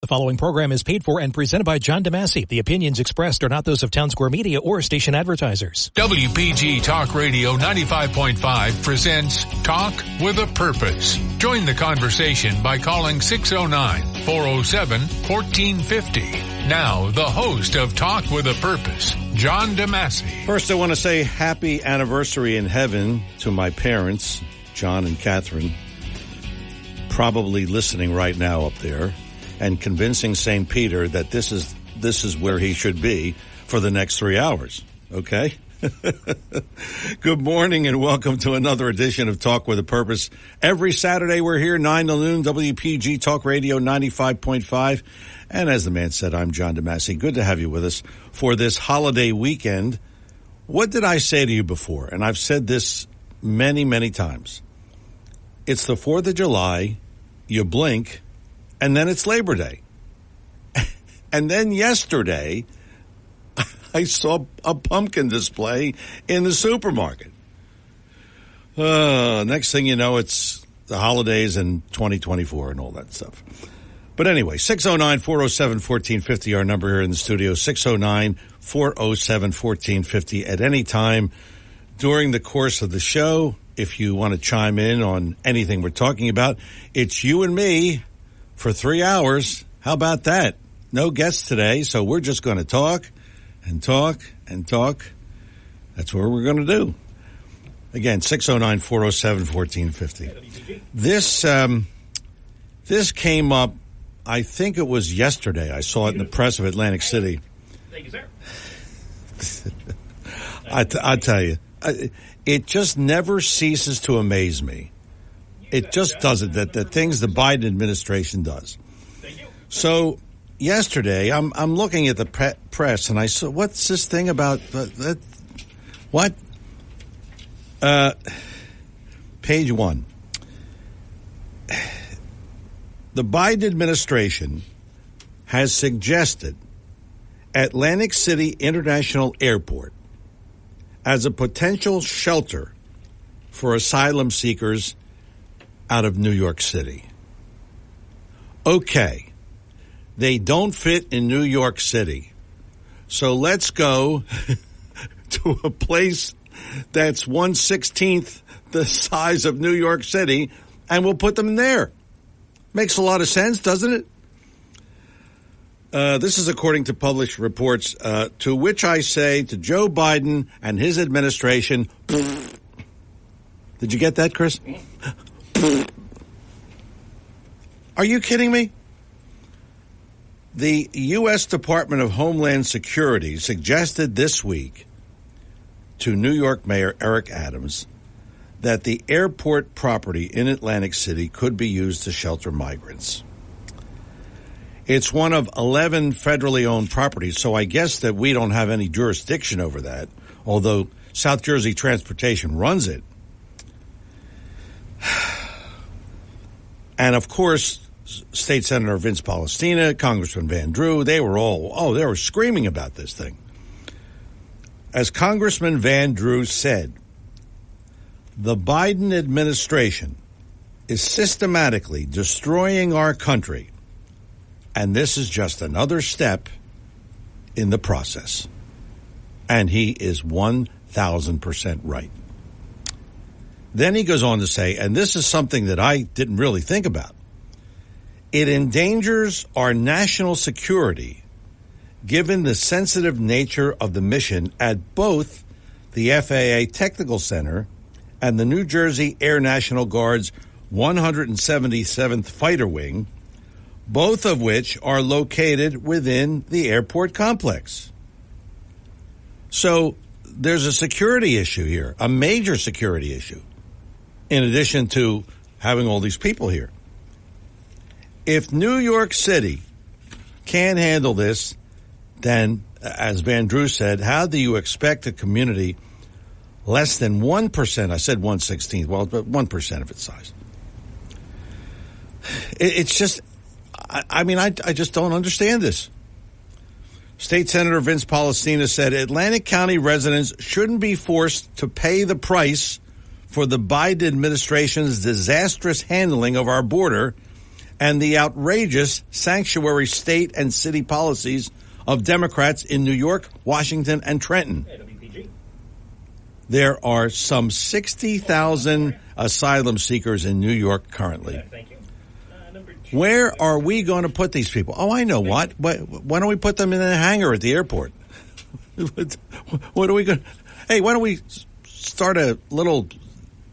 The following program is paid for and presented by John DeMassey. The opinions expressed are not those of Town Square Media or station advertisers. WPG Talk Radio 95.5 presents Talk with a Purpose. Join the conversation by calling 609-407-1450. Now, the host of Talk with a Purpose, John DeMassey. First, I want to say happy anniversary in heaven to my parents, John and Catherine, probably listening right now up there. And convincing St. Peter that this is where he should be for the next 3 hours, okay? Good morning and welcome to another edition of Talk with a Purpose. Every Saturday we're here, 9 to noon, WPG Talk Radio 95.5. And as the man said, I'm John DeMassey. Good to have you with us for this holiday weekend. What did I say to you before? And I've said this many, many times. It's the 4th of July, you blink, and then it's Labor Day. And then yesterday, I saw a pumpkin display in the supermarket. Next thing you know, it's the holidays and 2024 and all that stuff. But anyway, 609-407-1450, our number here in the studio, 609-407-1450 at any time during the course of the show. If you want to chime in on anything we're talking about, it's you and me for 3 hours. How about that? No guests today, so we're just going to talk and talk and talk. That's what we're going to do. Again, 609-407-1450. This came up, I think it was yesterday. I saw it in the press of Atlantic City. Thank you, sir. I tell you, it just never ceases to amaze me. It just doesn't, the things the Biden administration does. So yesterday, I'm looking at the press, and I saw, what's this thing about, what? Page one. The Biden administration has suggested Atlantic City International Airport as a potential shelter for asylum seekers out of New York City. Okay, they don't fit in New York City. So let's go to a place that's 1/16th the size of New York City, and we'll put them there. Makes a lot of sense, doesn't it? This is according to published reports, to which I say to Joe Biden and his administration, did you get that, Chris? Are you kidding me? The U.S. Department of Homeland Security suggested this week to New York Mayor Eric Adams that the airport property in Atlantic City could be used to shelter migrants. It's one of 11 federally owned properties, so I guess that we don't have any jurisdiction over that, although South Jersey Transportation runs it. And, of course, State Senator Vince Polistina, Congressman Van Drew, they were all, they were screaming about this thing. As Congressman Van Drew said, the Biden administration is systematically destroying our country, and this is just another step in the process. And he is 1,000% right. Then he goes on to say, and this is something that I didn't really think about, it endangers our national security given the sensitive nature of the mission at both the FAA Technical Center and the New Jersey Air National Guard's 177th Fighter Wing, both of which are located within the airport complex. So there's a security issue here, a major security issue, in addition to having all these people here. If New York City can't handle this, then, as Van Drew said, how do you expect a community less than 1%? I said 1/16th, well, but 1% of its size. It's just, I just don't understand this. State Senator Vince Polistina said Atlantic County residents shouldn't be forced to pay the price for the Biden administration's disastrous handling of our border and the outrageous sanctuary state and city policies of Democrats in New York, Washington, and Trenton. There are some 60,000 asylum seekers in New York currently. Where are we going to put these people? Oh, I know what. Why don't we put them in a hangar at the airport? What are we going to... Hey, why don't we start a little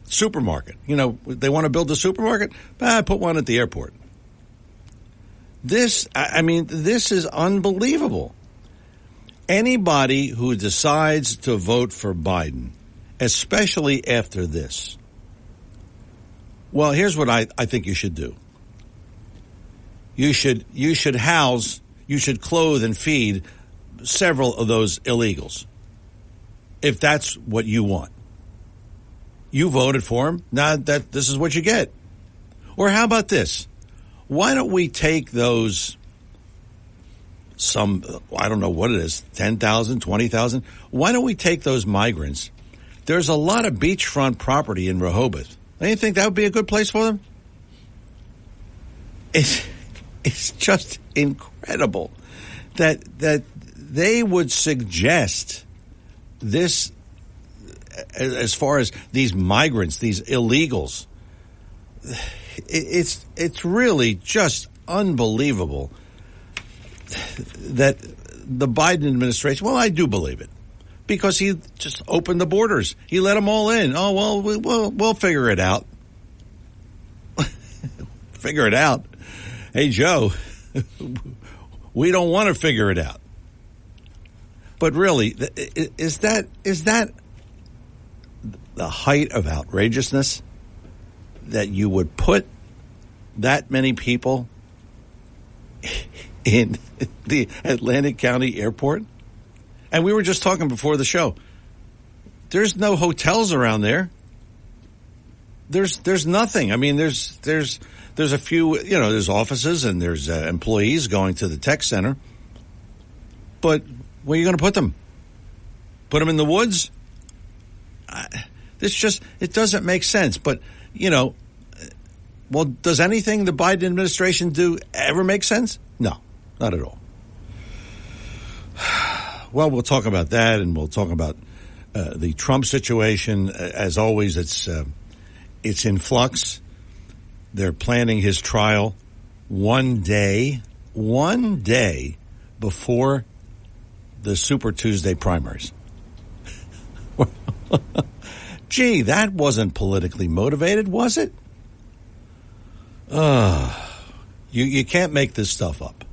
supermarket? You know, they want to build a supermarket? Put one at the airport. This is unbelievable. Anybody who decides to vote for Biden, especially after this, well, here's what I think you should do. You should house, you should clothe and feed several of those illegals, if that's what you want. You voted for him. Now that this is what you get. Or how about this? Why don't we take those, some, I don't know what it is, 10,000, 20,000. Why don't we take those migrants? There's a lot of beachfront property in Rehoboth. Don't you think that would be a good place for them? It's just incredible that they would suggest this as far as these migrants, these illegals. It's really just unbelievable that the Biden administration, well, I do believe it, because he just opened the borders. He let them all in. Oh, well, we'll figure it out. Figure it out. Hey, Joe, we don't want to figure it out. But really, is that the height of outrageousness, that you would put that many people in the Atlantic County Airport? And we were just talking before the show. There's no hotels around there. There's nothing. I mean, there's a few, you know, there's offices and there's employees going to the tech center. But where are you going to put them? Put them in the woods? It doesn't make sense. But, you know, well, does anything the Biden administration do ever make sense? No, not at all. Well, we'll talk about that, and we'll talk about the Trump situation. As always, it's in flux. They're planning his trial one day before the Super Tuesday primaries. Gee, that wasn't politically motivated, was it? You can't make this stuff up.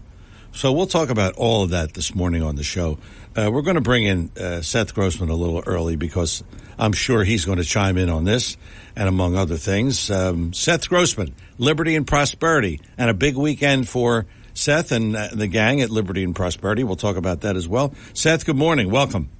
So we'll talk about all of that this morning on the show. We're going to bring in Seth Grossman a little early, because I'm sure he's going to chime in on this, and among other things. Seth Grossman, Liberty and Prosperity, and a big weekend for Seth and the gang at Liberty and Prosperity. We'll talk about that as well. Seth, good morning. Welcome.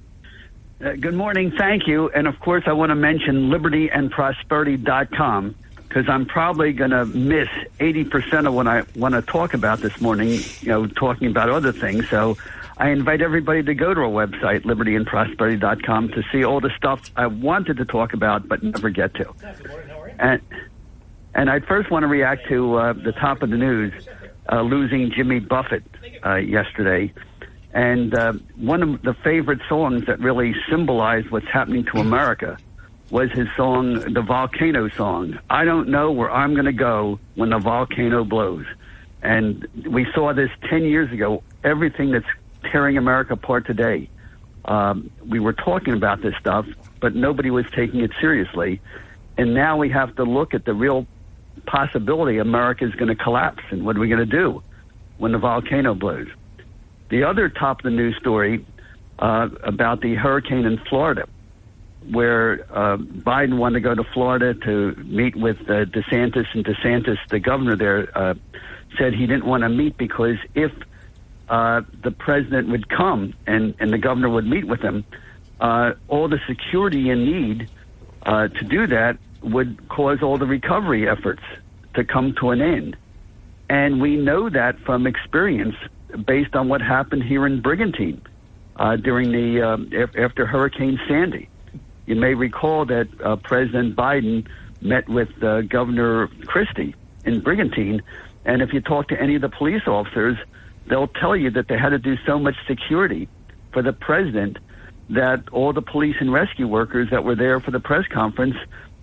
Good morning. Thank you. And, of course, I want to mention libertyandprosperity.com, because I'm probably going to miss 80% of what I want to talk about this morning, you know, talking about other things. So I invite everybody to go to our website, libertyandprosperity.com, to see all the stuff I wanted to talk about but never get to. And I first want to react to the top of the news, losing Jimmy Buffett yesterday. And one of the favorite songs that really symbolized what's happening to America was his song, the Volcano Song. I don't know where I'm going to go when the volcano blows. And we saw this 10 years ago, everything that's tearing America apart today. We were talking about this stuff, but nobody was taking it seriously. And now we have to look at the real possibility America is going to collapse. And what are we going to do when the volcano blows? The other top of the news story about the hurricane in Florida, where Biden wanted to go to Florida to meet with DeSantis, and DeSantis, the governor there, said he didn't want to meet, because if the president would come and the governor would meet with him, all the security you need to do that would cause all the recovery efforts to come to an end. And we know that from experience, based on what happened here in Brigantine during the after Hurricane Sandy. You may recall that President Biden met with Governor Christie in Brigantine, And if you talk to any of the police officers, they'll tell you that they had to do so much security for the president that all the police and rescue workers that were there for the press conference,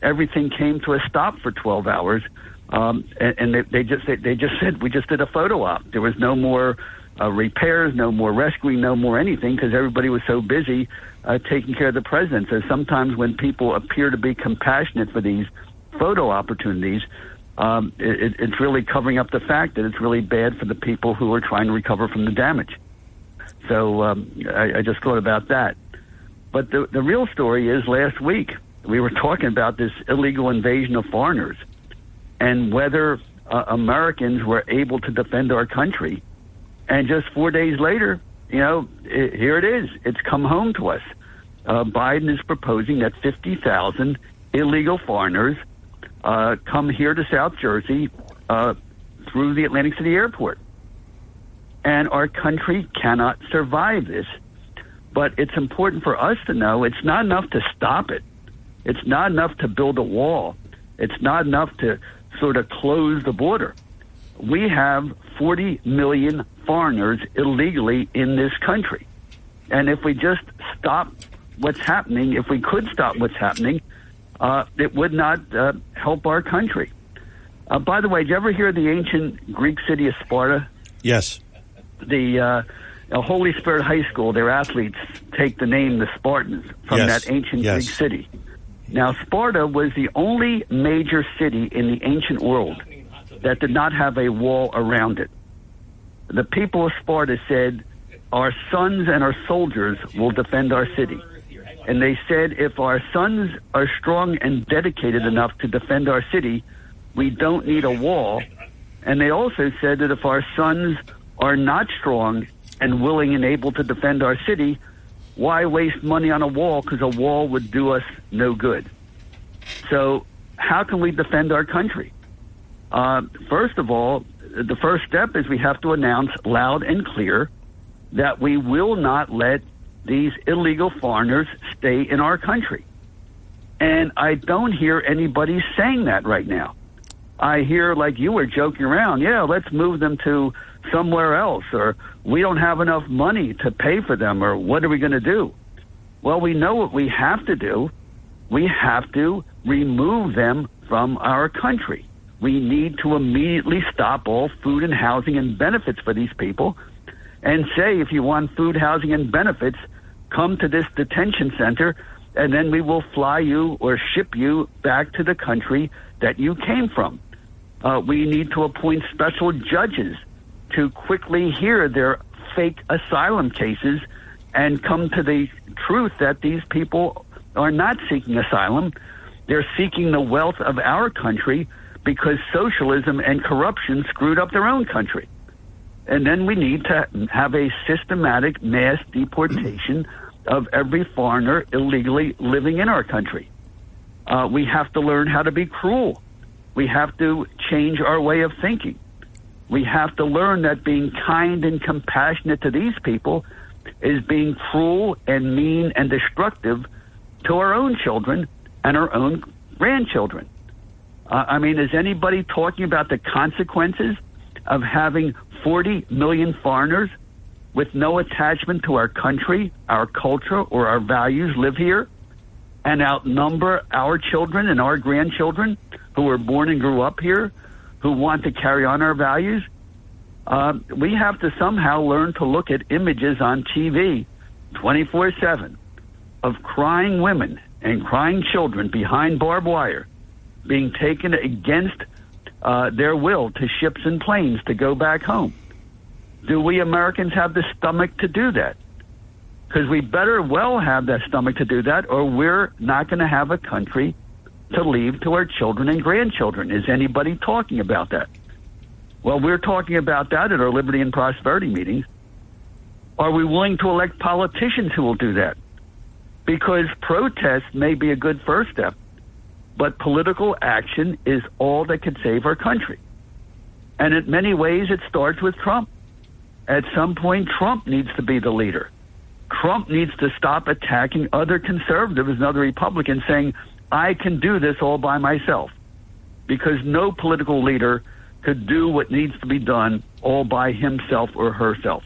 everything came to a stop for 12 hours. And they just said, we just did a photo op. There was no more repairs, no more rescuing, no more anything, because everybody was so busy taking care of the president. So sometimes when people appear to be compassionate for these photo opportunities, it's really covering up the fact that it's really bad for the people who are trying to recover from the damage. So I just thought about that. But the real story is, last week we were talking about this illegal invasion of foreigners and whether Americans were able to defend our country. And just 4 days later, here it is. It's come home to us. Biden is proposing that 50,000 illegal foreigners come here to South Jersey through the Atlantic City airport. And our country cannot survive this. But it's important for us to know it's not enough to stop it. It's not enough to build a wall. It's not enough to sort of close the border. We have 40 million foreigners illegally in this country. And if we just stop what's happening, if we could stop what's happening, it would not help our country. By the way, did you ever hear the ancient Greek city of Sparta? Yes. The Holy Spirit High School, their athletes take the name the Spartans from that ancient Greek city. Now, Sparta was the only major city in the ancient world that did not have a wall around it. The people of Sparta said, our sons and our soldiers will defend our city. And they said, if our sons are strong and dedicated enough to defend our city, we don't need a wall. And they also said that if our sons are not strong and willing and able to defend our city, why waste money on a wall? Because a wall would do us no good. So how can we defend our country? First of all, the first step is we have to announce loud and clear that we will not let these illegal foreigners stay in our country. And I don't hear anybody saying that right now. I hear, like you were joking around, let's move them to somewhere else, or we don't have enough money to pay for them, or what are we going to do? Well, we know what we have to do. We have to remove them from our country. We need to immediately stop all food and housing and benefits for these people and say, if you want food, housing, and benefits, come to this detention center, and then we will fly you or ship you back to the country that you came from. We need to appoint special judges to quickly hear their fake asylum cases and come to the truth that these people are not seeking asylum. They're seeking the wealth of our country because socialism and corruption screwed up their own country. And then we need to have a systematic mass deportation of every foreigner illegally living in our country. We have to learn how to be cruel. We have to change our way of thinking. We have to learn that being kind and compassionate to these people is being cruel and mean and destructive to our own children and our own grandchildren. Is anybody talking about the consequences of having 40 million foreigners with no attachment to our country, our culture, or our values live here and outnumber our children and our grandchildren who were born and grew up here, who want to carry on our values? We have to somehow learn to look at images on TV 24/7 of crying women and crying children behind barbed wire being taken against their will to ships and planes to go back home. Do we Americans have the stomach to do that? Because we better well have that stomach to do that, or we're not going to have a country to leave to our children and grandchildren. Is anybody talking about that? Well, we're talking about that at our Liberty and Prosperity meetings. Are we willing to elect politicians who will do that? Because protest may be a good first step, but political action is all that could save our country. And in many ways, it starts with Trump. At some point, Trump needs to be the leader. Trump needs to stop attacking other conservatives and other Republicans, saying, I can do this all by myself, because no political leader to do what needs to be done all by himself or herself.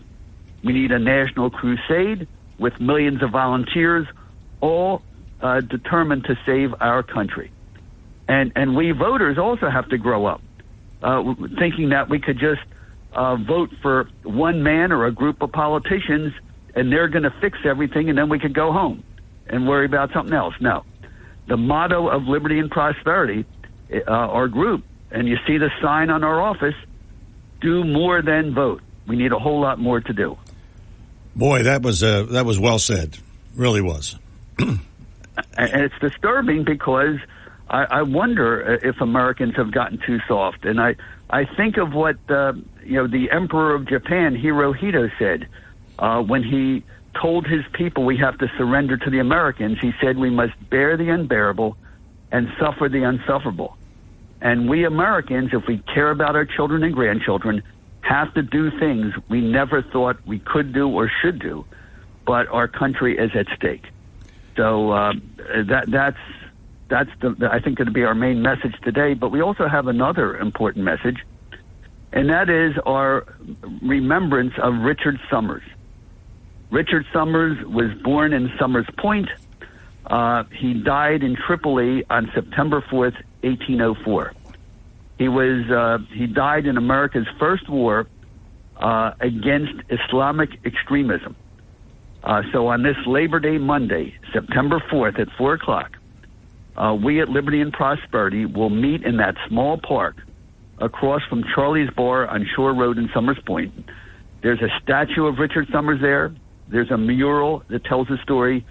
We need a national crusade with millions of volunteers, all determined to save our country. And we voters also have to grow up, thinking that we could just vote for one man or a group of politicians, and they're going to fix everything, and then we could go home and worry about something else. No. The motto of Liberty and Prosperity, our group, and you see the sign on our office, do more than vote. We need a whole lot more to do. Boy, that was well said. Really was. And it's disturbing because I wonder if Americans have gotten too soft. And I think of what the Emperor of Japan, Hirohito, said when he told his people we have to surrender to the Americans. He said we must bear the unbearable and suffer the unsufferable. And we Americans, if we care about our children and grandchildren, have to do things we never thought we could do or should do, but our country is at stake. So that's I think going to be our main message today. But we also have another important message, and that is our remembrance of Richard Somers. Richard Somers was born in Somers Point. He died in Tripoli on September 4th, 1804. He died in America's first war against Islamic extremism. So on this Labor Day Monday, September 4th at 4 o'clock, we at Liberty and Prosperity will meet in that small park across from Charlie's Bar on Shore Road in Somers Point. There's a statue of Richard Somers there. There's a mural that tells his story,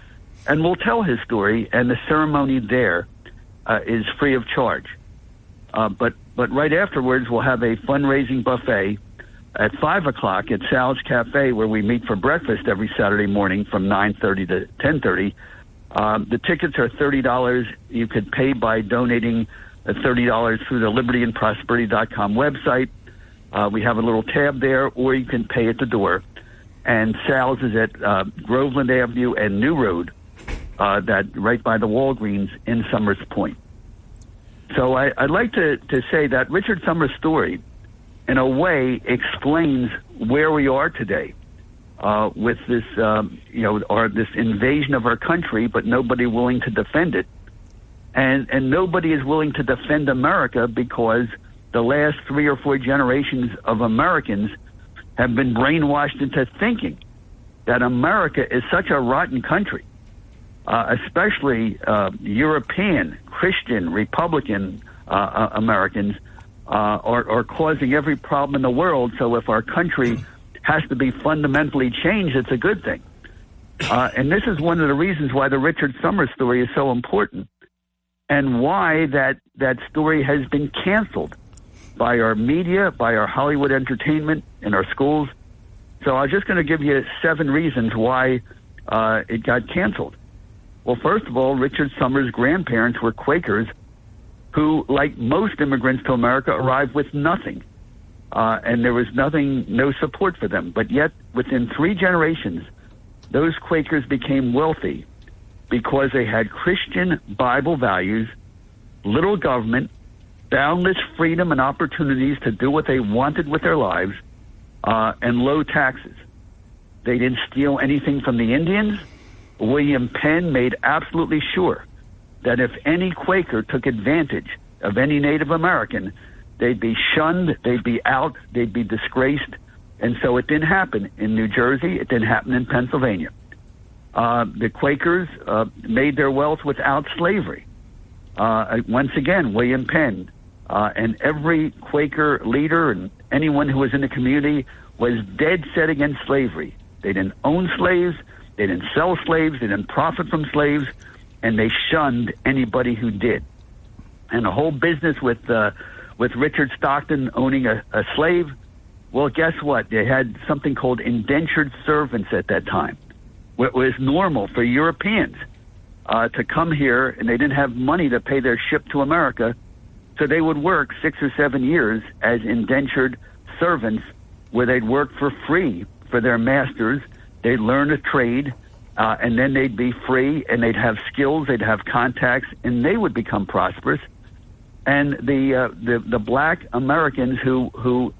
and we'll tell his story, and the ceremony there is free of charge. But right afterwards, we'll have a fundraising buffet at 5 o'clock at Sal's Cafe, where we meet for breakfast every Saturday morning from 9:30 to 10:30. The tickets are $30. You could pay by donating $30 through the libertyandprosperity.com website. We have a little tab there, or you can pay at the door. And Sal's is at Groveland Avenue and New Road, that right by the Walgreens in Somers Point. So I'd like to say that Richard Somers' story, in a way, explains where we are today with this, this invasion of our country, but nobody willing to defend it. And nobody is willing to defend America because the last 3 or 4 generations of Americans have been brainwashed into thinking that America is such a rotten country. Especially European, Christian, Republican Americans are causing every problem in the world. So if our country has to be fundamentally changed, it's a good thing. And this is one of the reasons why the Richard Somers story is so important, and why that story has been canceled by our media, by our Hollywood entertainment, and our schools. So I was just going to give you 7 reasons why it got canceled. Well, first of all, Richard Somers' grandparents were Quakers who, like most immigrants to America, arrived with nothing. And there was no support for them. But yet, within 3 generations, those Quakers became wealthy because they had Christian Bible values, little government, boundless freedom and opportunities to do what they wanted with their lives, and low taxes. They didn't steal anything from the Indians. William Penn made absolutely sure that if any Quaker took advantage of any Native American, they'd be shunned, they'd be out, they'd be disgraced. And so it didn't happen in New Jersey. It didn't happen in Pennsylvania. The Quakers made their wealth without slavery. Once again, William Penn and every Quaker leader and anyone who was in the community was dead set against slavery. They didn't own slaves. They didn't sell slaves, they didn't profit from slaves, and they shunned anybody who did. And the whole business with Richard Stockton owning a slave, well, guess what? They had something called indentured servants at that time. It was normal for Europeans to come here, and they didn't have money to pay their ship to America, so they would work 6 or 7 years as indentured servants, where they'd work for free for their masters. They'd learn a trade, and then they'd be free, and they'd have skills, they'd have contacts, and they would become prosperous. and the black Americans who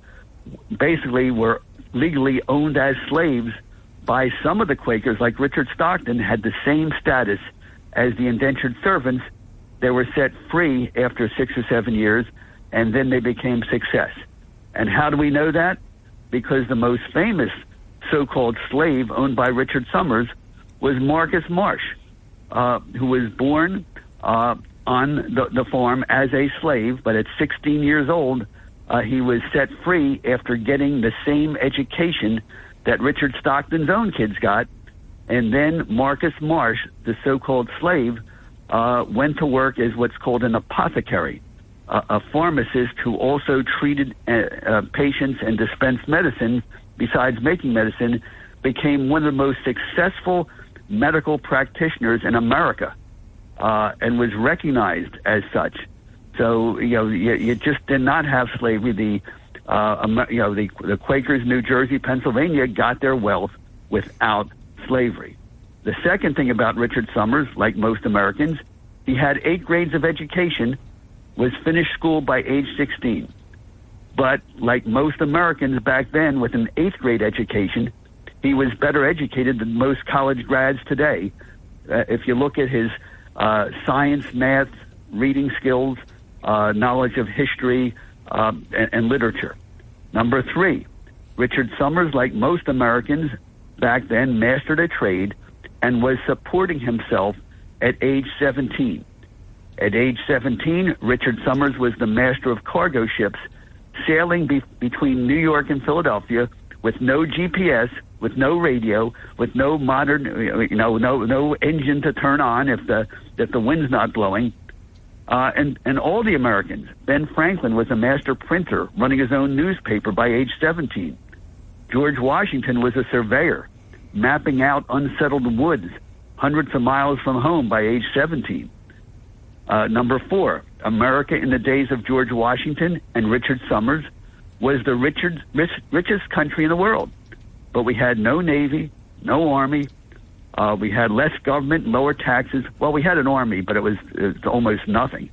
basically were legally owned as slaves by some of the Quakers, like Richard Stockton, had the same status as the indentured servants. They were set free after 6 or 7 years, and then they became success. And how do we know that? Because the most famous so-called slave owned by Richard Somers was Marcus Marsh, who was born on the farm as a slave, but at 16 years old, he was set free after getting the same education that Richard Stockton's own kids got. And then Marcus Marsh, the so-called slave, went to work as what's called an apothecary, a pharmacist who also treated patients and dispensed medicine. Besides making medicine, became one of the most successful medical practitioners in America, and was recognized as such. So you just did not have slavery. The Quakers, New Jersey, Pennsylvania, got their wealth without slavery. The second thing about Richard Somers, like most Americans, he had 8 grades of education, was finished school by age 16. But like most Americans back then, with an 8th grade education, he was better educated than most college grads today. If you look at his science, math, reading skills, knowledge of history, and literature. Number 3, Richard Somers, like most Americans back then, mastered a trade and was supporting himself at age 17. At age 17, Richard Somers was the master of cargo ships, sailing between New York and Philadelphia with no GPS, with no radio, with no modern, no engine to turn on if the wind's not blowing. And all the Americans. Ben Franklin was a master printer, running his own newspaper by age 17. George Washington was a surveyor, mapping out unsettled woods hundreds of miles from home by age 17. Number 4, America in the days of George Washington and Richard Somers was the richest country in the world. But we had no Navy, no Army. We had less government, lower taxes. Well, we had an army, but it was almost nothing.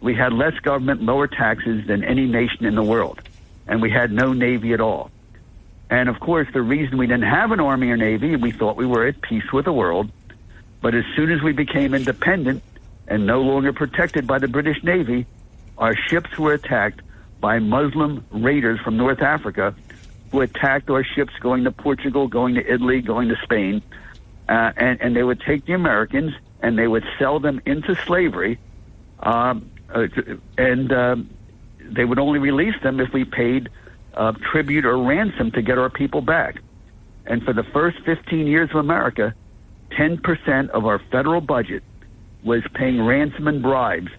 We had less government, lower taxes than any nation in the world. And we had no Navy at all. And, of course, the reason we didn't have an army or Navy, we thought we were at peace with the world. But as soon as we became independent and no longer protected by the British Navy, our ships were attacked by Muslim raiders from North Africa who attacked our ships going to Portugal, going to Italy, going to Spain, and they would take the Americans and they would sell them into slavery, they would only release them if we paid tribute or ransom to get our people back. And for the first 15 years of America, 10% of our federal budget was paying ransom and bribes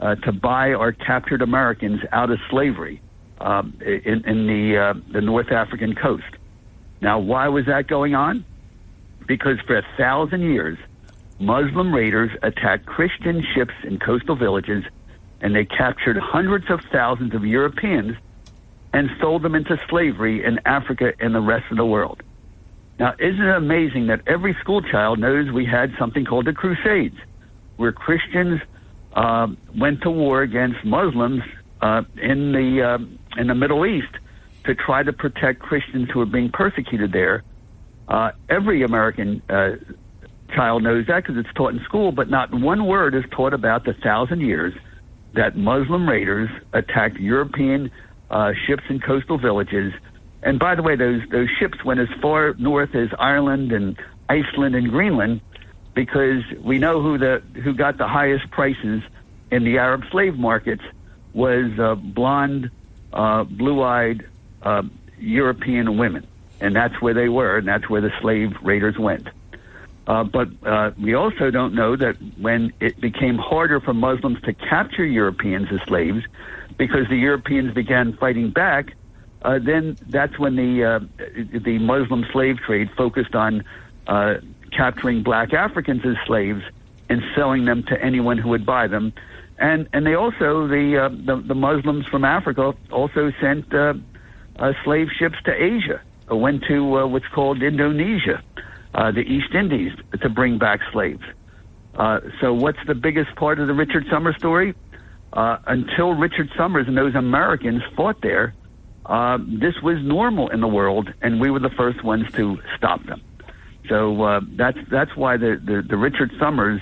to buy our captured Americans out of slavery in the North African coast. Now, why was that going on? Because for 1,000 years, Muslim raiders attacked Christian ships in coastal villages, and they captured hundreds of thousands of Europeans and sold them into slavery in Africa and the rest of the world. Now, isn't it amazing that every school child knows we had something called the Crusades, where Christians went to war against Muslims in the Middle East to try to protect Christians who were being persecuted there? Every American child knows that because it's taught in school, but not one word is taught about the 1,000 years that Muslim raiders attacked European ships in coastal villages. And by the way, those ships went as far north as Ireland and Iceland and Greenland, because we know who got the highest prices in the Arab slave markets was blonde, blue-eyed European women. And that's where they were, and that's where the slave raiders went. But we also don't know that when it became harder for Muslims to capture Europeans as slaves, because the Europeans began fighting back, then that's when the Muslim slave trade focused on capturing black Africans as slaves and selling them to anyone who would buy them, and they also the Muslims from Africa also sent slave ships to Asia, went to what's called Indonesia, the East Indies, to bring back slaves. So what's the biggest part of the Richard Somers story? until Richard Somers and those Americans fought there, this was normal in the world, and we were the first ones to stop them. So that's why the Richard Somers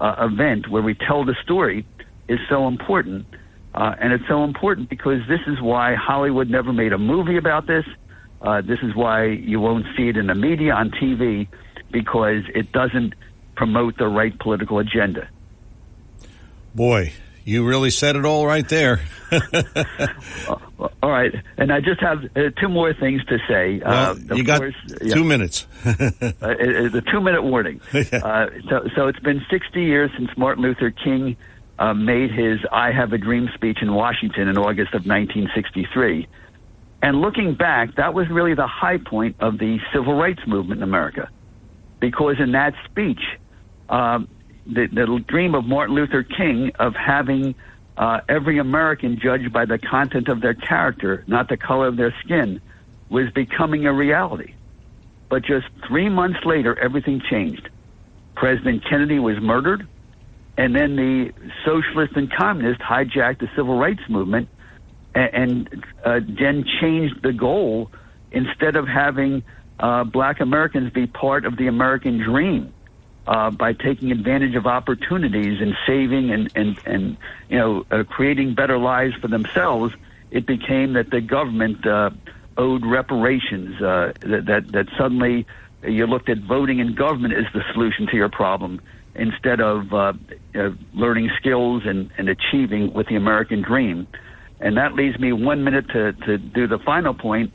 event, where we tell the story, is so important. And it's so important because this is why Hollywood never made a movie about this. This is why you won't see it in the media, on TV, because it doesn't promote the right political agenda. Boy, you really said it all right there. All right. And I just have two more things to say. Well, you got course, 2 minutes. The 2 minute warning. So it's been 60 years since Martin Luther King made his I Have a Dream speech in Washington in August of 1963. And looking back, that was really the high point of the civil rights movement in America. Because in that speech, the dream of Martin Luther King of having every American judged by the content of their character, not the color of their skin, was becoming a reality. But just 3 months later, everything changed. President Kennedy was murdered, and then the socialists and communists hijacked the civil rights movement and then changed the goal. Instead of having black Americans be part of the American dream by taking advantage of opportunities and saving and creating better lives for themselves, it became that the government owed reparations, that suddenly you looked at voting in government as the solution to your problem instead of learning skills and achieving with the American dream. And that leaves me 1 minute to do the final point.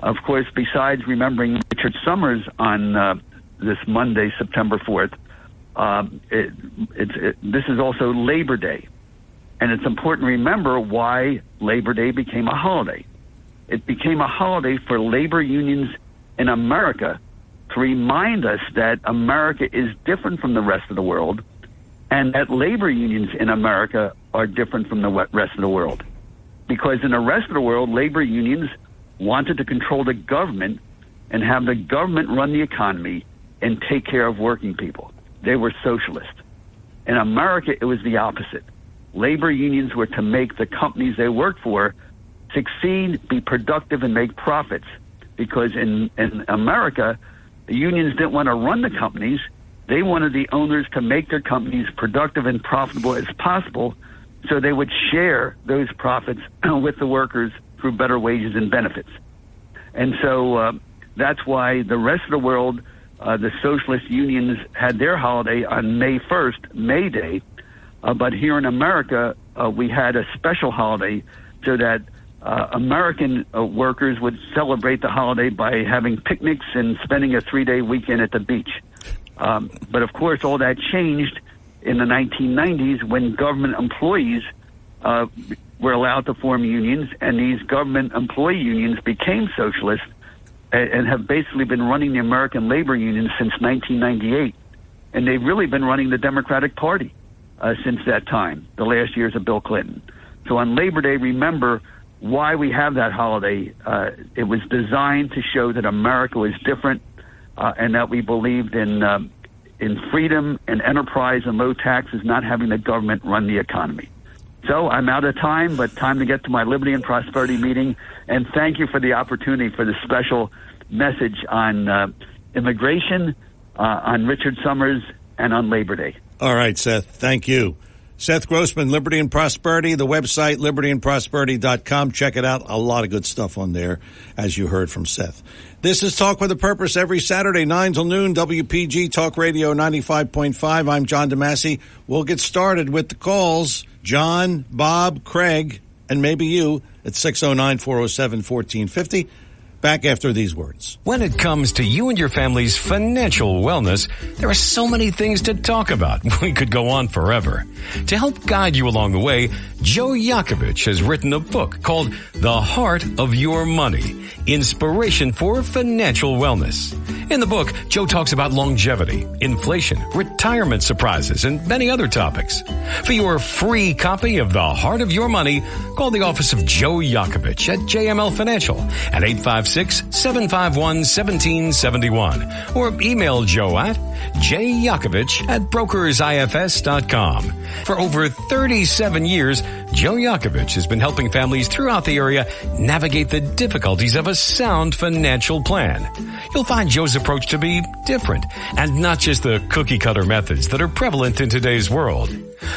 Of course, besides remembering Richard Somers on this Monday, September 4th, this is also Labor Day. And it's important to remember why Labor Day became a holiday. It became a holiday for labor unions in America to remind us that America is different from the rest of the world and that labor unions in America are different from the rest of the world. Because in the rest of the world, labor unions wanted to control the government and have the government run the economy and take care of working people. They were socialist. In America, it was the opposite. Labor unions were to make the companies they worked for succeed, be productive, and make profits. Because in America, the unions didn't want to run the companies. They wanted the owners to make their companies productive and profitable as possible, so they would share those profits with the workers through better wages and benefits. And so that's why the rest of the world, the socialist unions had their holiday on May 1st, May Day. But here in America, we had a special holiday so that American workers would celebrate the holiday by having picnics and spending a 3-day weekend at the beach. But of course, all that changed in the 1990s, when government employees were allowed to form unions, and these government employee unions became socialist and have basically been running the American labor union since 1998. And they've really been running the Democratic Party since that time, the last years of Bill Clinton. So on Labor Day, remember why we have that holiday. It was designed to show that America was different and that we believed in freedom and enterprise and low taxes, not having the government run the economy. So I'm out of time, but time to get to my Liberty and Prosperity meeting. And thank you for the opportunity for this special message on immigration, on Richard Somers, and on Labor Day. All right, Seth. Thank you. Seth Grossman, Liberty and Prosperity, the website, libertyandprosperity.com. Check it out. A lot of good stuff on there, as you heard from Seth. This is Talk with a Purpose every Saturday, 9 till noon, WPG Talk Radio 95.5. I'm John DeMassey. We'll get started with the calls. John, Bob, Craig, and maybe you at 609-407-1450. Back after these words. When it comes to you and your family's financial wellness, there are so many things to talk about. We could go on forever. To help guide you along the way, Joe Yakovich has written a book called The Heart of Your Money, Inspiration for Financial Wellness. In the book, Joe talks about longevity, inflation, retirement surprises, and many other topics. For your free copy of The Heart of Your Money, call the office of Joe Yakovich at JML Financial at 856 866-751-1771 or email Joe at jyakovich@brokersifs.com. For over 37 years, Joe Yakovich has been helping families throughout the area navigate the difficulties of a sound financial plan. You'll find Joe's approach to be different and not just the cookie-cutter methods that are prevalent in today's world.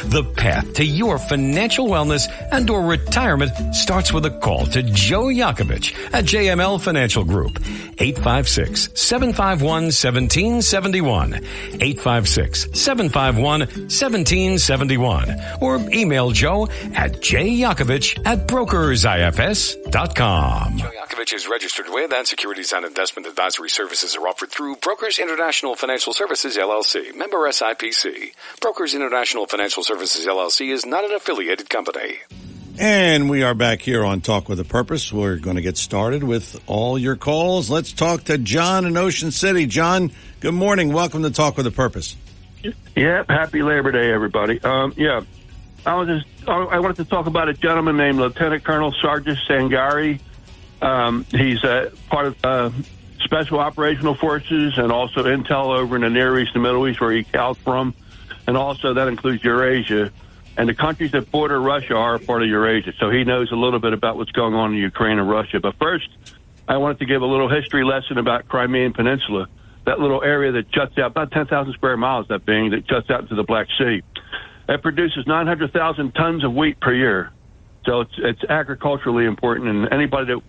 The path to your financial wellness and or retirement starts with a call to Joe Yakovich at JML Financial Group, 856-751-1771, 856-751-1771, or email Joe at jyakovich@brokersifs.com. Joe Yakovich is registered with, and securities and investment advisory services are offered through Brokers International Financial Services, LLC, member SIPC. Brokers International Financial Services, LLC is not an affiliated company. And we are back here on Talk with a Purpose. We're going to get started with all your calls. Let's talk to John in Ocean City. John, good morning. Welcome to Talk with a Purpose. Yeah, happy Labor Day, everybody. I wanted to talk about a gentleman named Lieutenant Colonel Sergeant Sangari. He's part of Special Operational Forces and also Intel over in the Near East and Middle East, where he calls from, and also that includes Eurasia. And the countries that border Russia are a part of Eurasia, so he knows a little bit about what's going on in Ukraine and Russia. But first, I wanted to give a little history lesson about Crimean Peninsula, that little area that juts out, about 10,000 square miles, that juts out into the Black Sea. It produces 900,000 tons of wheat per year, so it's agriculturally important. And anybody that,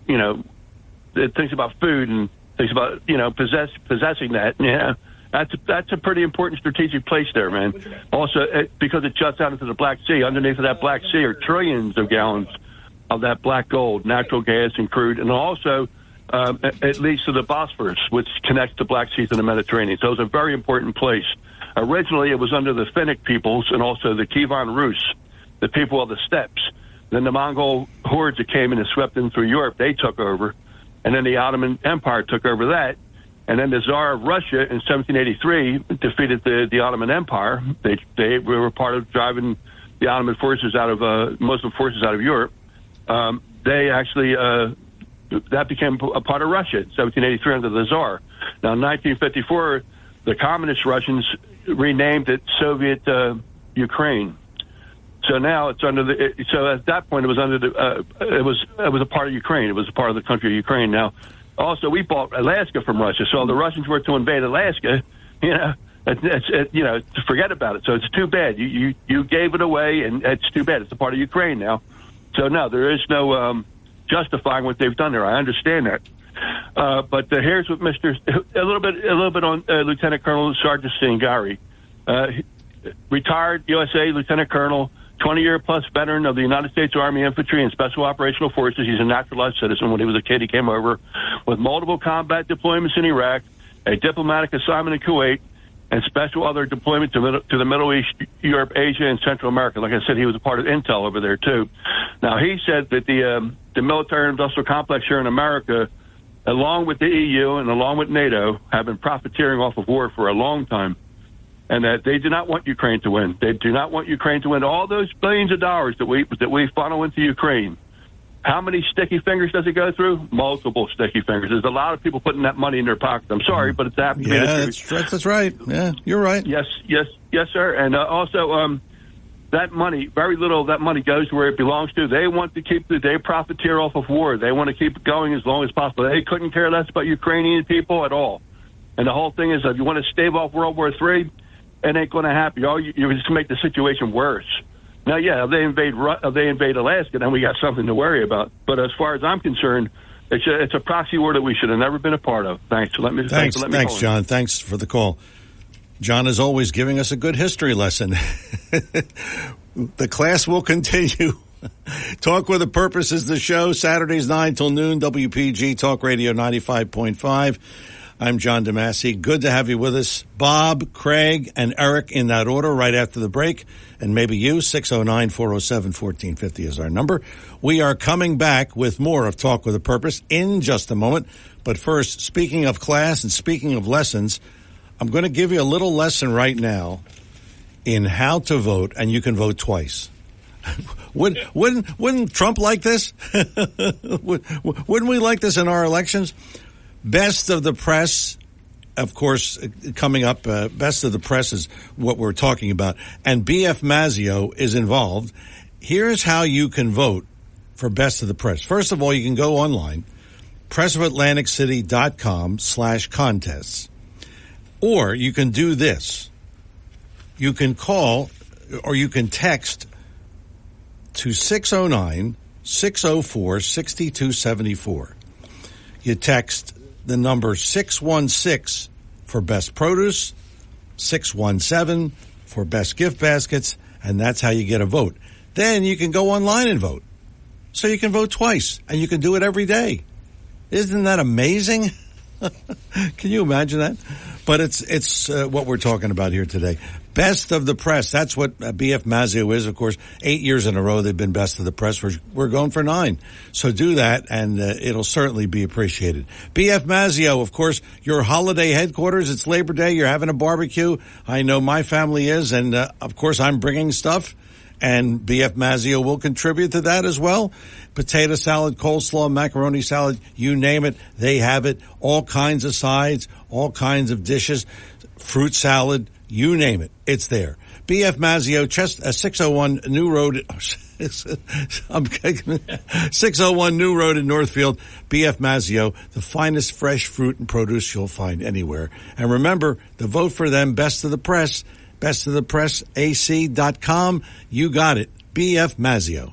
that thinks about food and thinks about, possessing that, That's a pretty important strategic place there, man. Also, because it juts out into the Black Sea, underneath of that Black Sea are trillions of gallons of that black gold, natural gas and crude. And also, it leads to the Bosphorus, which connects the Black Sea to the Mediterranean. So it's a very important place. Originally, it was under the Finnic peoples and also the Kievan Rus, the people of the steppes. Then the Mongol hordes that came in and swept in through Europe, they took over. And then the Ottoman Empire took over that. And then the Tsar of Russia in 1783 defeated the Ottoman Empire. They were part of driving the Ottoman forces out of Muslim forces out of Europe. They actually that became a part of Russia in 1783 under the Tsar. Now in 1954, the communist Russians renamed it Soviet Ukraine. So now it's under the. So at that point, it was under the. It was a part of Ukraine. It was a part of the country of Ukraine now. Also, we bought Alaska from Russia, so the Russians were to invade Alaska. Forget about it. So it's too bad. You gave it away, and it's too bad. It's a part of Ukraine now. So no, there is no justifying what they've done there. I understand that. But here's what a little bit on Lieutenant Colonel Sergeant Sangari, retired USA Lieutenant Colonel, 20-year-plus veteran of the United States Army Infantry and Special Operational Forces. He's a naturalized citizen. When he was a kid, he came over with multiple combat deployments in Iraq, a diplomatic assignment in Kuwait, and special other deployment to the Middle East, Europe, Asia, and Central America. Like I said, he was a part of Intel over there, too. Now, he said that the military-industrial complex here in America, along with the EU and along with NATO, have been profiteering off of war for a long time. And that they do not want Ukraine to win. They do not want Ukraine to win. All those billions of dollars that we funnel into Ukraine, how many sticky fingers does it go through? Multiple sticky fingers. There's a lot of people putting that money in their pockets. I'm sorry, but it's happening. Yeah, that's right. Yeah, you're right. Yes, sir. And also, that money, very little of that money goes to where it belongs to. They want to they profiteer off of war. They want to keep it going as long as possible. They couldn't care less about Ukrainian people at all. And the whole thing is, if you want to stave off World War III, it ain't going to happen. You just make the situation worse. Now, yeah, if they invade Alaska, then we got something to worry about. But as far as I'm concerned, it's a proxy war that we should have never been a part of. Thanks, John. Thanks for the call. John is always giving us a good history lesson. The class will continue. Talk with a Purpose is the show. Saturdays 9 till noon, WPG Talk Radio 95.5. I'm John DeMassey. Good to have you with us. Bob, Craig, and Eric in that order right after the break. And maybe you, 609-407-1450 is our number. We are coming back with more of Talk with a Purpose in just a moment. But first, speaking of class and speaking of lessons, I'm going to give you a little lesson right now in how to vote, and you can vote twice. Wouldn't Trump like this? Wouldn't we like this in our elections? Best of the press, of course, coming up. Best of the press is what we're talking about. And B.F. Mazzeo is involved. Here's how you can vote for Best of the Press. First of all, you can go online, pressofatlanticcity.com/contests. Or you can do this. You can call or you can text to 609-604-6274. You text the number 616 for Best Produce, 617 for Best Gift Baskets, and that's how you get a vote. Then you can go online and vote. So you can vote twice, and you can do it every day. Isn't that amazing? Can you imagine that? But it's what we're talking about here today. Best of the Press. That's what B.F. Mazzeo is, of course. 8 years in a row they've been Best of the Press. We're going for 9. So do that, and it'll certainly be appreciated. B.F. Mazzeo, of course, your holiday headquarters. It's Labor Day. You're having a barbecue. I know my family is, and, of course, I'm bringing stuff. And B.F. Mazzeo will contribute to that as well. Potato salad, coleslaw, macaroni salad, you name it, they have it. All kinds of sides, all kinds of dishes, fruit salad, you name it, it's there. B.F. Mazzeo, 601 New Road, 601 New Road in Northfield. B.F. Mazzeo, the finest fresh fruit and produce you'll find anywhere. And remember, the vote for them, Best of the Press. BestOfThePressAC.com. You got it. B.F. Mazzeo.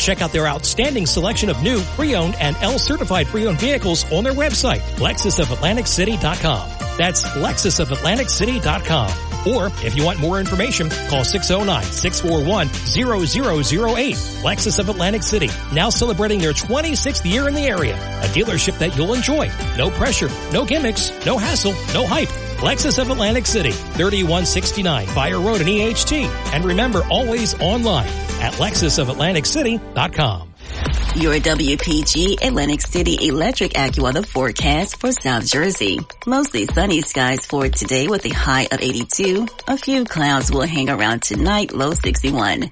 check out their outstanding selection of new, pre-owned, and L-certified pre-owned vehicles on their website, LexusOfAtlanticCity.com. That's LexusOfAtlanticCity.com. Or, if you want more information, call 609-641-0008. Lexus of Atlantic City, now celebrating their 26th year in the area. A dealership that you'll enjoy. No pressure, no gimmicks, no hassle, no hype. Lexus of Atlantic City, 3169 Fire Road in EHT. And remember, always online at LexusOfAtlanticCity.com. Your WPG Atlantic City Electric AccuWeather forecast for South Jersey. Mostly sunny skies for today with a high of 82. A few clouds will hang around tonight, low 61.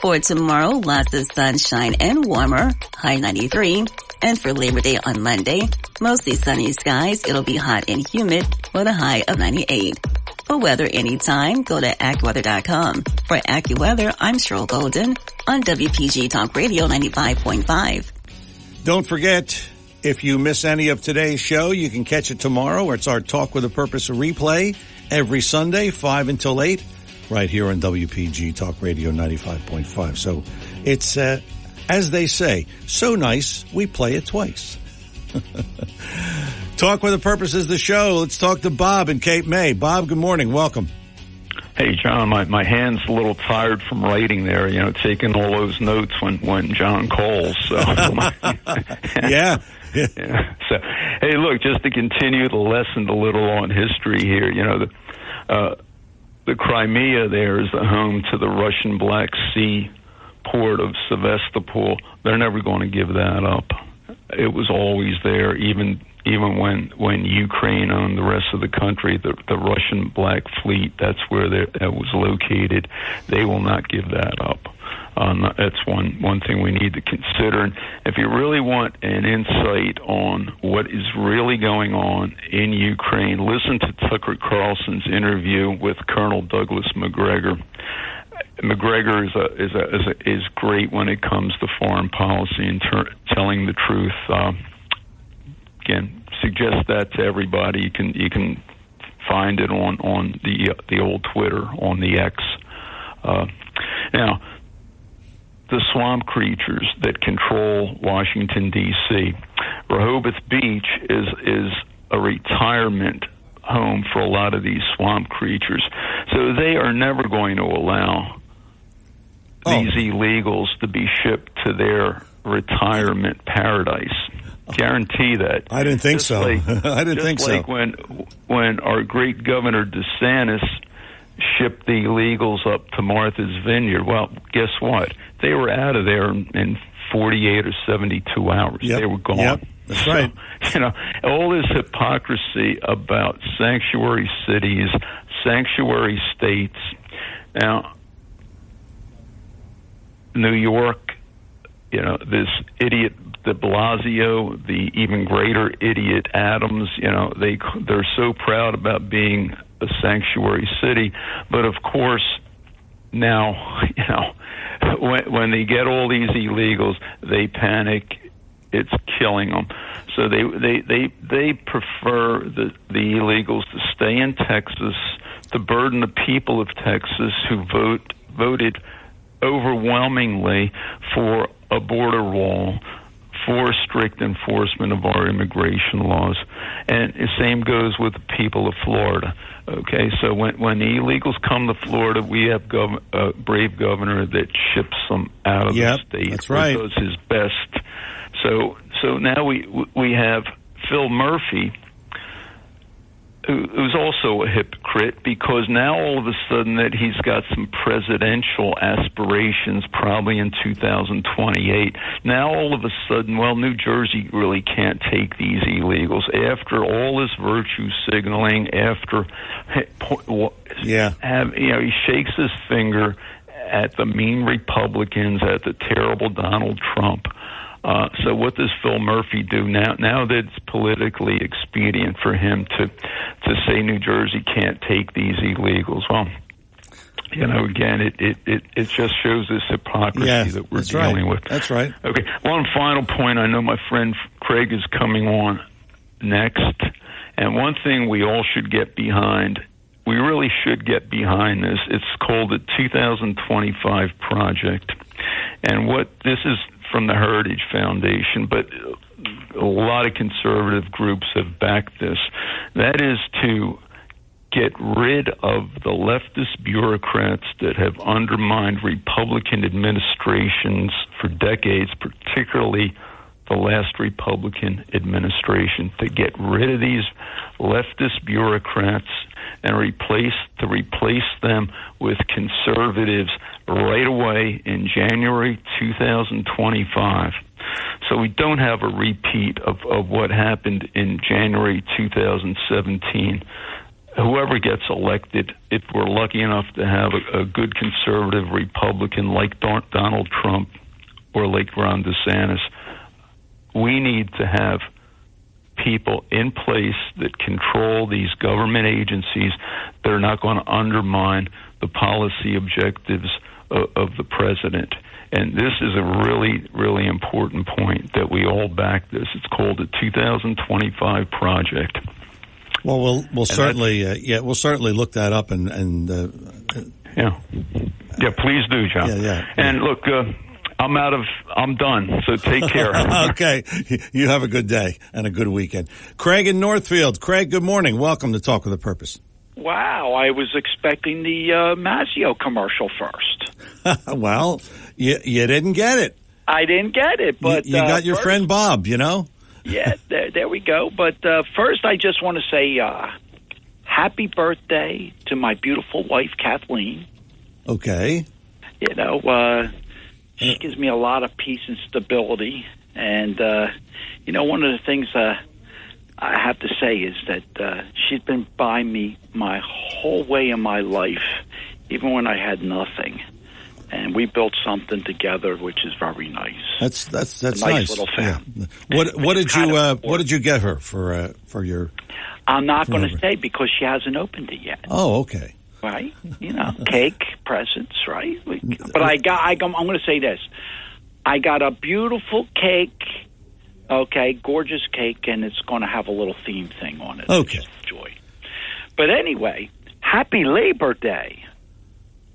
For tomorrow, lots of sunshine and warmer, high 93. And for Labor Day on Monday, mostly sunny skies, it'll be hot and humid with a high of 98. For weather anytime, go to AccuWeather.com. For AccuWeather, I'm Cheryl Golden on WPG Talk Radio 95.5. Don't forget, if you miss any of today's show, you can catch it tomorrow. It's our Talk with a Purpose replay every Sunday, 5 until 8, right here on WPG Talk Radio 95.5. So it's, as they say, so nice we play it twice. Talk with a Purpose is the show. Let's talk to Bob in Cape May. Bob, good morning. Welcome. Hey, John, my hand's a little tired from writing there, you know, taking all those notes when John calls. So. Yeah. So, hey, look, just to continue the lesson a little on history here, you know, the Crimea there is the home to the Russian Black Sea port of Sevastopol. They're never going to give that up. It was always there, even when Ukraine owned the rest of the country, the Russian Black Fleet, that's where that was located. They will not give that up. That's one thing we need to consider. And if you really want an insight on what is really going on in Ukraine, listen to Tucker Carlson's interview with Colonel Douglas McGregor. McGregor is great when it comes to foreign policy and telling the truth. Again, suggest that to everybody. You can find it on the old Twitter, on the X. Now, the swamp creatures that control Washington D.C. Rehoboth Beach is a retirement home for a lot of these swamp creatures, so they are never going to allow these illegals to be shipped to their retirement paradise. Guarantee that. I didn't think so. I didn't think so. Like when our great Governor DeSantis shipped the illegals up to Martha's Vineyard, well, guess what? They were out of there in 48 or 72 hours. Yep. They were gone. Yep. That's right. So, you know, all this hypocrisy about sanctuary cities, sanctuary states. Now, New York, you know, this idiot de Blasio, the even greater idiot Adams, you know, they're so proud about being a sanctuary city. But, of course, now, you know, when they get all these illegals, they panic. It's killing them. So they prefer the illegals to stay in Texas, to burden the people of Texas who voted overwhelmingly for a border wall, for strict enforcement of our immigration laws. And the same goes with the people of Florida. Okay, so when the illegals come to Florida, we have a brave governor that ships them out of the state. That's right. Does his best. So now we have Phil Murphy, who's also a hypocrite, because now all of a sudden that he's got some presidential aspirations, probably in 2028. Now all of a sudden, well, New Jersey really can't take these illegals after all this virtue signaling. After he shakes his finger at the mean Republicans, at the terrible Donald Trump. So what does Phil Murphy do now? Now that it's politically expedient for him to say New Jersey can't take these illegals. Well, you know, again, it just shows this hypocrisy that we're dealing with. That's right. Okay, one final point. I know my friend Craig is coming on next. And one thing we all should get behind, we really should get behind this. It's called the 2025 Project. And what this is from the Heritage Foundation, but a lot of conservative groups have backed this. That is to get rid of the leftist bureaucrats that have undermined Republican administrations for decades, particularly the last Republican administration, to get rid of these leftist bureaucrats and replace them with conservatives right away in January 2025. So we don't have a repeat of what happened in January 2017. Whoever gets elected, if we're lucky enough to have a good conservative Republican like Donald Trump or like Ron DeSantis, we need to have people in place that control these government agencies. They're not going to undermine the policy objectives of the president. And this is a really, really important point that we all back this. It's called the 2025 Project. Well, we'll certainly we'll certainly look that up and please do, John. And look. I'm done. So take care. Okay. You have a good day and a good weekend. Craig in Northfield. Craig, good morning. Welcome to Talk with a Purpose. Wow. I was expecting the Mazzeo commercial first. Well, you didn't get it. I didn't get it, but you got your friend Bob, you know? Yeah, there we go. But first, I just want to say happy birthday to my beautiful wife, Kathleen. Okay. You know, she gives me a lot of peace and stability. And, you know, one of the things I have to say is that she's been by me my whole way in my life, even when I had nothing. And we built something together, which is very nice. That's nice. Little family. Yeah. What did you get her for your? I'm not going to say because she hasn't opened it yet. Oh, okay. Right, you know, cake, presents, right? But I'm going to say this: I got a beautiful cake, okay, gorgeous cake, and it's going to have a little theme thing on it. Okay, joy. But anyway, happy Labor Day.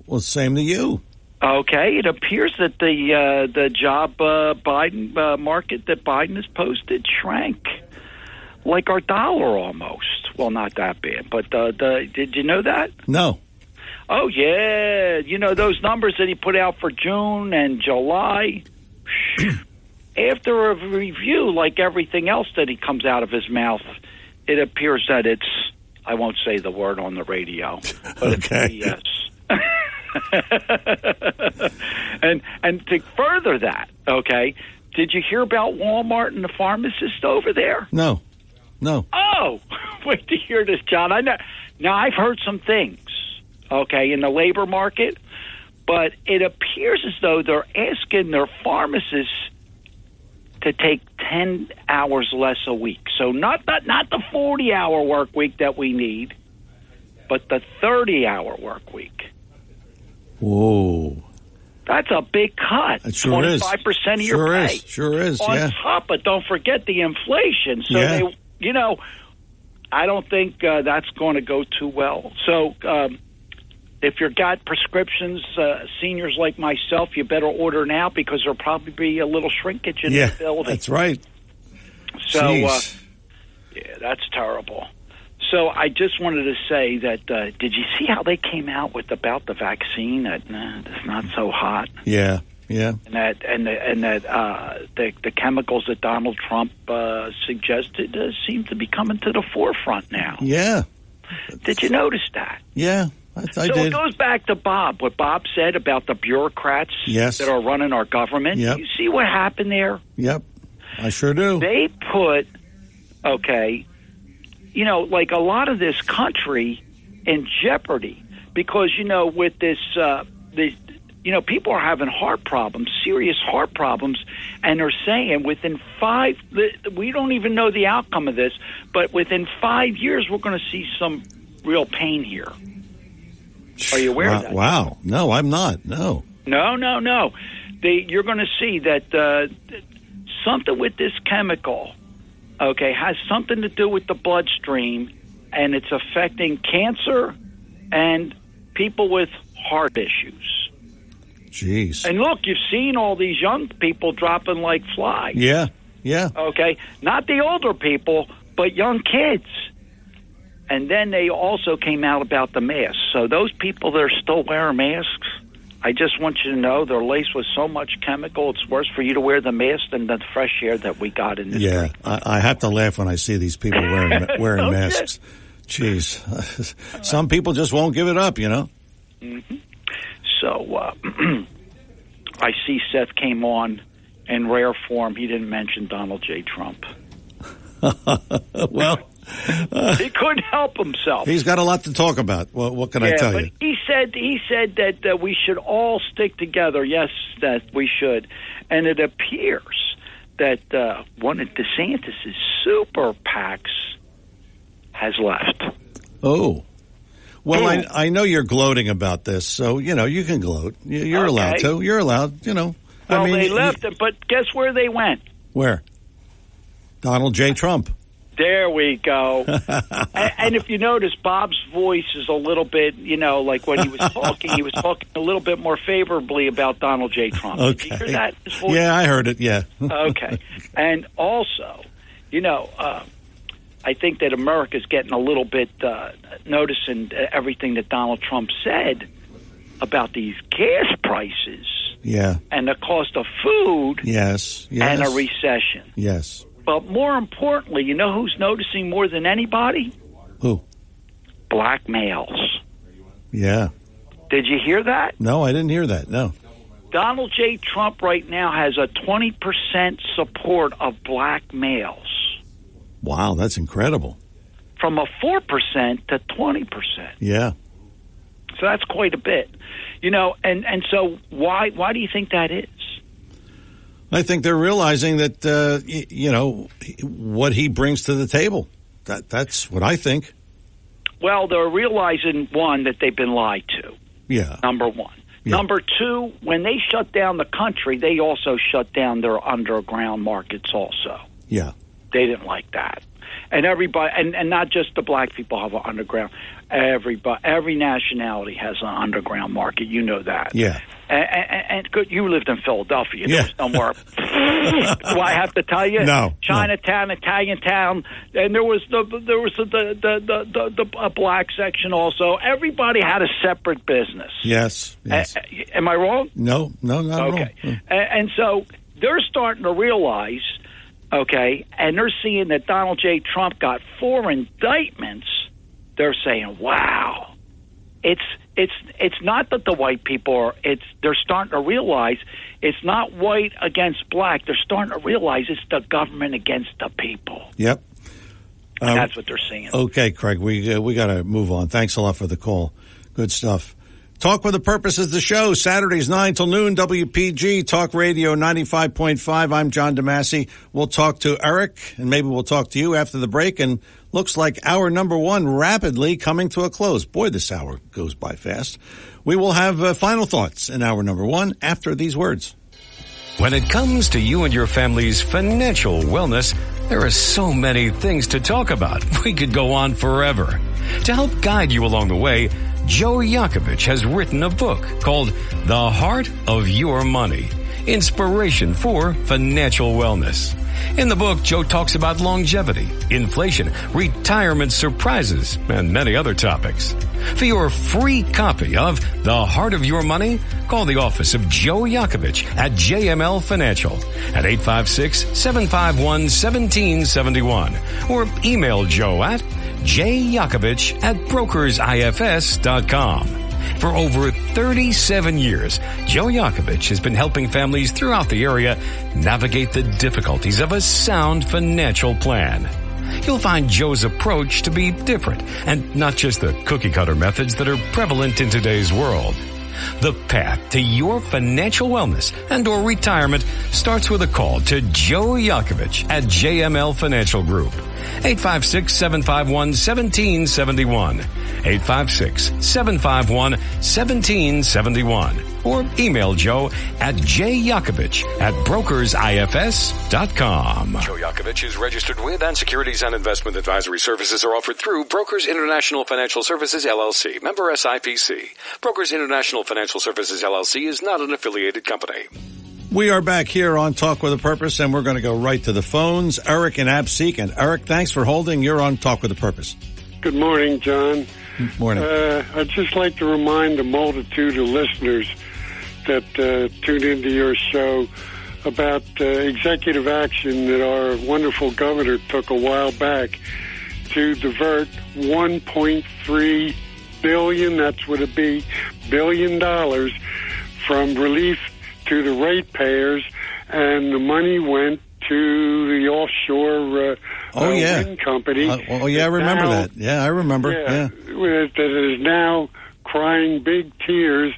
Well, same to you. Okay, it appears that the job Biden market that Biden has posted shrank. Like our dollar almost. Well, not that bad, but did you know that? No. Oh, yeah. You know, those numbers that he put out for June and July, after a review, like everything else that he comes out of his mouth, it appears that it's, I won't say the word on the radio, but okay. It's BS. and to further that, okay, did you hear about Walmart and the pharmacist over there? No. Oh, wait to hear this, John. I know. Now, I've heard some things, okay, in the labor market, but it appears as though they're asking their pharmacists to take 10 hours less a week. So not the 40-hour work week that we need, but the 30-hour work week. Whoa. That's a big cut. It sure 25% of your pay. Sure is. On top of, don't forget the inflation. So they, you know, I don't think that's going to go too well. So if you've got prescriptions, seniors like myself, you better order now because there'll probably be a little shrinkage in the building. That's right. So, that's terrible. So I just wanted to say that did you see how they came out with about the vaccine that it's not so hot? Yeah. And the chemicals that Donald Trump suggested seem to be coming to the forefront now. Yeah. Did you notice that? Yeah, I did. So it goes back to Bob, what Bob said about the bureaucrats that are running our government. Yep. You see what happened there? Yep, I sure do. They put, you know, like a lot of this country in jeopardy because, you know, with this, you know, people are having heart problems, serious heart problems, and they're saying within five, we don't even know the outcome of this, but within 5 years we're going to see some real pain here. Are you aware of that? Wow. No, I'm not. No. You're going to see that something with this chemical. Okay, has something to do with the bloodstream, and it's affecting cancer and people with heart issues. Jeez. And look, you've seen all these young people dropping like flies. Yeah. Okay, not the older people, but young kids. And then they also came out about the masks. So those people that are still wearing masks, I just want you to know they're laced with so much chemical, it's worse for you to wear the mask than the fresh air that we got in this country. Yeah, I have to laugh when I see these people wearing masks. Jeez. Some people just won't give it up, you know? Mm-hmm. So I see Seth came on in rare form. He didn't mention Donald J. Trump. Well... he couldn't help himself. He's got a lot to talk about. Well, what can I tell you? He said that we should all stick together. Yes, that we should. And it appears that one of DeSantis' super PACs has left. Oh. Well, I know you're gloating about this, so, you know, you can gloat. You're allowed to. You're allowed, you know. Well, I mean, they left him, but guess where they went? Where? Donald J. Trump. There we go. And if you notice, Bob's voice is a little bit, you know, like when he was talking a little bit more favorably about Donald J. Trump. Okay. Did you hear that? His voice? Yeah, I heard it, Okay. And also, you know, I think that America's getting a little bit noticing everything that Donald Trump said about these gas prices. Yeah. And the cost of food. Yes. And a recession. Yes. But more importantly, you know who's noticing more than anybody? Who? Black males. Yeah. Did you hear that? No, I didn't hear that, no. Donald J. Trump right now has a 20% support of black males. Wow, that's incredible. From a 4% to 20%. Yeah. So that's quite a bit. You know, and so why do you think that is? I think they're realizing that, you know, what he brings to the table. That's what I think. Well, they're realizing, one, that they've been lied to. Yeah. Number one. Yeah. Number two, when they shut down the country, they also shut down their underground markets also. Yeah. They didn't like that. And everybody, and not just the black people have an underground. Everybody, every nationality has an underground market. You know that. Yeah. And good, you lived in Philadelphia. Yeah. There was no more. Do I have to tell you? No. Chinatown, no. Italian town, and there was a black section also. Everybody had a separate business. Yes. Yes. Am I wrong? No. No. Not okay. Wrong. And so they're starting to realize. Okay, and they're seeing that Donald J. Trump got 4 indictments. They're saying, "Wow, it's not that the white people are. They're starting to realize it's not white against black. They're starting to realize it's the government against the people." Yep, and that's what they're seeing. Okay, Craig, we got to move on. Thanks a lot for the call. Good stuff. Talk with a Purpose is the show. Saturdays 9 till noon, WPG Talk Radio 95.5. I'm John DeMassey. We'll talk to Eric, and maybe we'll talk to you after the break. And looks like hour number 1 rapidly coming to a close. Boy, this hour goes by fast. We will have final thoughts in hour number 1 after these words. When it comes to you and your family's financial wellness, there are so many things to talk about. We could go on forever. To help guide you along the way, Joe Yakovich has written a book called The Heart of Your Money, Inspiration for Financial Wellness. In the book, Joe talks about longevity, inflation, retirement surprises, and many other topics. For your free copy of The Heart of Your Money, call the office of Joe Yakovich at JML Financial at 856-751-1771 or email Joe at jyakovich@brokersifs.com. For over 37 years, Joe Yakovich has been helping families throughout the area navigate the difficulties of a sound financial plan. You'll find Joe's approach to be different and not just the cookie-cutter methods that are prevalent in today's world. The path to your financial wellness and or retirement starts with a call to Joe Yakovich at JML Financial Group. 856-751-1771. 856-751-1771. Or email Joe at jyakovich@brokersifs.com. Joe Yakovich is registered with, and securities and investment advisory services are offered through Brokers International Financial Services, LLC. Member SIPC. Brokers International Financial Services, LLC is not an affiliated company. We are back here on Talk with a Purpose, and we're going to go right to the phones. Eric in Absecon. And Eric, thanks for holding. You're on Talk with a Purpose. Good morning, John. Good morning. I'd just like to remind the multitude of listeners that tune into your show about executive action that our wonderful governor took a while back to divert $1.3 billion, that's what it'd be, $1 billion from relief to the ratepayers, and the money went to the offshore wind company. Oh, yeah, I remember that. Yeah, I remember. Yeah, that is now crying big tears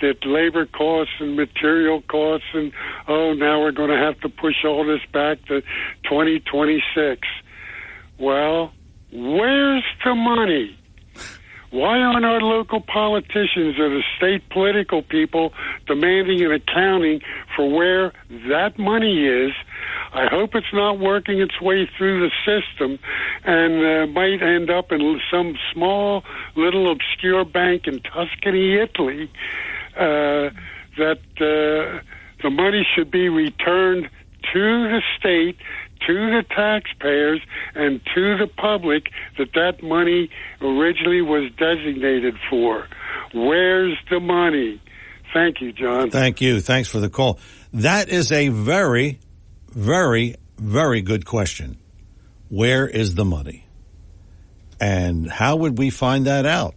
that labor costs and material costs, and now we're going to have to push all this back to 2026. Well, where's the money? Why aren't our local politicians or the state political people demanding an accounting for where that money is? I hope it's not working its way through the system and might end up in some small little obscure bank in Tuscany, Italy, that the money should be returned to the state, to the taxpayers, and to the public that money originally was designated for. Where's the money? Thank you, John. Thank you. Thanks for the call. That is a very, very, very good question. Where is the money? And how would we find that out?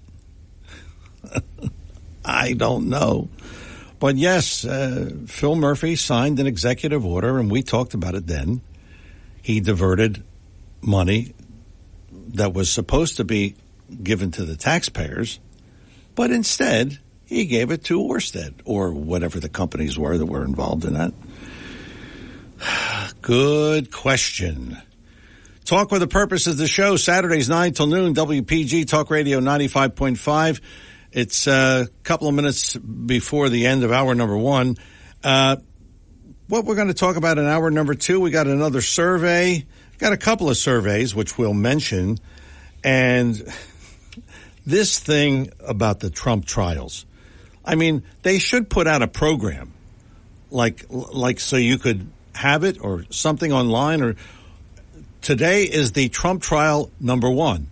I don't know. But yes, Phil Murphy signed an executive order, and we talked about it then. He diverted money that was supposed to be given to the taxpayers, but instead he gave it to Orsted or whatever the companies were that were involved in that. Good question. Talk with a Purpose is the show, Saturdays 9 till noon, WPG Talk Radio 95.5. It's a couple of minutes before the end of hour number 1. What we're going to talk about in hour number 2, we got another survey got a couple of surveys, which we'll mention, and this thing about the Trump trials. I mean, they should put out a program like so you could have it or something online. Or today is the Trump trial number one,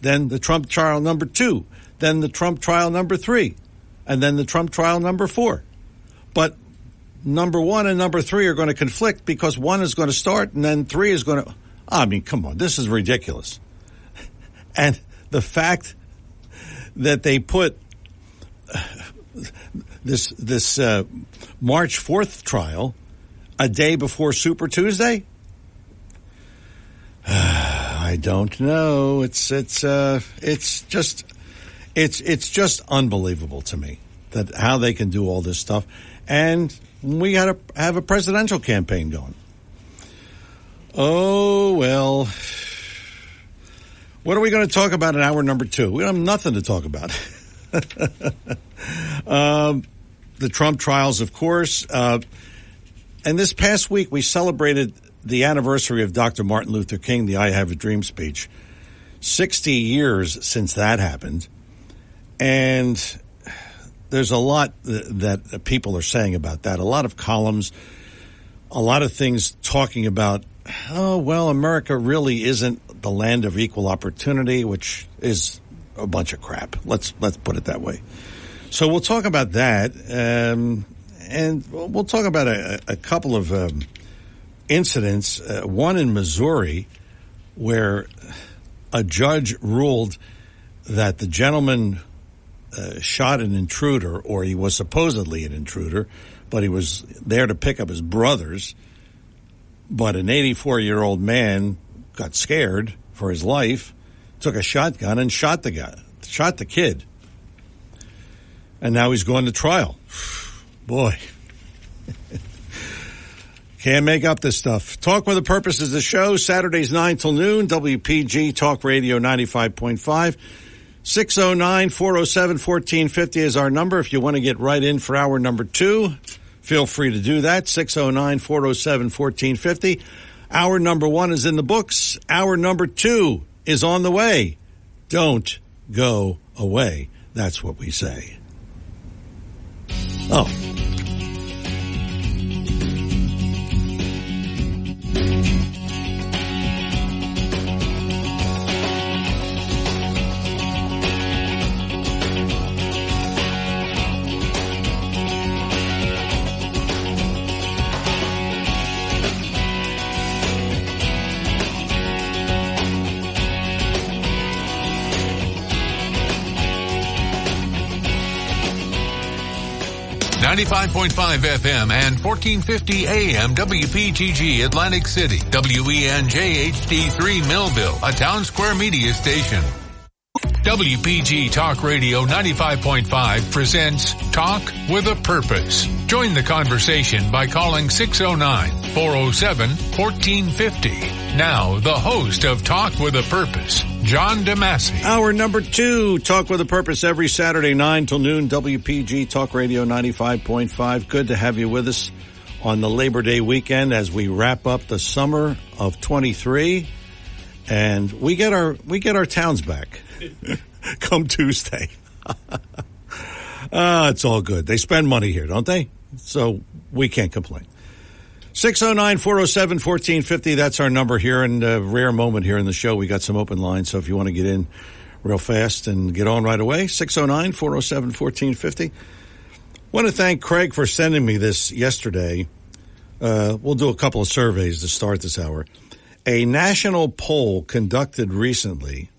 then the Trump trial number two, then the Trump trial number three, and then the Trump trial number four. But number one and number three are going to conflict because one is going to start and then three is going to – I mean, come on. This is ridiculous. And the fact that they put this March 4th trial a day before Super Tuesday? I don't know. It's just unbelievable to me that how they can do all this stuff. And we got to have a presidential campaign going. Oh, well, what are we going to talk about in hour number two? We have nothing to talk about. The Trump trials, of course. And this past week, we celebrated the anniversary of Dr. Martin Luther King, the I Have a Dream speech. 60 years since that happened. And there's a lot that people are saying about that. A lot of columns, a lot of things talking about, oh, well, America really isn't the land of equal opportunity, which is a bunch of crap. Let's put it that way. So we'll talk about that. And we'll talk about a couple of incidents. One in Missouri where a judge ruled that the gentleman shot an intruder, or he was supposedly an intruder, but he was there to pick up his brothers. But an 84-year-old man got scared for his life, took a shotgun and shot the kid. And now he's going to trial. Boy. Can't make up this stuff. Talk with a Purpose is the show. Saturdays 9 till noon, WPG Talk Radio 95.5. 609-407-1450 is our number. If you want to get right in for hour number two, feel free to do that. 609-407-1450. Hour number one is in the books. Hour number two is on the way. Don't go away. That's what we say. Oh. Five point five FM and 1450 AM WPGG Atlantic City, WENJHD3 Millville, a Town Square Media station. WPG Talk Radio 95.5 presents Talk with a Purpose. Join the conversation by calling 609-407-1450. Now, the host of Talk with a Purpose, John DeMassey. Hour number two, Talk with a Purpose, every Saturday 9 till noon, WPG Talk Radio 95.5. Good to have you with us on the Labor Day weekend as we wrap up the summer of 23. And we get our towns back come Tuesday. It's all good. They spend money here, don't they? So we can't complain. 609-407-1450. That's our number here. And a rare moment here in the show. We got some open lines. So if you want to get in real fast and get on right away, 609-407-1450. Want to thank Craig for sending me this yesterday. We'll do a couple of surveys to start this hour. A national poll conducted recently,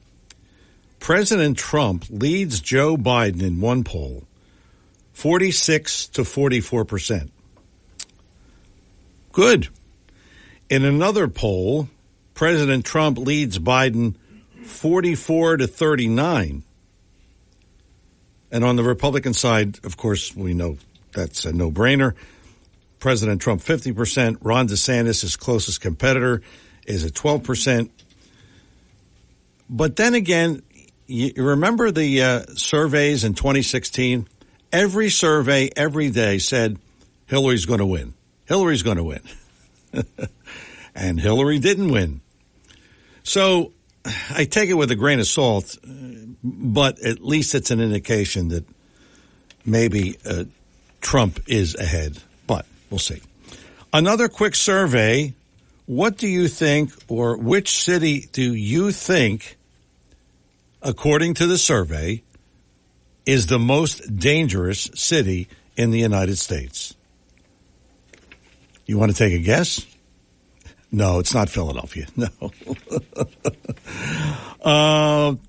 President Trump leads Joe Biden in one poll, 46% to 44%. Good. In another poll, President Trump leads Biden 44% to 39%. And on the Republican side, of course, we know that's a no-brainer. President Trump 50%, Ron DeSantis, his closest competitor, is at 12%. But then again, you remember the surveys in 2016? Every survey, every day said, Hillary's going to win. Hillary's going to win. And Hillary didn't win. So I take it with a grain of salt, but at least it's an indication that maybe Trump is ahead. But we'll see. Another quick survey. What do you think, or which city do you think, according to the survey, is the most dangerous city in the United States? You want to take a guess? No, it's not Philadelphia. No.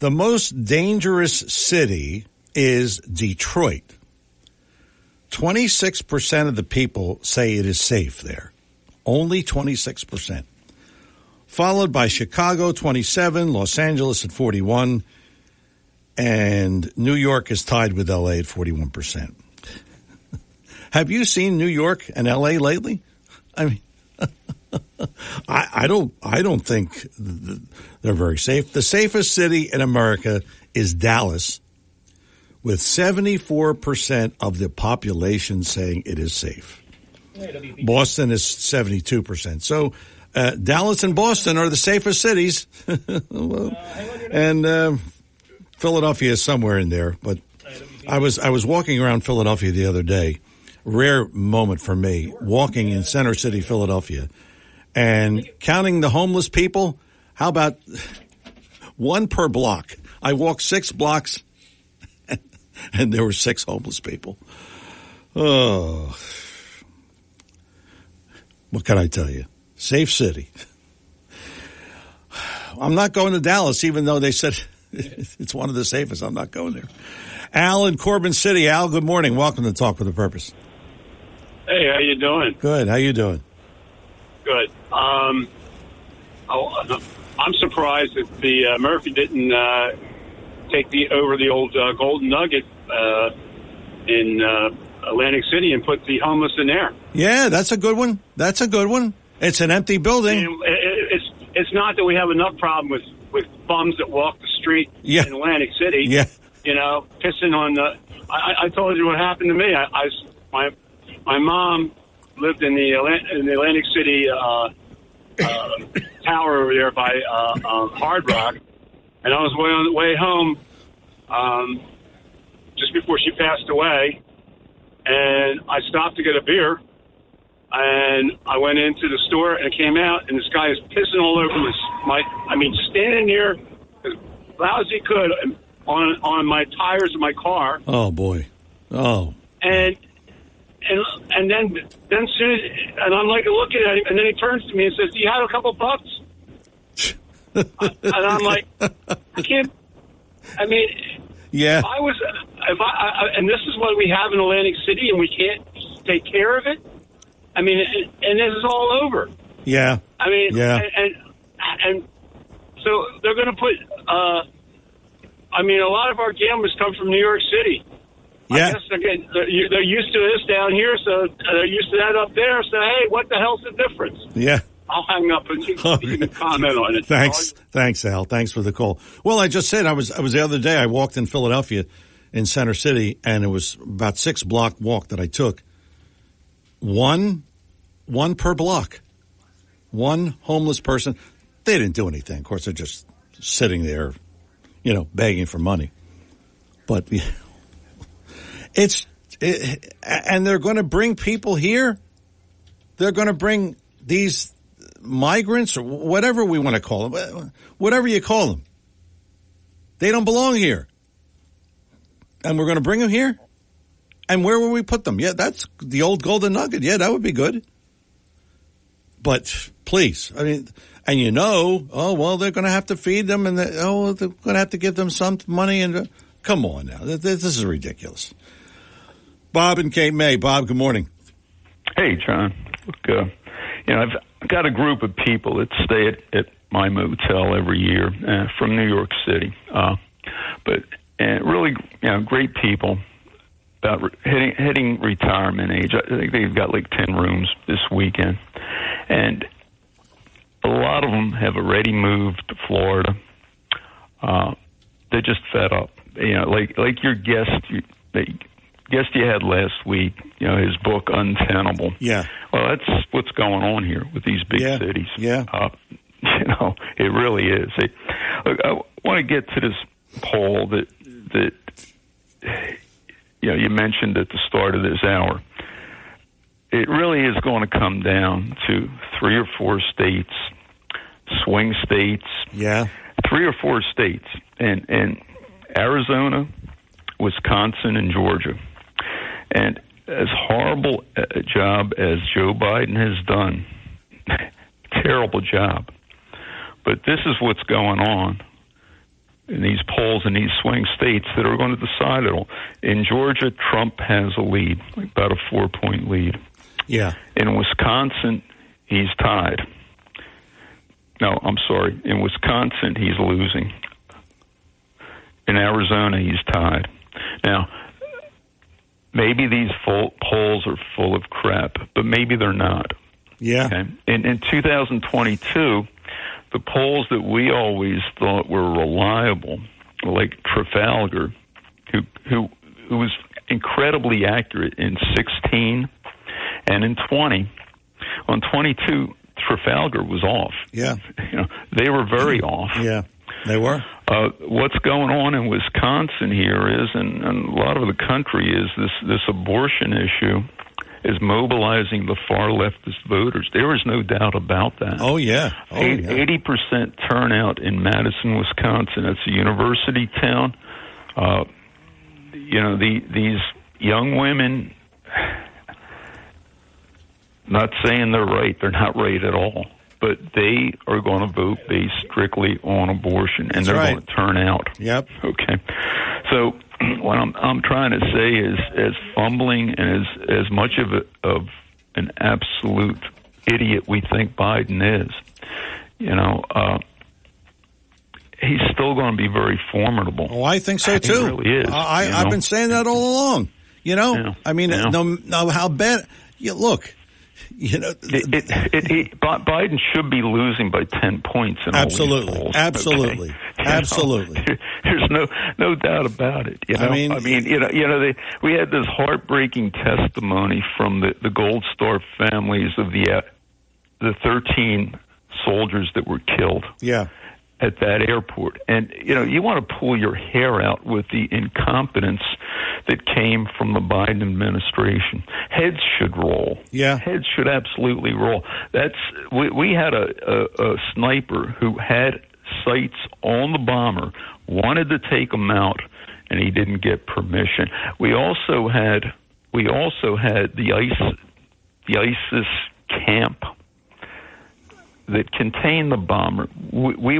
The most dangerous city is Detroit. 26% of the people say it is safe there. Only 26%. Followed by Chicago, 27, Los Angeles at 41, and New York is tied with L.A. at 41%. Have you seen New York and L.A. lately? I mean, I don't think they're very safe. The safest city in America is Dallas, with 74% of the population saying it is safe. Boston is 72%. So Dallas and Boston are the safest cities, and Philadelphia is somewhere in there. But I was walking around Philadelphia the other day. Rare moment for me, walking in Center City, Philadelphia, and counting the homeless people. How about one per block? I walked 6 blocks, and there were 6 homeless people. Oh, what can I tell you? Safe city. I'm not going to Dallas, even though they said it's one of the safest. I'm not going there. Al in Corbin City. Al, good morning. Welcome to Talk with a Purpose. Hey, how you doing? Good. How you doing? Good. I'm surprised that the Murphy didn't take over the old Golden Nugget in Atlantic City and put the homeless in there. Yeah, that's a good one. That's a good one. It's an empty building. It's not that we have enough problem with bums that walk the street in Atlantic City. Yeah. You know, pissing on the. I told you what happened to me. My mom lived in the Atlantic City tower over there by Hard Rock, and I was way on the way home just before she passed away, and I stopped to get a beer, and I went into the store and came out, and this guy is pissing all over standing there as loud as he could on my tires of my car. Oh boy! Oh. And then soon, and I'm like looking at him, and then he turns to me and says, "Do you have a couple bucks?" And I'm like, "I can't." I mean, yeah. And this is what we have in Atlantic City, and we can't take care of it. I mean, and this is all over. Yeah. I mean, yeah. And so they're going to put. A lot of our gamblers come from New York City. Yeah. I guess they're used to this down here, so they're used to that up there. So, hey, what the hell's the difference? Yeah. I'll hang up and you can comment on it. Thanks. Thanks, Al. Thanks for the call. Well, I just said I was the other day, I walked in Philadelphia in Center City, and it was about 6-block walk that I took. One per block. One homeless person. They didn't do anything. Of course, they're just sitting there, you know, begging for money. But, yeah. And they're going to bring people here. They're going to bring these migrants or whatever we want to call them, whatever you call them. They don't belong here. And we're going to bring them here? And where will we put them? Yeah, that's the old Golden Nugget. Yeah, that would be good. But please, I mean, and you know, oh, well, they're going to have to feed them and they're going to have to give them some money. And come on now. This is ridiculous. Bob and Cape May. Bob, good morning. Hey, John. Look, I've got a group of people that stay at my motel every year from New York City. Really, great people about hitting retirement age. I think they've got like 10 rooms this weekend. And a lot of them have already moved to Florida. They're just fed up. Like your guest you had last week, his book, Untenable. Yeah. Well, that's what's going on here with these big cities. Yeah. You know, it really is. Look, I want to get to this poll that you know you mentioned at the start of this hour. It really is going to come down to three or four states, swing states. Yeah, three or four states, and Arizona, Wisconsin, and Georgia. And as horrible a job as Joe Biden has done, terrible job. But this is what's going on in these polls in these swing states that are going to decide it all. In Georgia, Trump has a lead, about a 4-point lead. Yeah. In Wisconsin, he's tied. No, I'm sorry. In Wisconsin, he's losing. In Arizona, he's tied. Now, maybe these polls are full of crap, but maybe they're not. Yeah. Okay? In 2022, the polls that we always thought were reliable, like Trafalgar, who was incredibly accurate in 16 and in 20. On 22, Trafalgar was off. Yeah. You know, they were very off. Yeah, they were. What's going on in Wisconsin here is, and a lot of the country is, this abortion issue is mobilizing the far leftist voters. There is no doubt about that. Oh, yeah. 80% turnout in Madison, Wisconsin. It's a university town. You know, these young women, not saying they're right. They're not right at all. But they are going to vote based strictly on abortion, and they're right. Going to turn out. Yep. Okay. So what I'm trying to say is, as fumbling and as much of an absolute idiot we think Biden is, you know, he's still going to be very formidable. Oh, I think so too. He really is. I've been saying that all along. You know, yeah. I mean, yeah. No, how bad? Yeah, look. You know, Biden should be losing by 10 points in all these polls. Absolutely, okay? Absolutely. There's no doubt about it. You know? I mean, you know, we had this heartbreaking testimony from the Gold Star families of the 13 soldiers that were killed. Yeah. At that airport. And, you know, you want to pull your hair out with the incompetence that came from the Biden administration. Heads should roll. Yeah. Heads should absolutely roll. We had a sniper who had sights on the bomber, wanted to take him out, and he didn't get permission. We also had the ISIS camp that contained the bomber. We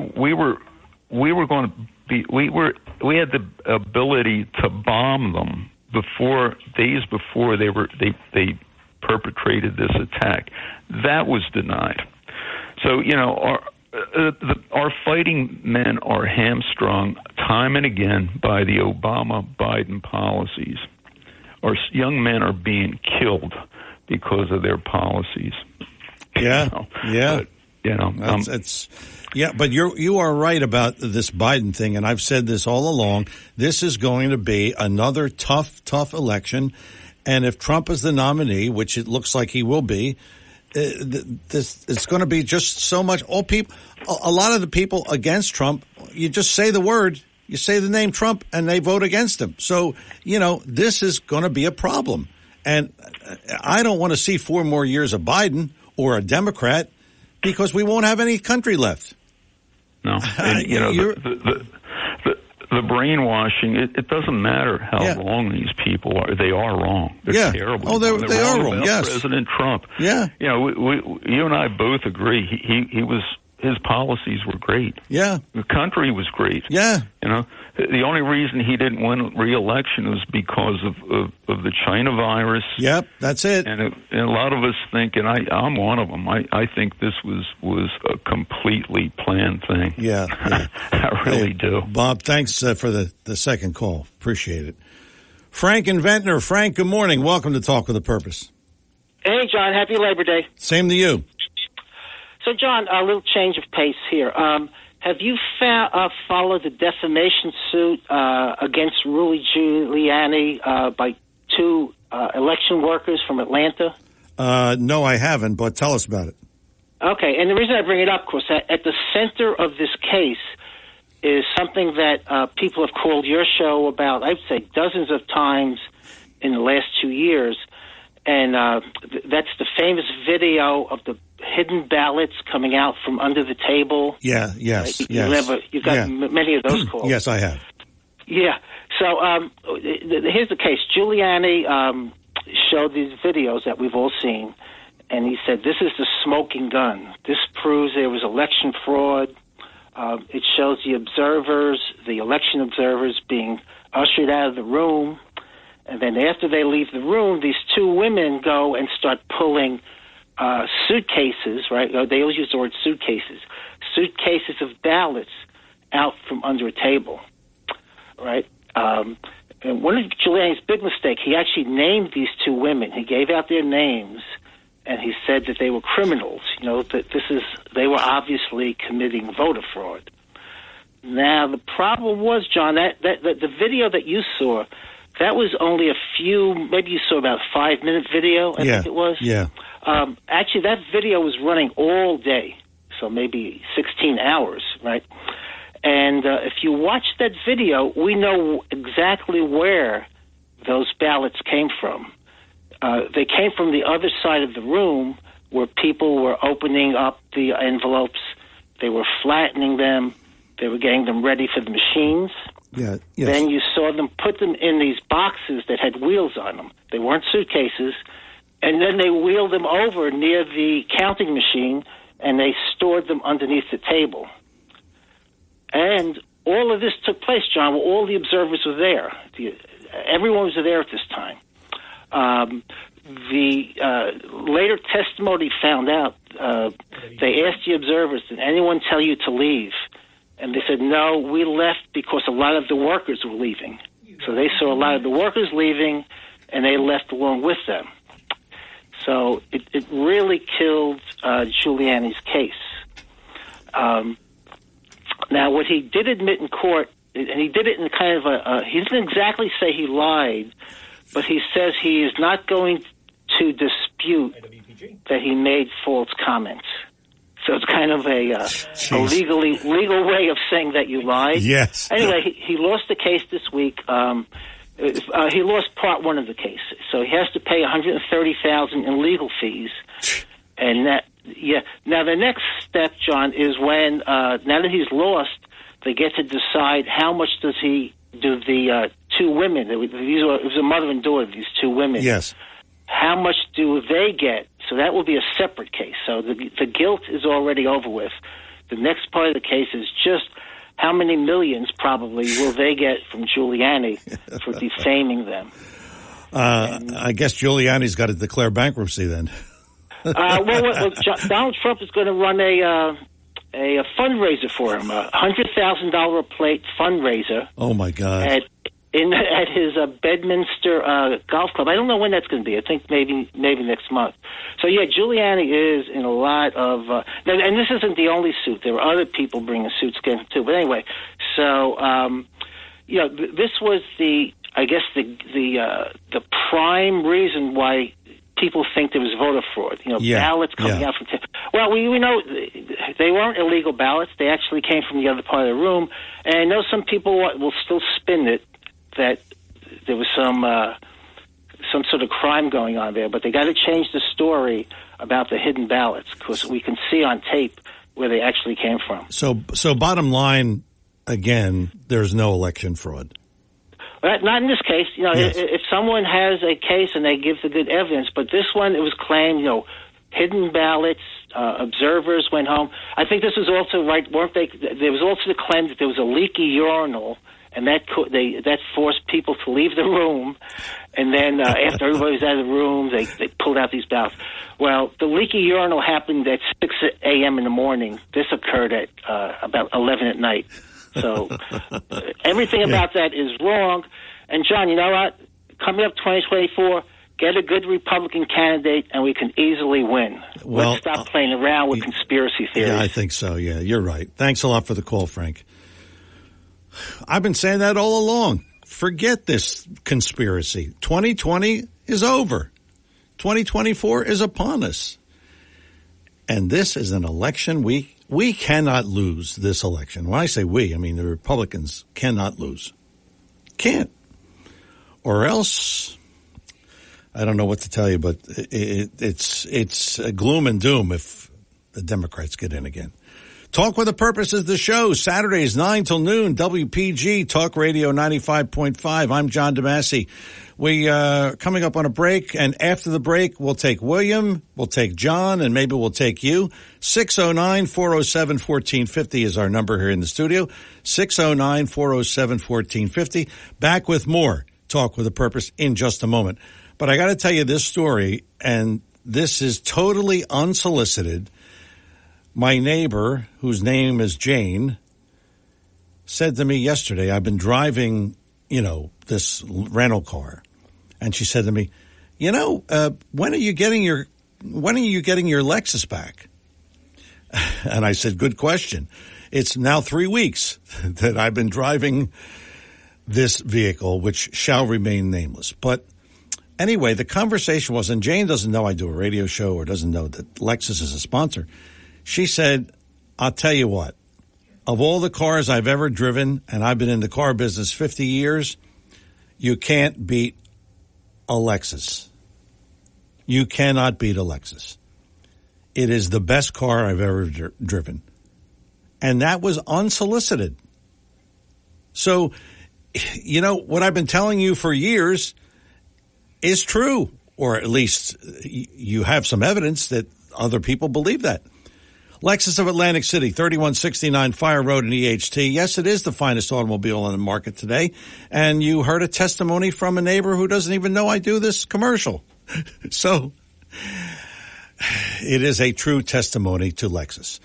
had the ability to bomb them days before they perpetrated this attack. That was denied. So you know, our fighting men are hamstrung time and again by the Obama-Biden policies. Our young men are being killed because of their policies. Yeah, you know? Yeah. You know, but you are right about this Biden thing, and I've said this all along. This is going to be another tough election, and if Trump is the nominee, which it looks like he will be, it's going to be just so much. A lot of the people against Trump, you just say the word, you say the name Trump, and they vote against him. So you know this is going to be a problem, and I don't want to see 4 more years of Biden or a Democrat. Because we won't have any country left. No, and, you know the brainwashing. It doesn't matter how wrong these people are; they are wrong. They're terrible. Oh, they are wrong. Yes, President Trump. Yeah, you know, you and I both agree. He was. His policies were great. Yeah. The country was great. Yeah. You know, the only reason he didn't win re-election was because of the China virus. Yep, that's it. And a lot of us think, and I'm one of them, I think this was a completely planned thing. Yeah. I really do. Bob, thanks for the second call. Appreciate it. Frank in Ventnor. Frank, good morning. Welcome to Talk with a Purpose. Hey, John. Happy Labor Day. Same to you. So, John, a little change of pace here. Have you followed the defamation suit against Rudy Giuliani by 2 election workers from Atlanta? No, I haven't, but tell us about it. Okay, and the reason I bring it up, of course, at the center of this case is something that people have called your show about, I'd say, dozens of times in the last 2 years, and that's the famous video of the hidden ballots coming out from under the table. Yeah, yes, yes. Remember, you've got many of those calls. Yes, I have. Yeah, so here's the case. Giuliani showed these videos that we've all seen, and he said, this is the smoking gun. This proves there was election fraud. It shows the election observers being ushered out of the room. And then after they leave the room, these two women go and start pulling suitcases, right? They always use the word suitcases. Suitcases of ballots out from under a table, right? And one of Giuliani's big mistakes, he actually named these two women. He gave out their names, and he said that they were criminals, you know, that they were obviously committing voter fraud. Now, the problem was, John, that the video that you saw, that was only a few, maybe you saw about a 5-minute video, I think it was. Yeah. Actually, that video was running all day, so maybe 16 hours, right? And if you watch that video, we know exactly where those ballots came from. They came from the other side of the room where people were opening up the envelopes. They were flattening them. They were getting them ready for the machines. Yeah, yes. Then you saw them put them in these boxes that had wheels on them. They weren't suitcases. And then they wheeled them over near the counting machine, and they stored them underneath the table. And all of this took place, John, where all the observers were there. Everyone was there at this time. Later testimony found out, they asked the observers, did anyone tell you to leave? And they said, no, we left because a lot of the workers were leaving. So they saw a lot of the workers leaving, and they left along with them. So it really killed Giuliani's case. Now, what he did admit in court, and he did it in kind of he didn't exactly say he lied, but he says he is not going to dispute that he made false comments. So it's kind of a legal way of saying that you lied. Yes. Anyway, he lost the case this week. He lost part one of the case, so he has to pay $130,000 in legal fees. And now the next step, John, is when now that he's lost, they get to decide how much does he do the two women. It was a mother and daughter, these two women. Yes. How much do they get? So that will be a separate case. So the guilt is already over with. The next part of the case is just how many millions probably will they get from Giuliani for defaming them. I guess Giuliani's got to declare bankruptcy then. Well, Donald Trump is going to run a fundraiser for him, a $100,000 a plate fundraiser. Oh, my God. At his Bedminster golf club. I don't know when that's going to be. I think maybe next month. So, yeah, Giuliani is in a lot of... and this isn't the only suit. There were other people bringing suits against him, too. But anyway, so, this was the prime reason why people think there was voter fraud. Ballots coming out from... Well, we know they weren't illegal ballots. They actually came from the other part of the room. And I know some people will still spin it, that there was some sort of crime going on there, but they got to change the story about the hidden ballots because we can see on tape where they actually came from. So bottom line, again, there's no election fraud. Not in this case. Yes. If someone has a case and they give the good evidence, but this one, it was claimed, hidden ballots, observers went home. I think this was also right. There was also the claim that there was a leaky urinal. And that forced people to leave the room. And then after everybody was out of the room, they pulled out these ballots. Well, the leaky urinal happened at 6 a.m. in the morning. This occurred at about 11 at night. So everything about that is wrong. And, John, you know what? Coming up 2024, get a good Republican candidate, and we can easily win. Well, let's stop playing around with conspiracy theories. Yeah, I think so. Yeah, you're right. Thanks a lot for the call, Frank. I've been saying that all along. Forget this conspiracy. 2020 is over. 2024 is upon us. And this is an election we cannot lose this election. When I say we, I mean the Republicans cannot lose. Can't. Or else, I don't know what to tell you, but it's gloom and doom if the Democrats get in again. Talk with a Purpose is the show. Saturdays, 9 till noon, WPG Talk Radio 95.5. I'm John DeMassey. We coming up on a break, and after the break, we'll take William, we'll take John, and maybe we'll take you. 609-407-1450 is our number here in the studio. 609-407-1450. Back with more Talk with a Purpose in just a moment. But I got to tell you this story, and this is totally unsolicited. My neighbor, whose name is Jane, said to me yesterday, I've been driving, this rental car. And she said to me, when are you getting your Lexus back? And I said, good question. It's now 3 weeks that I've been driving this vehicle, which shall remain nameless. But anyway, the conversation was, and Jane doesn't know I do a radio show or doesn't know that Lexus is a sponsor. She said, I'll tell you what, of all the cars I've ever driven, and I've been in the car business 50 years, you can't beat a Lexus. You cannot beat a Lexus. It is the best car I've ever driven. And that was unsolicited. So, what I've been telling you for years is true, or at least you have some evidence that other people believe that. Lexus of Atlantic City, 3169 Fire Road in EHT. Yes, it is the finest automobile on the market today. And you heard a testimony from a neighbor who doesn't even know I do this commercial. So it is a true testimony to Lexus.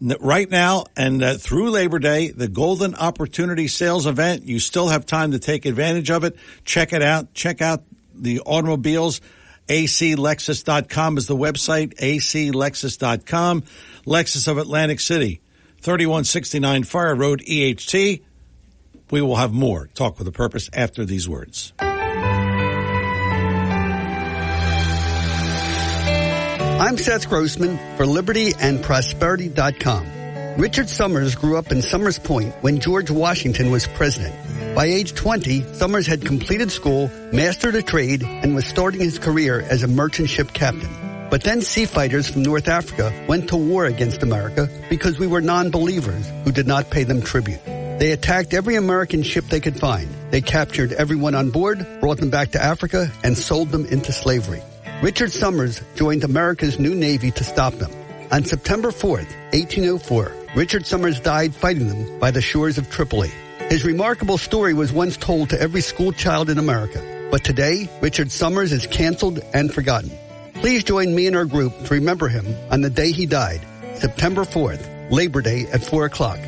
Right now and through Labor Day, the Golden Opportunity Sales Event, you still have time to take advantage of it. Check it out. Check out the automobiles. aclexus.com is the website, aclexus.com. Lexus of Atlantic City, 3169 Fire Road, EHT. We will have more Talk with a Purpose after these words. I'm Seth Grossman for Liberty and Prosperity.com. Richard Somers grew up in Somers Point when George Washington was president. By age 20, Somers had completed school, mastered a trade, and was starting his career as a merchant ship captain. But then sea fighters from North Africa went to war against America because we were non-believers who did not pay them tribute. They attacked every American ship they could find. They captured everyone on board, brought them back to Africa, and sold them into slavery. Richard Somers joined America's new Navy to stop them. On September 4th, 1804, Richard Somers died fighting them by the shores of Tripoli. His remarkable story was once told to every school child in America. But today, Richard Somers is canceled and forgotten. Please join me and our group to remember him on the day he died, September 4th, Labor Day at 4 o'clock.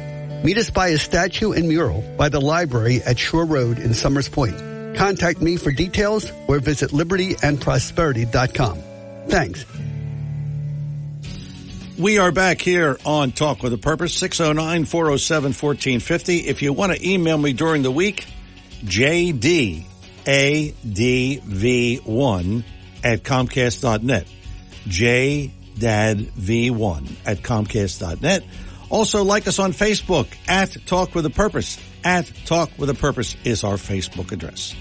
Meet us by his statue and mural by the library at Shore Road in Somers Point. Contact me for details or visit libertyandprosperity.com. Thanks. We are back here on Talk with a Purpose, 609-407-1450. If you want to email me during the week, jdadv1@comcast.net. jdadv1@comcast.net. Also, like us on Facebook, at Talk with a Purpose. At Talk with a Purpose is our Facebook address.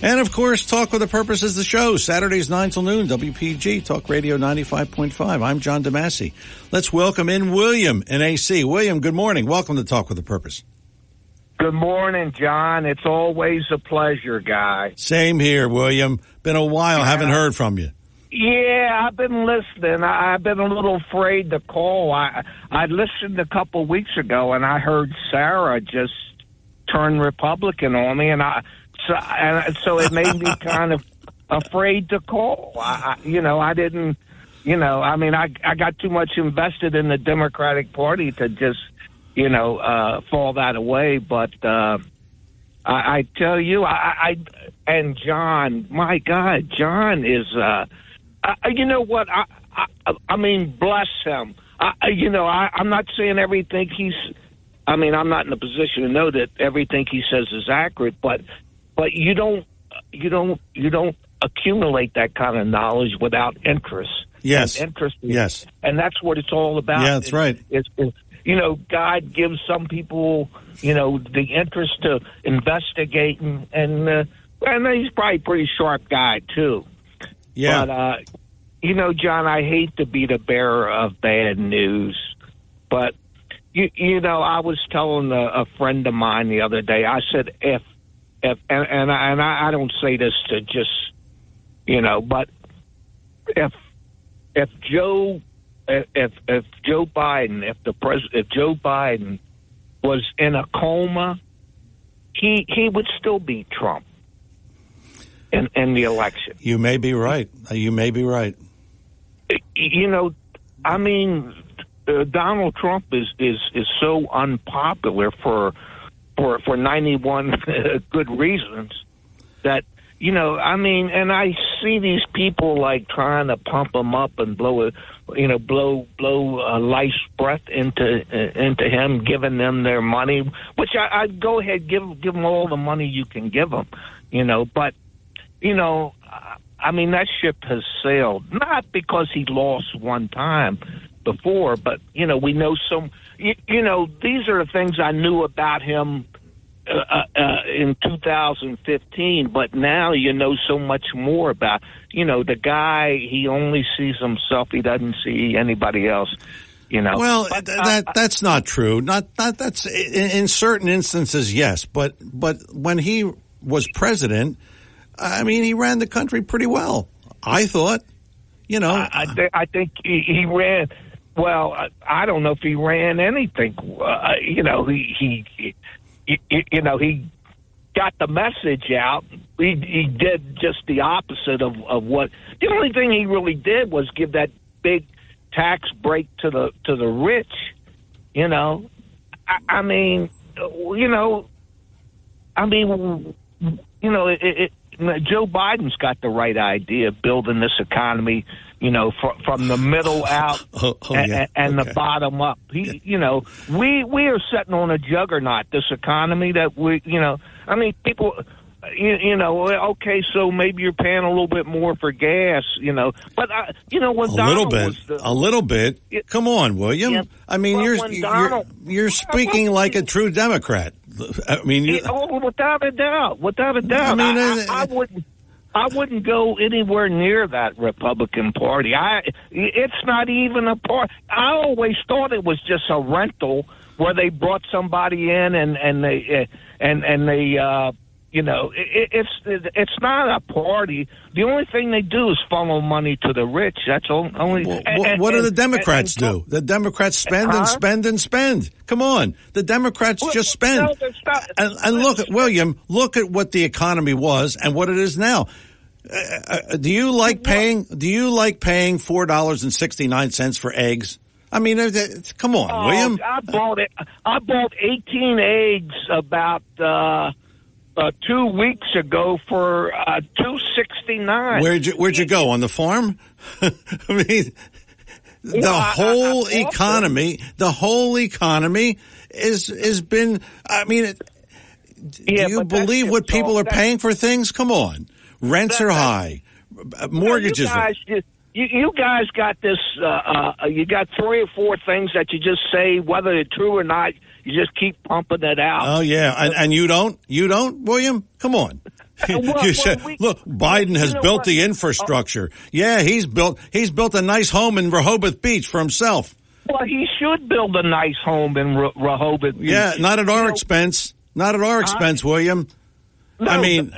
And, of course, Talk with a Purpose is the show. Saturdays, 9 till noon, WPG, Talk Radio 95.5. I'm John DeMassey. Let's welcome in William in AC. William, good morning. Welcome to Talk with a Purpose. Good morning, John. It's always a pleasure, guy. Same here, William. Been a while. Yeah. Haven't heard from you. Yeah, I've been listening. I've been a little afraid to call. I listened a couple weeks ago, and I heard Sarah just turn Republican on me, and So it made me kind of afraid to call. I got too much invested in the Democratic Party to just, fall that away. But I tell you, and John, my God, John is, you know what? I mean, bless him. I'm not saying everything I'm not in a position to know that everything he says is accurate, but you don't accumulate that kind of knowledge without interest. Yes. And interest. Yes. And that's what it's all about. Yeah, that's right. It's, you know, God gives some people, you know, the interest to investigate, and he's probably a pretty sharp guy, too. Yeah. But, you know, John, I hate to be the bearer of bad news, but, you know, I was telling a friend of mine the other day, I said, I don't say this to just, you know, but if Joe Biden was in a coma, he would still be Trump in the election. You may be right. You know, I mean, Donald Trump is so unpopular for 91 good reasons that, you know, I mean, and I see these people like trying to pump him up and blow life's breath into him, giving them their money, which I'd go ahead, give them all the money you can give them, you know. But, you know, I mean, that ship has sailed, not because he lost one time before, but, you know, we know some, you know, these are the things I knew about him in 2015, but now you know so much more about, you know, the guy, he only sees himself, he doesn't see anybody else, you know. Well, but, that's not true. Not that's in certain instances, yes, but when he was president, I mean, he ran the country pretty well, I thought, you know. I think he ran. Well, I don't know if he ran anything. You know, he got the message out. He did just the opposite of what. The only thing he really did was give that big tax break to the rich. You know, Joe Biden's got the right idea building this economy, you know, from the middle out the bottom up. You know, we are sitting on a juggernaut, this economy that we, you know, I mean, people, you know, okay, so maybe you're paying a little bit more for gas, you know, but, you know, when Donald was... A little bit. Come on, William. Yeah, I mean, you're speaking like a true Democrat. I mean, without a doubt. I mean, I wouldn't go anywhere near that Republican Party. It's not even a party. I always thought it was just a rental where they brought somebody in and they you know, it's not a party. The only thing they do is funnel money to the rich. That's all. Only. What do the Democrats do? The Democrats spend and spend and spend. Come on, the Democrats just spend. No, and look at William. Look at what the economy was and what it is now. Do you like paying $4.69 for eggs? I mean, come on, William. I bought 18 eggs about 2 weeks ago for $2.69. Where'd you go on the farm? I mean, the whole economy is been. I mean, do you believe what people are paying for things? Come on, rents are high, mortgages. You guys got this. You got three or four things that you just say whether they're true or not. You just keep pumping it out. Oh, yeah. And you don't, William? Come on. Look, Biden has built the infrastructure. Yeah, he's built a nice home in Rehoboth Beach for himself. Well, he should build a nice home in Rehoboth Beach. Yeah, not at our expense. Not at our expense, William. No, I mean,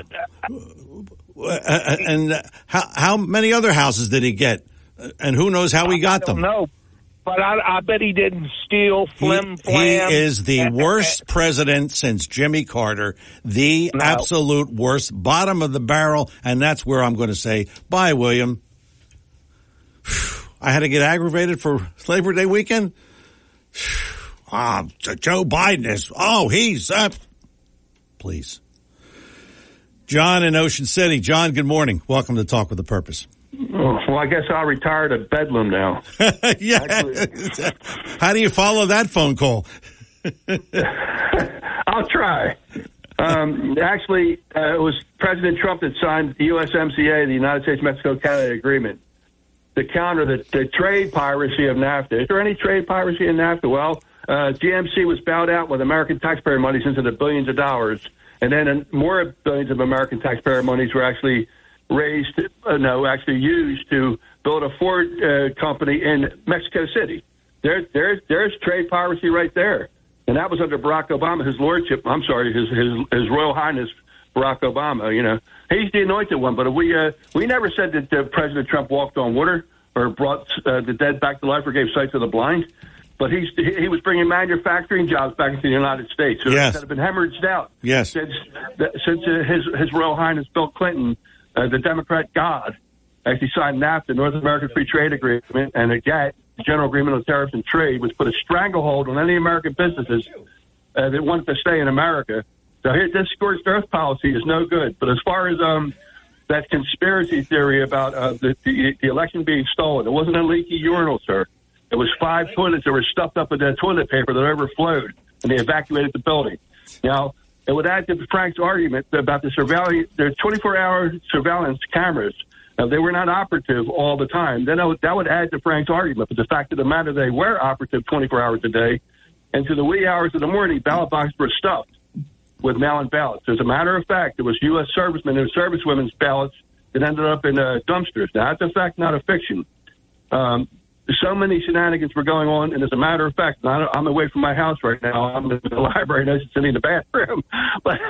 how many other houses did he get? And who knows how he got them? No. But I bet he didn't steal, flim-flam. He is the worst president since Jimmy Carter, absolute worst, bottom of the barrel, and that's where I'm going to say bye, William. I had to get aggravated for Labor Day weekend. Joe Biden is, he's up. Please. John in Ocean City. John, good morning. Welcome to Talk with a Purpose. Well, I guess I'll retire to Bedlam now. Yeah. Actually, how do you follow that phone call? I'll try. It was President Trump that signed the USMCA, the United States-Mexico-Canada Agreement. to counter the trade piracy of NAFTA. Is there any trade piracy in NAFTA? Well, GMC was bailed out with American taxpayer monies into the billions of dollars, and then more billions of American taxpayer monies were actually raised, used to build a Ford company in Mexico City. There's trade piracy right there. And that was under Barack Obama, His Royal Highness Barack Obama, He's the anointed one, but we never said that President Trump walked on water or brought the dead back to life or gave sight to the blind. But he was bringing manufacturing jobs back into the United States. So yes. That have been hemorrhaged out since His Royal Highness Bill Clinton, the Democrat god, actually signed NAFTA, North American Free Trade Agreement, and a GATT, General Agreement on Tariffs and Trade, which put a stranglehold on any American businesses that wanted to stay in America. So here, this scorched earth policy is no good. But as far as that conspiracy theory about the election being stolen, it wasn't a leaky urinal, sir. It was 5 toilets that were stuffed up with that toilet paper that overflowed, and they evacuated the building. Now, it would add to Frank's argument about the surveillance, their 24-hour surveillance cameras. Now, they were not operative all the time. Then that would add to Frank's argument. But the fact of the matter, they were operative 24 hours a day. And to the wee hours of the morning, ballot boxes were stuffed with mail-in ballots. As a matter of fact, it was U.S. servicemen and servicewomen's ballots that ended up in dumpsters. Now, that's a fact, not a fiction. So many shenanigans were going on. And as a matter of fact, I'm away from my house right now. I'm in the library and I'm sitting in the bathroom. But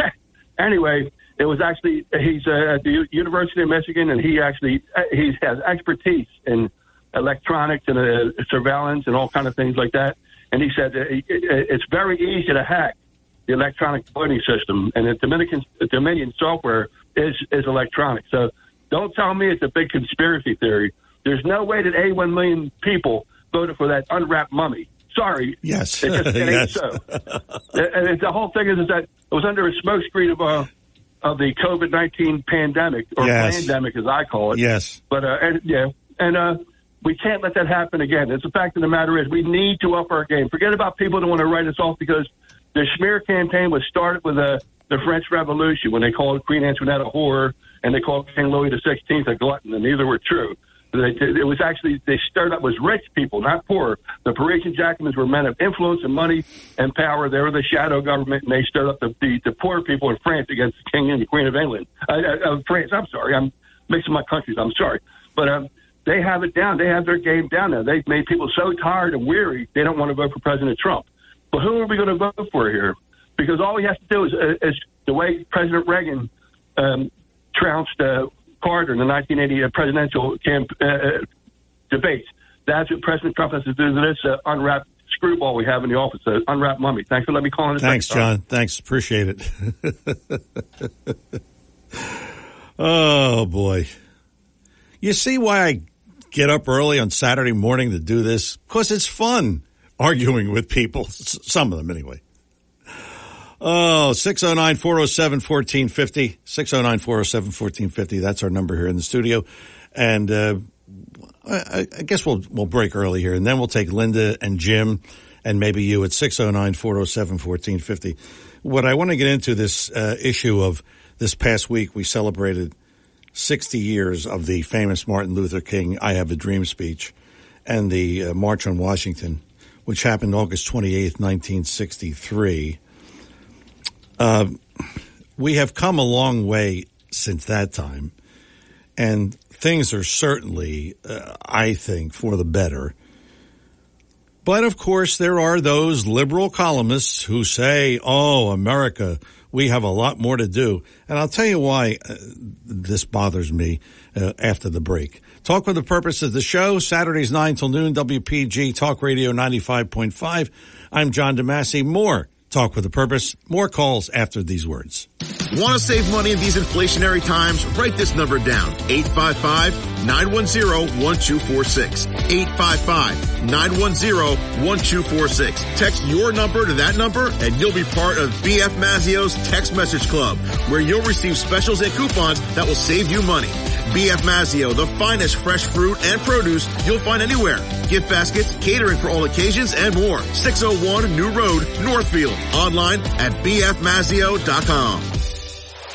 anyway... It was actually, he's at the University of Michigan, and he has expertise in electronics and surveillance and all kind of things like that. And he said it's very easy to hack the electronic voting system, and the Dominion software is electronic. So don't tell me it's a big conspiracy theory. There's no way that 81 million people voted for that unwrapped mummy. Sorry. Yes. It just ain't yes. So. And the whole thing is that it was under a smokescreen of the COVID-19 pandemic, or yes. Pandemic as I call it. Yes. But, we can't let that happen again. It's the fact of the matter is we need to up our game. Forget about people that want to write us off because the smear campaign was started with the French Revolution when they called Queen Antoinette a whore and they called King Louis XVI a glutton, and neither were true. It was actually, they stirred up, was rich people, not poor. The Parisian Jacobins were men of influence and money and power. They were the shadow government, and they stirred up the poor people in France against the King and the Queen of England. Of France, I'm sorry. I'm mixing my countries. I'm sorry. But they have it down. They have their game down now. They've made people so tired and weary, they don't want to vote for President Trump. But who are we going to vote for here? Because all we have to do is the way President Reagan trounced Carter in the 1980 presidential debates. That's what President Trump has to do to this unwrapped screwball we have in the office, the unwrapped mummy. Thanks for letting me call in. Thanks, John. Thanks. Appreciate it. Oh, boy. You see why I get up early on Saturday morning to do this? Because it's fun arguing with people, some of them anyway. Oh, 609-407-1450, 609-407-1450. That's our number here in the studio. And I guess we'll break early here, and then we'll take Linda and Jim and maybe you at 609-407-1450. What I want to get into this issue of this past week, we celebrated 60 years of the famous Martin Luther King I Have a Dream speech and the March on Washington, which happened August 28th, 1963. We have come a long way since that time, and things are certainly, I think, for the better. But, of course, there are those liberal columnists who say, oh, America, we have a lot more to do. And I'll tell you why this bothers me after the break. Talk for the Purpose of the show, Saturdays 9 till noon, WPG Talk Radio 95.5. I'm John DeMassey. More Talk with a Purpose. More calls after these words. Want to save money in these inflationary times? Write this number down. 855-910-1246. 855-910-1246. Text your number to that number and you'll be part of B.F. Mazzeo's Text Message Club, where you'll receive specials and coupons that will save you money. B.F. Mazzeo, the finest fresh fruit and produce you'll find anywhere. Gift baskets, catering for all occasions, and more. 601 New Road, Northfield. Online at bfmazzeo.com.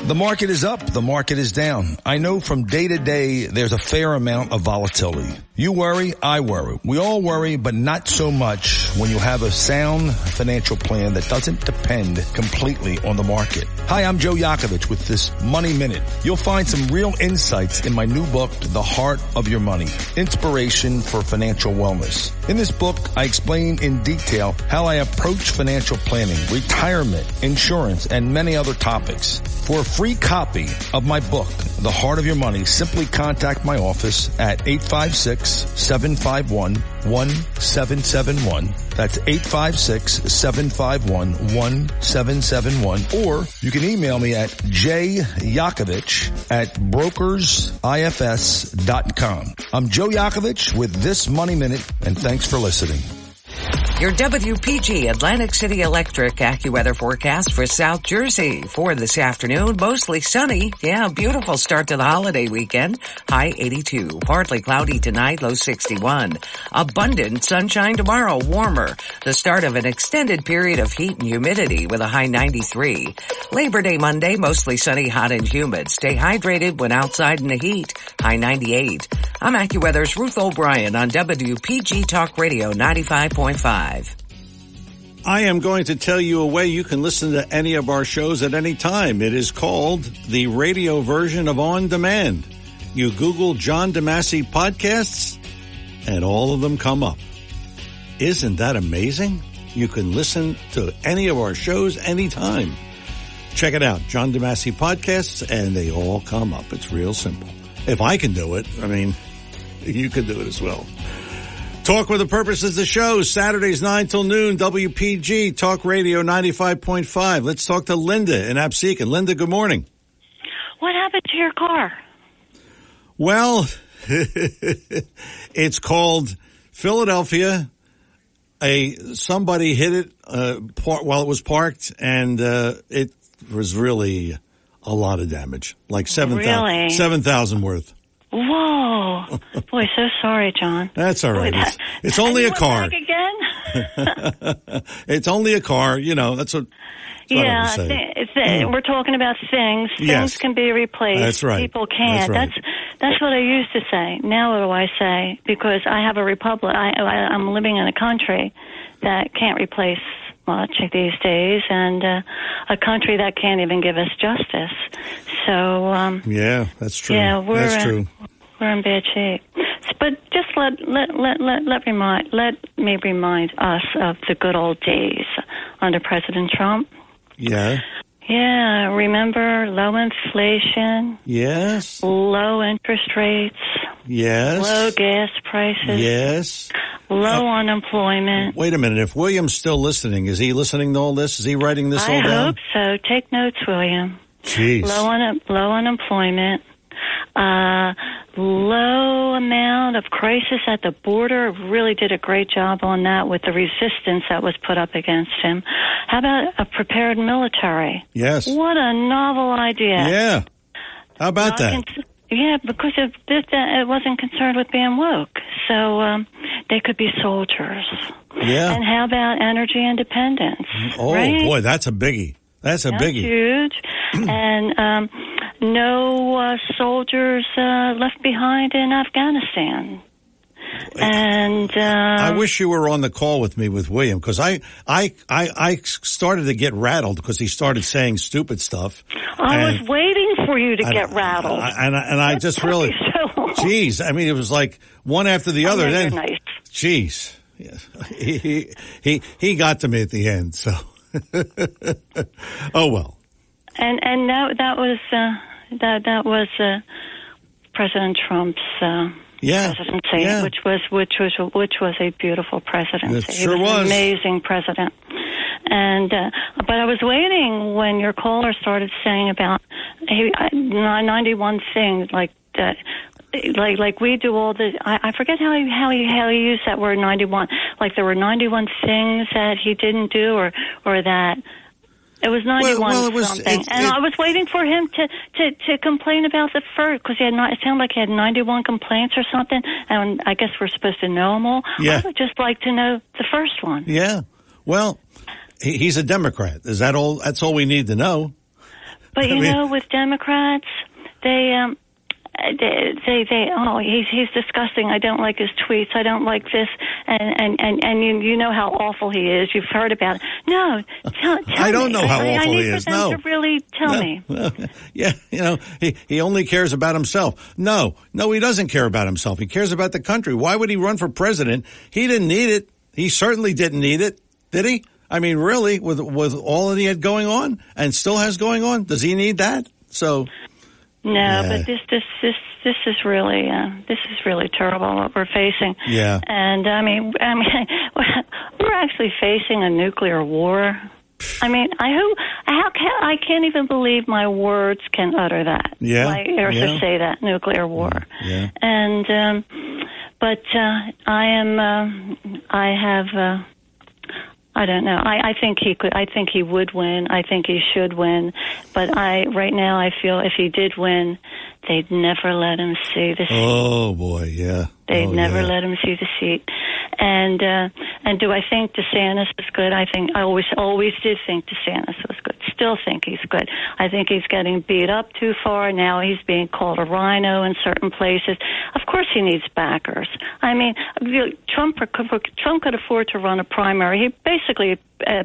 The market is up. The market is down. I know from day to day there's a fair amount of volatility. You worry, I worry. We all worry, but not so much when you have a sound financial plan that doesn't depend completely on the market. Hi, I'm Joe Yakovich with this Money Minute. You'll find some real insights in my new book, The Heart of Your Money, Inspiration for Financial Wellness. In this book, I explain in detail how I approach financial planning, retirement, insurance, and many other topics. For a free copy of my book, The Heart of Your Money, simply contact my office at 856-751-1771. That's 856-751-1771. Or you can email me at jyakovich@brokersifs.com. I'm Joe Yakovich with This Money Minute, and thanks for listening. Your WPG Atlantic City Electric AccuWeather forecast for South Jersey. For this afternoon, mostly sunny. Yeah, beautiful start to the holiday weekend. High 82. Partly cloudy tonight, low 61. Abundant sunshine tomorrow, warmer. The start of an extended period of heat and humidity with a high 93. Labor Day Monday, mostly sunny, hot and humid. Stay hydrated when outside in the heat. High 98. I'm AccuWeather's Ruth O'Brien on WPG Talk Radio 95.5. I am going to tell you a way you can listen to any of our shows at any time. It is called the radio version of On Demand. You Google John DeMassey podcasts, and all of them come up. Isn't that amazing? You can listen to any of our shows anytime. Check it out, John DeMassey podcasts, and they all come up. It's real simple. If I can do it, I mean, you can do it as well. Talk with a Purpose is the show, Saturdays 9 till noon, WPG, Talk Radio 95.5. Let's talk to Linda in Absecon. Linda, good morning. What happened to your car? Well, it's called Philadelphia. Somebody hit it while it was parked, and it was really a lot of damage, like 7,000 worth. Whoa. Boy, so sorry, John. That's all right. Boy, it's only a car. Again? It's only a car. You know, that's what. Yeah, we're talking about things. Yes. Things can be replaced. That's right. People can't. That's what I used to say. Now what do I say? Because I have a republic. I'm living in a country that can't replace much these days, and a country that can't even give us justice. So yeah, that's true. Yeah, we're in bad shape. But just let me remind us of the good old days under President Trump. Yeah. Yeah. Remember low inflation. Yes. Low interest rates. Yes. Low gas prices. Yes. Low unemployment. Wait a minute. If William's still listening, is he listening to all this? Is he writing this all down? I hope so. Take notes, William. Jeez. Low unemployment. Low amount of crisis at the border. Really did a great job on that with the resistance that was put up against him. How about a prepared military? Yes. What a novel idea. Yeah. How about that? Yeah, because it wasn't concerned with being woke. So they could be soldiers. Yeah. And how about energy independence? Oh, right? Boy, that's a biggie. That's biggie. Huge. And no soldiers left behind in Afghanistan. And I wish you were on the call with me with William, because I started to get rattled because he started saying stupid stuff. I was waiting for you to get rattled. I just really, geez, I mean, it was like one after the other. Then, nice. Geez, yes. he got to me at the end. So, oh well. And that was President Trump's. Presidency, yeah. which was a beautiful presidency. It sure was an amazing president. And but I was waiting when your caller started saying about 91 things like that. Like we do all the. I forget how he used that word 91. Like there were 91 things that he didn't do or that. It was 91 something, and I was waiting for him to complain about the first, because it sounded like he had 91 complaints or something, and I guess we're supposed to know them all. Yeah. I would just like to know the first one. Yeah, well, he's a Democrat. Is that all? That's all we need to know. But you know, with Democrats, they he's disgusting. I don't like his tweets. I don't like this. And you know how awful he is. You've heard about it. No, tell I don't me. Know how I, awful I he is. Them no, to really tell no. me. Yeah, you know, he only cares about himself. No, he doesn't care about himself. He cares about the country. Why would he run for president? He didn't need it. He certainly didn't need it. Did he? I mean, really, with all that he had going on and still has going on, does he need that? So. No, but this is really terrible what we're facing. Yeah, and I mean, we're actually facing a nuclear war. I mean, I can't even believe my words can utter that. Yeah, to say that nuclear war. Yeah, and I don't know. I think he could. I think he would win. I think he should win. But right now, I feel if he did win, they'd never let him see the seat. Oh boy, yeah. They'd never let him see the seat. And do I think DeSantis is good? I think I always did think DeSantis was good. Still think he's good. I think he's getting beat up too far. Now he's being called a rhino in certain places. Of course he needs backers. I mean, Trump could afford to run a primary. He basically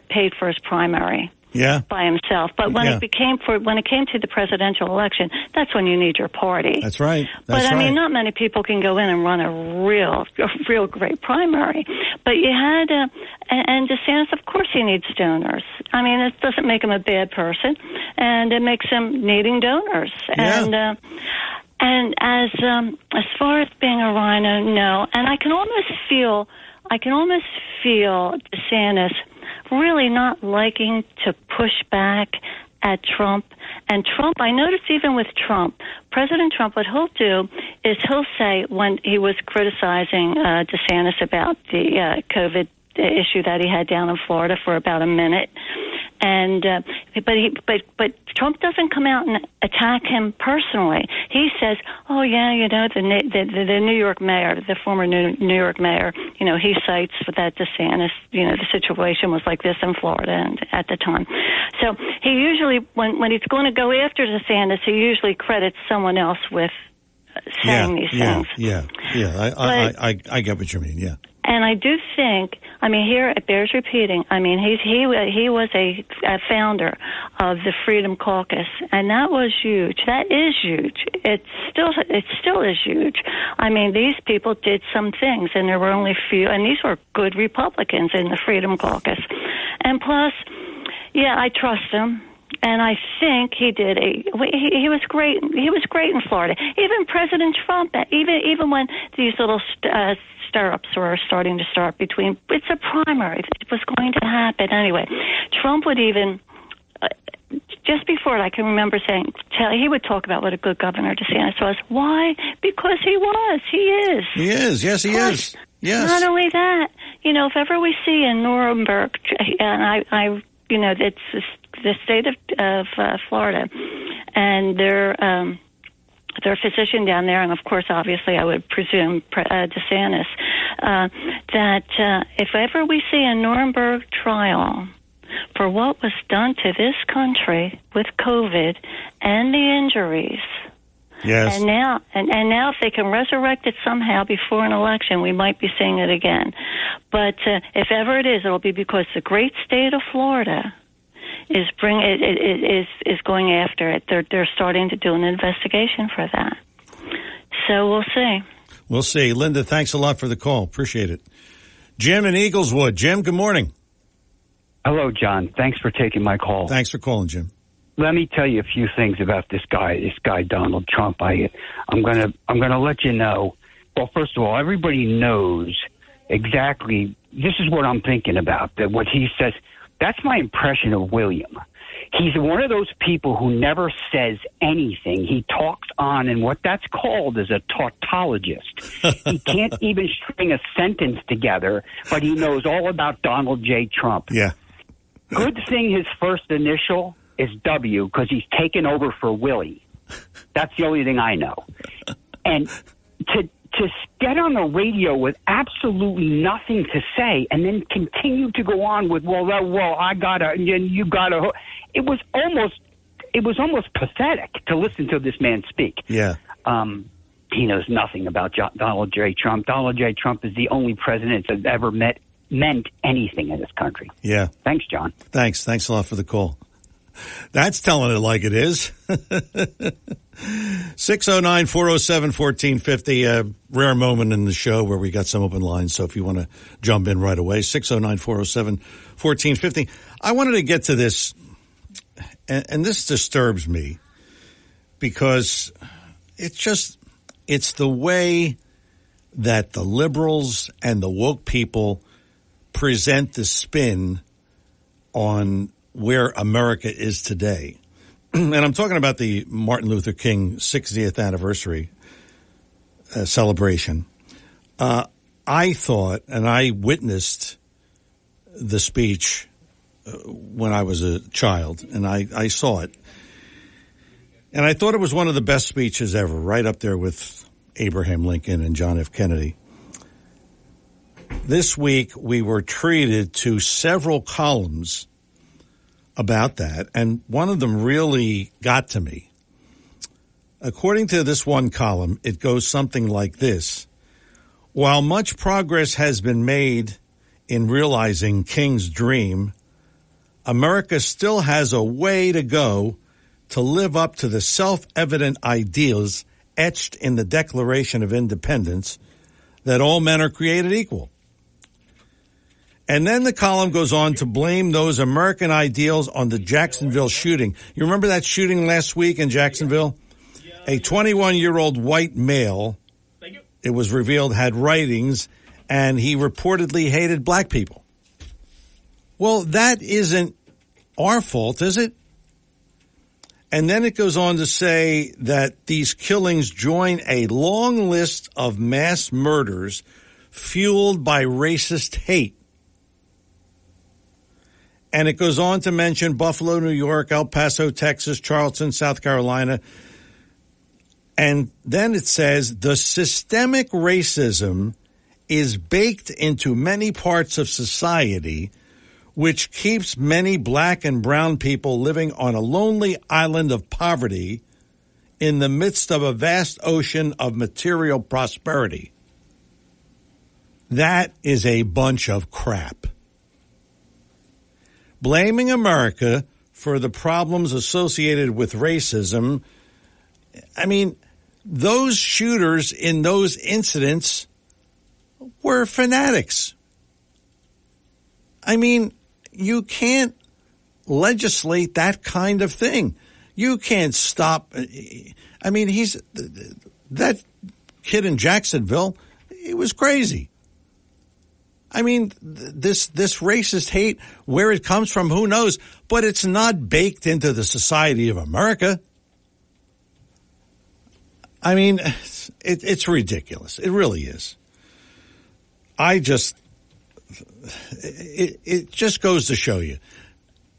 paid for his primary. Yeah, by himself. But when it came to the presidential election, that's when you need your party. That's right. But I mean, not many people can go in and run a real great primary. But you had and DeSantis, of course, he needs donors. I mean, it doesn't make him a bad person, and it makes him needing donors. Yeah. And as far as being a rhino, no. And I can almost feel DeSantis really not liking to push back at Trump. And Trump, I noticed even with Trump, President Trump, what he'll do is he'll say when he was criticizing DeSantis about the COVID issue that he had down in Florida for about a minute, and but Trump doesn't come out and attack him personally. He says, "Oh yeah, you know the New York mayor, the former New York mayor, you know he cites that DeSantis, you know the situation was like this in Florida and at the time." So he usually when he's going to go after DeSantis, he usually credits someone else with saying these things. Yeah. I get what you mean. Yeah. And I do think, I mean, here it bears repeating. I mean, he was a founder of the Freedom Caucus, and that was huge. That is huge. It still is huge. I mean, these people did some things, and there were only few, and these were good Republicans in the Freedom Caucus. And plus, yeah, I trust him. And I think he did. He was great. He was great in Florida. Even President Trump. Even when these little stirrups were starting to start between, it's a primary. It was going to happen anyway. Trump would even. Just before it, I can remember saying, he would talk about what a good governor DeSantis was. Why? Because he was. He is. He is. Yes, he is. Yes. Not only that, you know, if ever we see in Nuremberg, and I you know, it's the state of Florida, and their physician down there, and of course, obviously, I would presume DeSantis, that if ever we see a Nuremberg trial for what was done to this country with COVID and the injuries. Yes. And now if they can resurrect it somehow before an election, we might be seeing it again. But if ever it is, it'll be because the great state of Florida is going after it. They're starting to do an investigation for that. So we'll see. We'll see. Linda, thanks a lot for the call. Appreciate it. Jim in Eagleswood. Jim, good morning. Hello, John. Thanks for taking my call. Thanks for calling, Jim. Let me tell you a few things about this guy Donald Trump. I'm gonna let you know. Well, first of all, everybody knows exactly this is what I'm thinking about. That what he says. That's my impression of William. He's one of those people who never says anything. He talks on, and what that's called is a tautologist. He can't even string a sentence together, but he knows all about Donald J. Trump. Yeah. Good thing his first initial is W, because he's taken over for Willie. That's the only thing I know. And to get on the radio with absolutely nothing to say and then continue to go on with, well, I gotta, and you gotta, it was almost it was almost pathetic to listen to this man speak. Yeah. He knows nothing about Donald J. Trump. Donald J. Trump is the only president that's ever meant anything in this country. Yeah. Thanks, John. Thanks. Thanks a lot for the call. That's telling it like it is. 609-407-1450, a rare moment in the show where we got some open lines. So if you want to jump in right away, 609-407-1450. I wanted to get to this, and this disturbs me because it's just, it's the way that the liberals and the woke people present the spin on where America is today. And I'm talking about the Martin Luther King 60th anniversary celebration. I thought, and I witnessed the speech when I was a child, and I saw it. And I thought it was one of the best speeches ever, right up there with Abraham Lincoln and John F. Kennedy. This week, we were treated to several columns about that, and one of them really got to me. According to this one column, it goes something like this. While much progress has been made in realizing King's dream, America still has a way to go to live up to the self-evident ideals etched in the Declaration of Independence that all men are created equal. And then the column goes on to blame those American ideals on the Jacksonville shooting. You remember that shooting last week in Jacksonville? A 21-year-old white male, it was revealed, had writings, and he reportedly hated black people. Well, that isn't our fault, is it? And then it goes on to say that these killings join a long list of mass murders fueled by racist hate. And it goes on to mention Buffalo, New York, El Paso, Texas, Charleston, South Carolina. And then it says the systemic racism is baked into many parts of society, which keeps many black and brown people living on a lonely island of poverty in the midst of a vast ocean of material prosperity. That is a bunch of crap. Blaming America for the problems associated with racism. I mean, those shooters in those incidents were fanatics. I mean, you can't legislate that kind of thing. You can't stop. I mean, that kid in Jacksonville, he was crazy. I mean, this racist hate, where it comes from, who knows? But it's not baked into the society of America. I mean, it's ridiculous. It really is. It just goes to show you,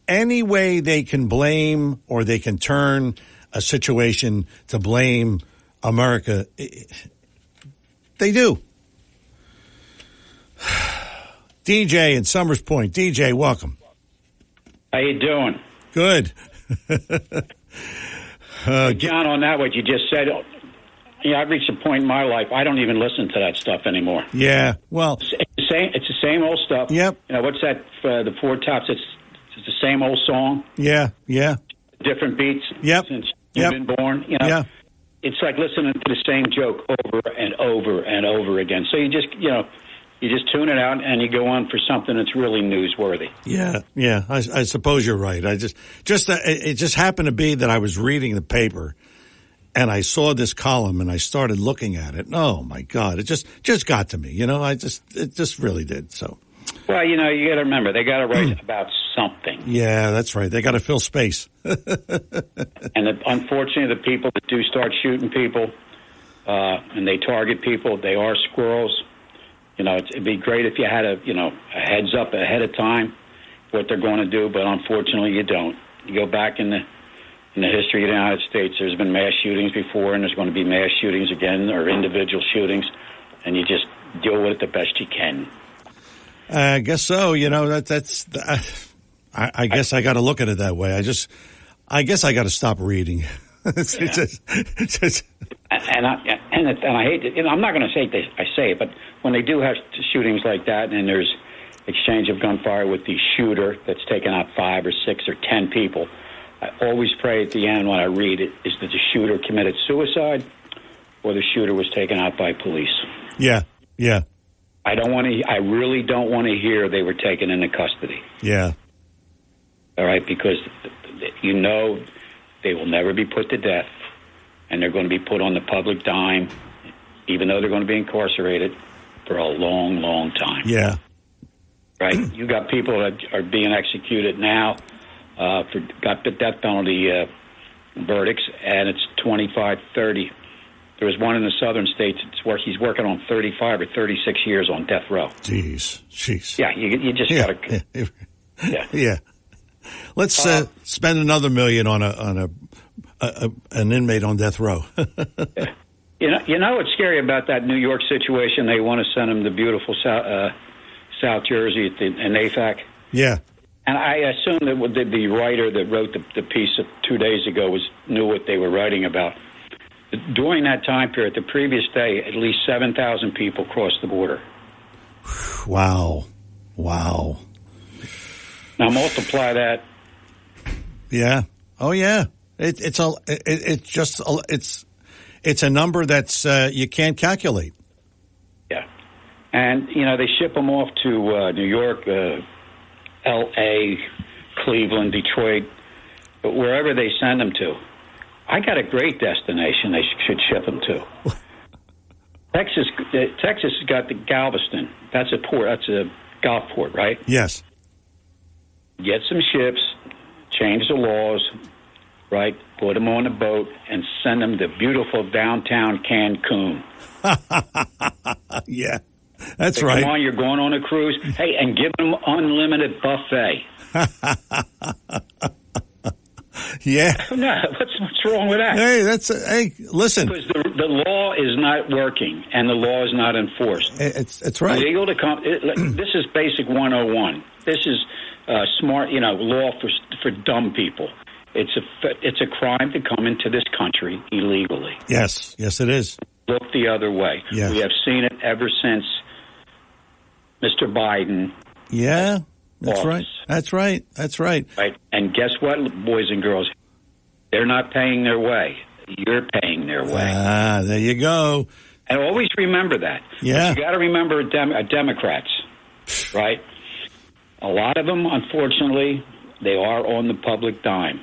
any way they can blame or they can turn a situation to blame America, they do. DJ in Somers Point. DJ, welcome. How you doing? Good. John, on that, what you just said, yeah, I've reached a point in my life I don't even listen to that stuff anymore. Yeah, well, it's the same old stuff. Yep. You know, what's that? The Four Tops. It's the same old song. Yeah, yeah. Different beats. Yep. Since you've been born, you know. Yeah. It's like listening to the same joke over and over and over again. So you just, you know. You just tune it out and you go on for something that's really newsworthy. Yeah, yeah. I suppose you're right. I just it just happened to be that I was reading the paper and I saw this column and I started looking at it. Oh my God! It just got to me. You know, it just really did. So. Well, you know, you got to remember they got to write about something. Yeah, that's right. They got to fill space. And unfortunately, the people that do start shooting people and they target people, they are squirrels. You know, it'd be great if you had a heads up ahead of time what they're going to do, but unfortunately you don't. You go back in the history of the United States, there's been mass shootings before, and there's going to be mass shootings again, or individual shootings, and you just deal with it the best you can. I guess so. You know, that's I guess I got to look at it that way. I just I guess I got to stop reading. And I hate it. You know, I'm not going to say this. I say it, but when they do have shootings like that, and there's exchange of gunfire with the shooter that's taken out 5 or 6 or 10 people, I always pray at the end when I read it is that the shooter committed suicide or the shooter was taken out by police. Yeah, yeah. I don't want to. I really don't want to hear they were taken into custody. Yeah. All right, because you know they will never be put to death, and they're going to be put on the public dime, even though they're going to be incarcerated for a long, long time. Yeah. Right. You got people that are being executed now got the death penalty verdicts, and it's 25, 30. There was one in the southern states. He's working on 35 or 36 years on death row. Jeez. Yeah, you just got to. Yeah. Let's spend another $1 million on an inmate on death row. Yeah. You know what's scary about that New York situation? They want to send him to beautiful South Jersey in AFAC. Yeah. And I assume that the writer that wrote the piece 2 days ago knew what they were writing about. During that time period, the previous day, at least 7,000 people crossed the border. Wow. Now multiply that. Yeah. Oh, yeah. It's a number that's you can't calculate. Yeah. And, you know, they ship them off to New York, L.A., Cleveland, Detroit, but wherever they send them to. I got a great destination they should ship them to. Texas has got the Galveston. That's a port. That's a Gulf port, right? Yes. Get some ships, change the laws, right? Put them on a boat and send them to beautiful downtown Cancun. Yeah. That's so right. Come on, you're going on a cruise. Hey, and give them unlimited buffet. Yeah. No, what's wrong with that? Hey, listen. Because the law is not working and the law is not enforced. It's right. Legal to come. This is basic 101. This is smart, you know, law for dumb people. It's a crime to come into this country illegally. Yes, it is. Look the other way. Yes. We have seen it ever since Mr. Biden. Yeah. That's right. And guess what, boys and girls? They're not paying their way. You're paying their way. Ah, there you go. And always remember that. Yeah. But you got to remember Democrats, right? A lot of them, unfortunately, they are on the public dime.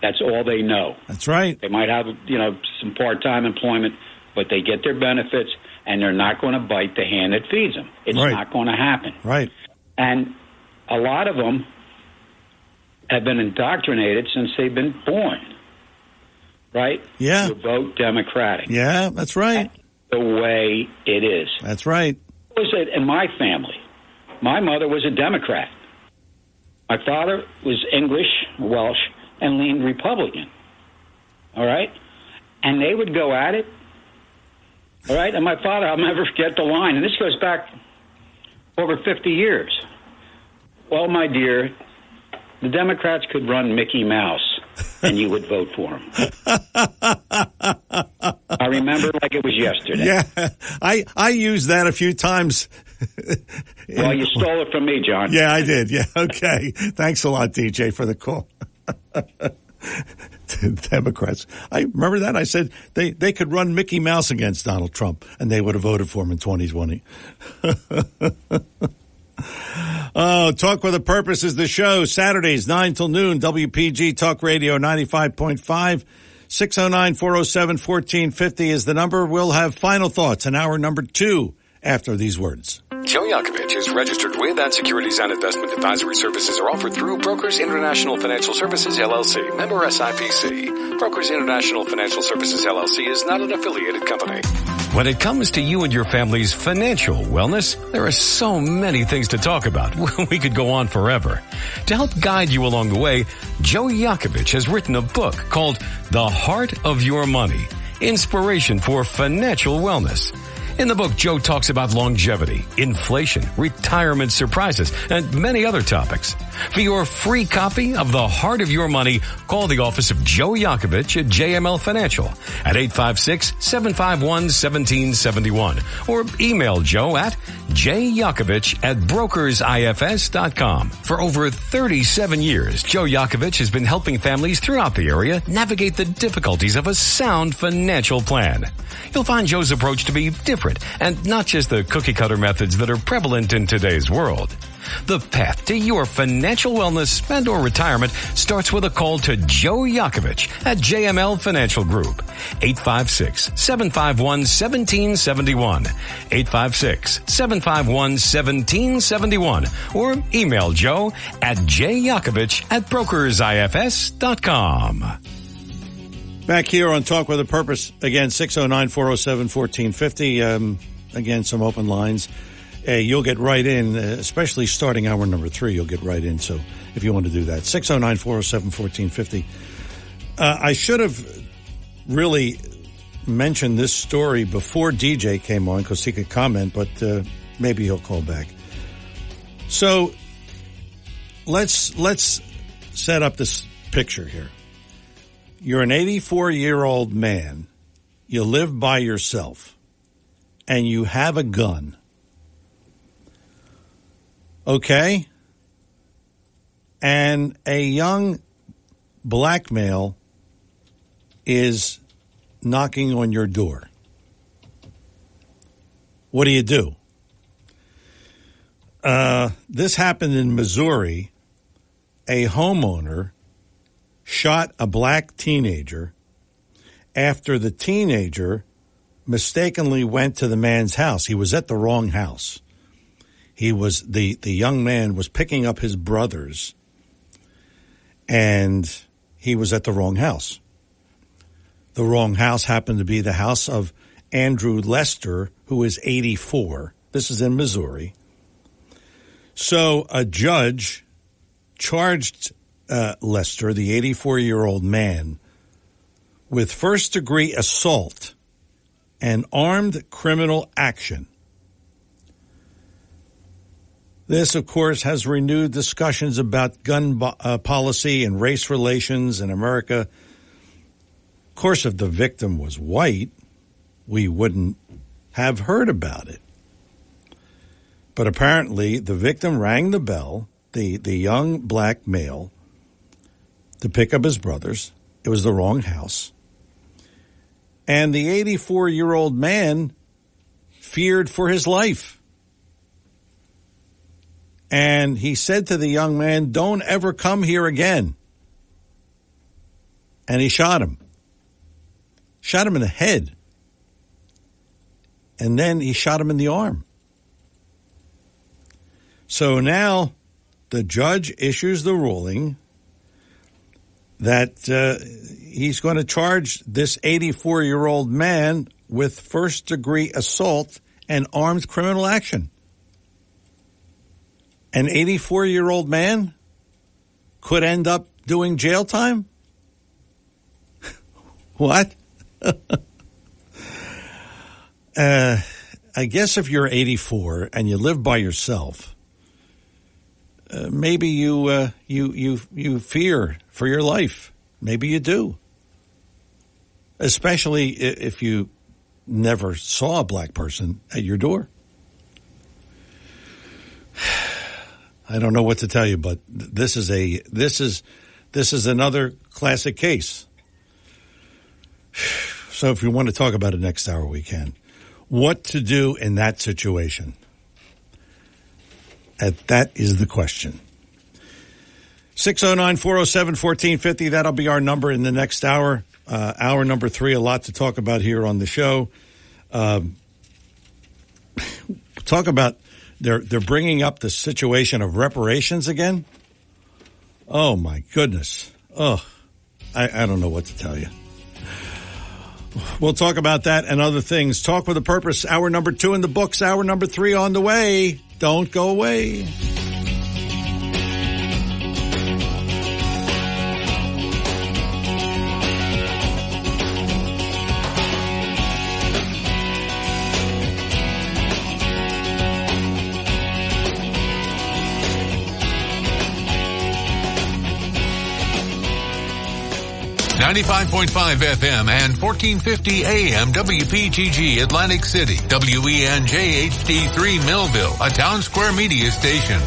That's all they know. That's right. They might have, you know, some part-time employment, but they get their benefits, and they're not going to bite the hand that feeds them. It's not going to happen. Right. And a lot of them have been indoctrinated since they've been born, right? Yeah. To vote Democratic. Yeah, that's right. That's the way it is. That's right. It was in my family. My mother was a Democrat. My father was English, Welsh, and leaned Republican, all right? And they would go at it, all right? And my father, I'll never forget the line, and this goes back over 50 years. Well, my dear, the Democrats could run Mickey Mouse, and you would vote for him. I remember like it was yesterday. Yeah, I used that a few times. Well, you stole it from me, John. Yeah, I did. Yeah, okay. Thanks a lot, DJ, for the call. The Democrats. I remember that. I said they could run Mickey Mouse against Donald Trump, and they would have voted for him in 2020. Oh, Talk with a Purpose is the show. Saturdays, 9 till noon, WPG Talk Radio 95.5. 609-407-1450 is the number. We'll have final thoughts in hour number 2 after these words. Joe Yakovich is registered with and securities and investment advisory services are offered through Brokers International Financial Services, LLC, member SIPC. Brokers International Financial Services, LLC is not an affiliated company. When it comes to you and your family's financial wellness, there are so many things to talk about. We could go on forever. To help guide you along the way, Joe Yakovich has written a book called The Heart of Your Money, Inspiration for Financial Wellness. In the book, Joe talks about longevity, inflation, retirement surprises, and many other topics. For your free copy of The Heart of Your Money, call the office of Joe Yakovich at JML Financial at 856-751-1771 or email Joe at jyakovich@brokersifs.com. For over 37 years, Joe Yakovich has been helping families throughout the area navigate the difficulties of a sound financial plan. You'll find Joe's approach to be different and not just the cookie-cutter methods that are prevalent in today's world. The path to your financial wellness and or retirement starts with a call to Joe Yakovich at JML Financial Group. 856-751-1771. 856-751-1771. Or email Joe at jyakovich@brokersifs.com. Back here on Talk with a Purpose, again, 609-407-1450. Again, some open lines. You'll get right in, especially starting hour number three, you'll get right in. So if you want to do that, 609-407-1450. I should have really mentioned this story before DJ came on because he could comment, but maybe he'll call back. So let's set up this picture here. You're an 84-year-old man. You live by yourself and you have a gun. Okay, and a young black male is knocking on your door. What do? This happened in Missouri. A homeowner shot a black teenager after the teenager mistakenly went to the man's house. He was at the wrong house. He was the young man was picking up his brothers, and he was at the wrong house. The wrong house happened to be the house of Andrew Lester, who is 84. This is in Missouri. So a judge charged Lester, the 84-year-old man, with first-degree assault and armed criminal action. This, of course, has renewed discussions about gun policy and race relations in America. Of course, if the victim was white, we wouldn't have heard about it. But apparently, the victim rang the bell, the young black male, to pick up his brothers. It was the wrong house. And the 84-year-old man feared for his life. And he said to the young man, "Don't ever come here again." And he shot him. Shot him in the head. And then he shot him in the arm. So now the judge issues the ruling that he's going to charge this 84-year-old man with first-degree assault and armed criminal action. An 84-year-old man could end up doing jail time? What? I guess if you're 84 and you live by yourself, maybe you fear for your life. Maybe you do. Especially if you never saw a black person at your door. I don't know what to tell you, but this is another classic case. So if you want to talk about it next hour, we can. What to do in that situation? That is the question. 609-407-1450. That'll be our number in the next hour. Hour number three, a lot to talk about here on the show. Talk about... They're bringing up the situation of reparations again. Oh, my goodness. Oh, I don't know what to tell you. We'll talk about that and other things. Talk with a Purpose. Hour number two in the books. Hour number three on the way. Don't go away. 95.5 FM and 1450 AM WPGG Atlantic City, WENJHD3 Millville, a Town Square Media station.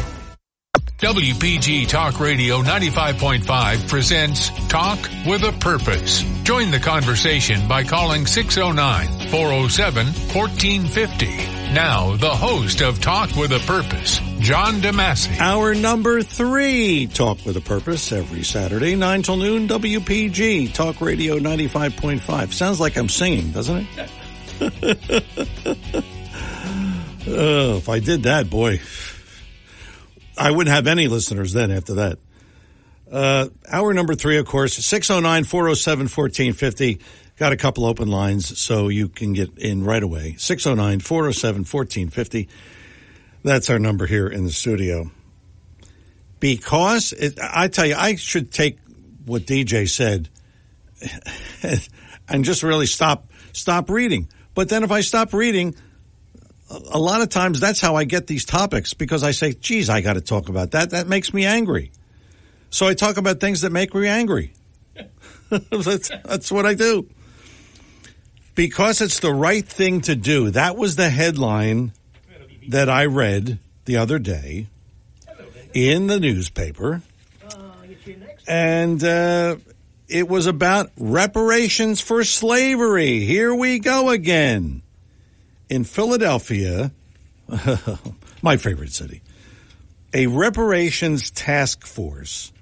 WPG Talk Radio 95.5 presents Talk with a Purpose. Join the conversation by calling 609-407-1450. Now, the host of Talk with a Purpose, John DeMassey. Hour number 3, Talk with a Purpose, every Saturday, 9 till noon, WPG Talk Radio 95.5. Sounds like I'm singing, doesn't it? Oh, if I did that, boy, I wouldn't have any listeners then after that. Hour number 3, of course, 609-407-1450. Got a couple open lines, so you can get in right away. 609-407-1450. That's our number here in the studio. Because, I tell you, I should take what DJ said and just really stop reading. But then if I stop reading, a lot of times that's how I get these topics, because I say, geez, I got to talk about that. That makes me angry. So I talk about things that make me angry. That's what I do. Because it's the right thing to do. That was the headline that I read the other day in the newspaper. And it was about reparations for slavery. Here we go again. In Philadelphia, my favorite city, a reparations task force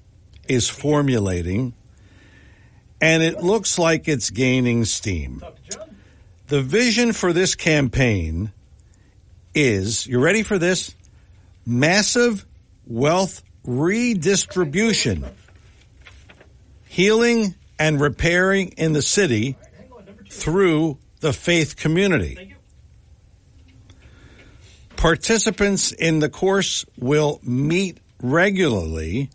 is formulating, and it looks like it's gaining steam. The vision for this campaign is, you ready for this? Massive wealth redistribution, healing and repairing in the city through the faith community. Participants in the course will meet regularly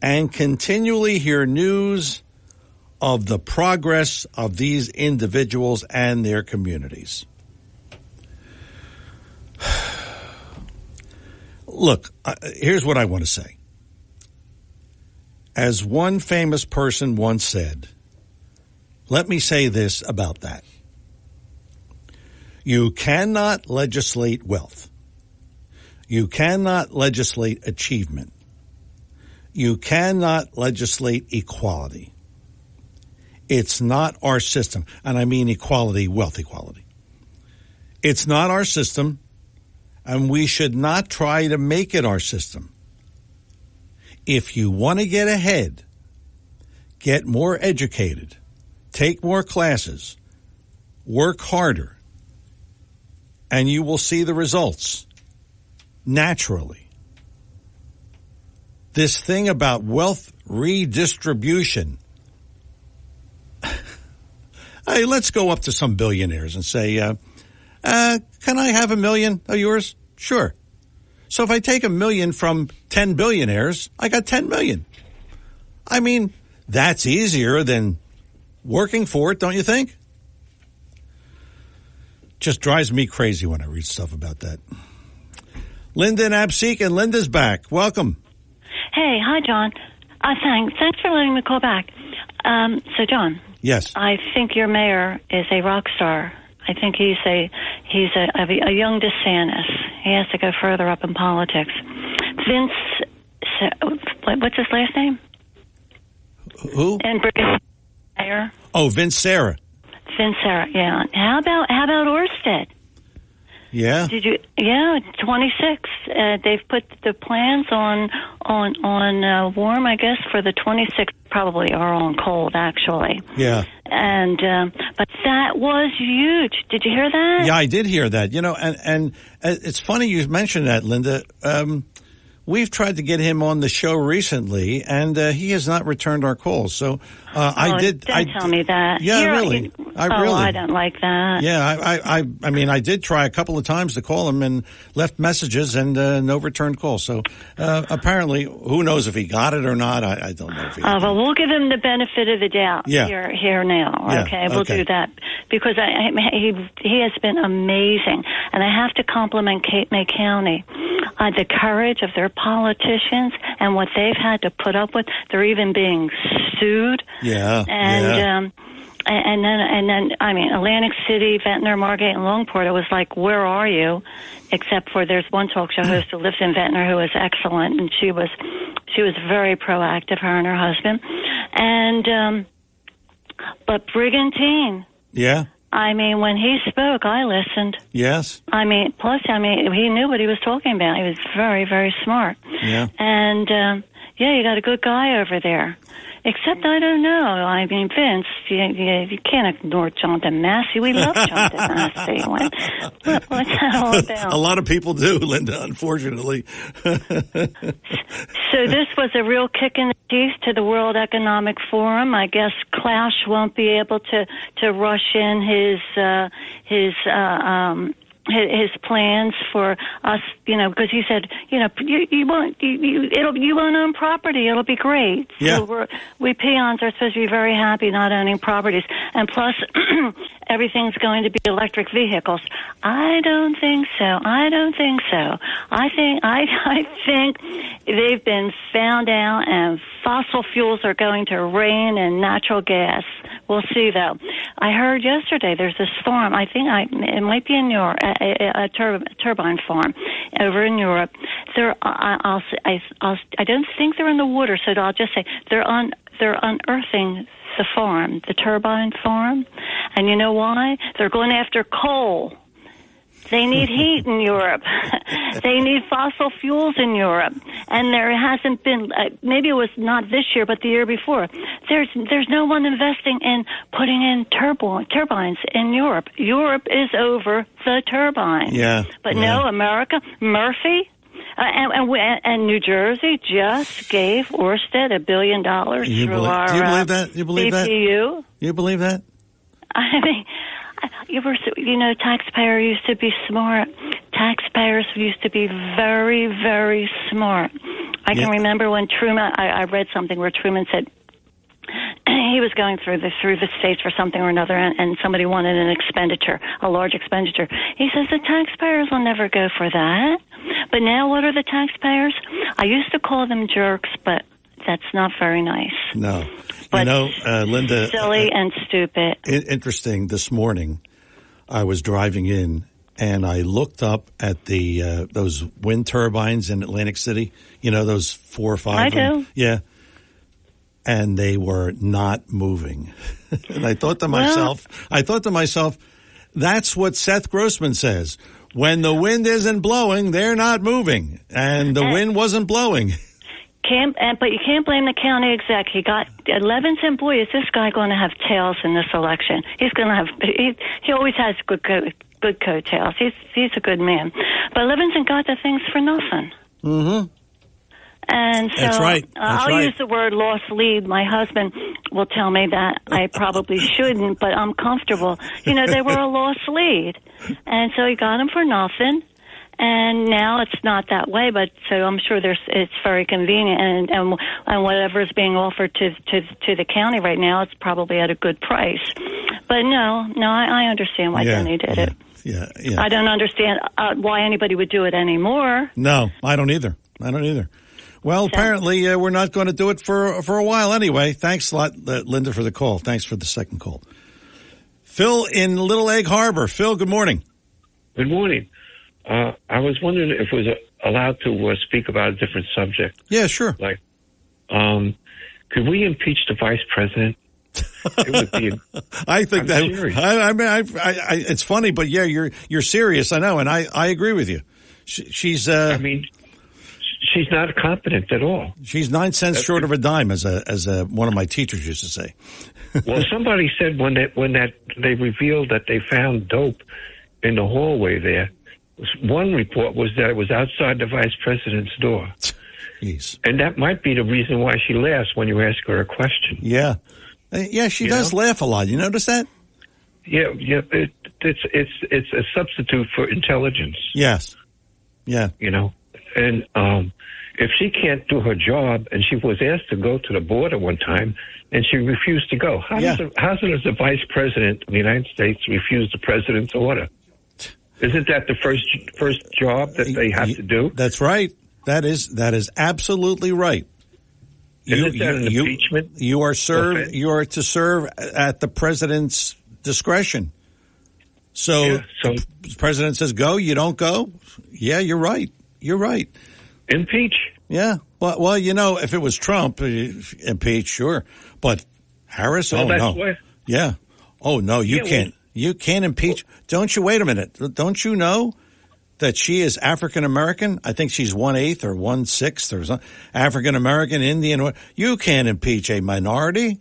and continually hear news of the progress of these individuals and their communities. Look, here's what I want to say. As one famous person once said, let me say this about that. You cannot legislate wealth. You cannot legislate achievement. You cannot legislate equality. It's not our system. And I mean equality, wealth equality. It's not our system, and we should not try to make it our system. If you want to get ahead, get more educated, take more classes, work harder, and you will see the results. Naturally, this thing about wealth redistribution, hey, let's go up to some billionaires and say, can I have $1 million of yours? Sure. So if I take $1 million from 10 billionaires, I got 10 million. I mean, that's easier than working for it, don't you think? Just drives me crazy when I read stuff about that. Linda and Abseek, and Linda's back. Welcome. Hey, hi, John. Thanks. Thanks for letting me call back. So, John. Yes. I think your mayor is a rock star. I think he's a young DeSantis. He has to go further up in politics. Vince, what's his last name? Who? And Brigantine mayor. Oh, Vince Sarah. Yeah. How about Orsted? Yeah. Did you? Yeah, 26. They've put the plans on warm, I guess, for the 26th. Probably are on cold, actually. Yeah. And but that was huge. Did you hear that? Yeah, I did hear that. You know, and it's funny you mentioned that, Linda. We've tried to get him on the show recently, and he has not returned our calls. So I did. Don't tell me that. Yeah, really. I don't like that. Yeah, I mean, I did try a couple of times to call him and left messages and no returned calls. So apparently, who knows if he got it or not? I don't know if he got it. Well, we'll give him the benefit of the doubt here now. Yeah. Okay, we'll do that, because he has been amazing, and I have to compliment Cape May County the courage of their politicians and what they've had to put up with. They're even being sued. Yeah. And, yeah. And then, I mean, Atlantic City, Ventnor, Margate, and Longport, it was like, where are you? Except for there's one talk show host who lives in Ventnor who is excellent, and she was very proactive, her and her husband. And, but Brigantine. Yeah. I mean, when he spoke, I listened. Yes. I mean, plus, he knew what he was talking about. He was very, very smart. Yeah. And, you got a good guy over there. Except I don't know. I mean, Vince, you can't ignore John DeMassey. We love John DeMassey. What's that all about? A lot of people do, Linda, unfortunately. So this was a real kick in the teeth to the World Economic Forum. I guess Klaus won't be able to rush in his plans for us, you know, because he said, you know, you won't own property. It'll be great. Yeah. So we peons are supposed to be very happy not owning properties. And plus, everything's going to be electric vehicles. I don't think so. I think they've been found out, and fossil fuels are going to rain and natural gas. We'll see, though. I heard yesterday there's this farm. I think it might be in Europe, a turbine farm over in Europe. I don't think they're in the water, so I'll just say they're unearthing the farm, the turbine farm. And you know why? They're going after coal. They need heat in Europe. They need fossil fuels in Europe. And there hasn't been, maybe it was not this year, but the year before. There's no one investing in putting in turbines in Europe. Europe is over the turbine. Yeah. But no, America, Murphy, and New Jersey just gave Orsted $1 billion through our BPU. You believe that? I mean, taxpayer used to be smart. Taxpayers used to be very, very smart. I can remember when Truman, I read something where Truman said he was going through the states for something or another, and somebody wanted an expenditure, a large expenditure. He says the taxpayers will never go for that. But now what are the taxpayers? I used to call them jerks, but that's not very nice. No. But Linda, silly and stupid. Interesting. This morning, I was driving in, and I looked up at the those wind turbines in Atlantic City. You know, those 4 or 5. I do. Yeah. And they were not moving. And I thought to myself, that's what Seth Grossman says. When the wind isn't blowing, they're not moving. And the wind wasn't blowing. But you can't blame the county exec. He got 11 cent. Boy, is this guy going to have tails in this election? He's going to have. He always has good coattails. He's a good man. But Levinson got the things for nothing. Mm-hmm. And so that's right. I'll use the word lost lead. My husband will tell me that I probably shouldn't, but I'm comfortable. You know, they were a lost lead, and so he got them for nothing. And now it's not that way, but so I'm sure it's very convenient, and whatever is being offered to the county right now, it's probably at a good price. But I understand why Denny did it. Yeah, yeah. I don't understand why anybody would do it anymore. No, I don't either. Well, so, apparently we're not going to do it for a while anyway. Thanks a lot, Linda, for the call. Thanks for the second call. Phil in Little Egg Harbor. Phil, good morning. Good morning. I was wondering if we was allowed to speak about a different subject. Yeah, sure. Like, could we impeach the vice president? It would be. I mean, it's funny, but yeah, you're serious. I know, and I agree with you. She's. I mean, she's not competent at all. She's 9 cents short of a dime, as one of my teachers used to say. Well, somebody said when they revealed that they found dope in the hallway there. One report was that it was outside the vice president's door. Jeez. And that might be the reason why she laughs when you ask her a question. Yeah. Yeah, she does laugh a lot. You notice that? Yeah, yeah. It's a substitute for intelligence. Yes. Yeah. You know, and if she can't do her job, and she was asked to go to the border one time, and she refused to go, how does the vice president of the United States refuse the president's order? Isn't that the first job that they have to do? That's right. That is absolutely right. Isn't that an impeachment? You are served. You are to serve at the president's discretion. So, yeah, the president says go. You don't go. Yeah, you're right. You're right. Impeach. Yeah. Well, you know, if it was Trump, impeach, sure. But Harris, yeah. Oh no, you can't. You can't impeach. Don't you? Wait a minute. Don't you know that she is African American? I think she's 1/8 or 1/6 or something. African American, Indian. You can't impeach a minority.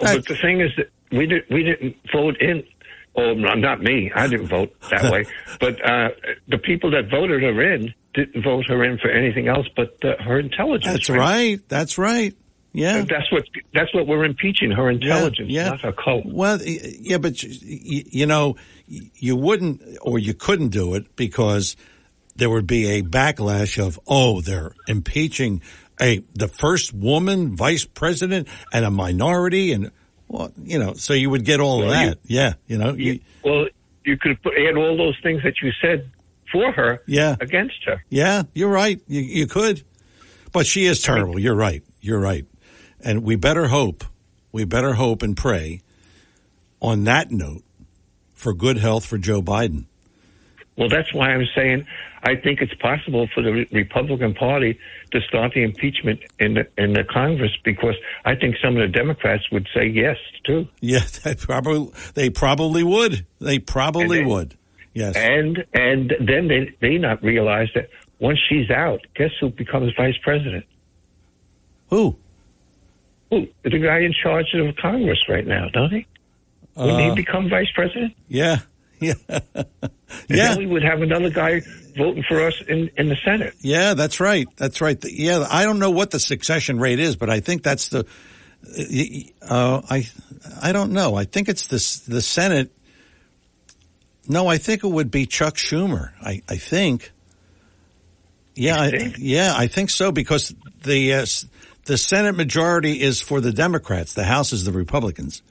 Well, but the thing is that we didn't vote in. Oh, not me. I didn't vote that way. But the people that voted her in didn't vote her in for anything else but her intelligence. That's right. That's right. Yeah, that's what we're impeaching, her intelligence, not her cult. Well, yeah, but you know, you wouldn't or you couldn't do it because there would be a backlash of, oh, they're impeaching the first woman vice president and a minority, and well, you know, so you would get all of that. You could add all those things that you said for her, against her. Yeah, you're right. You could, but she is terrible. You're right. You're right. And we better hope and pray on that note for good health for Joe Biden. Well, that's why I'm saying I think it's possible for the Republican Party to start the impeachment in the Congress, because I think some of the Democrats would say yes, too. Yeah, they probably would. They probably would. Yes. And then they not realize that once she's out, guess who becomes vice president? Who? Well, the guy in charge of Congress right now, don't he? Wouldn't he become vice president? Yeah. Then we would have another guy voting for us in the Senate. Yeah, that's right. Yeah, I don't know what the succession rate is, but I think that's the. I don't know. I think it's the Senate. No, I think it would be Chuck Schumer. I think. Yeah, think? Yeah, I think so, because the Senate majority is for the Democrats. The House is the Republicans.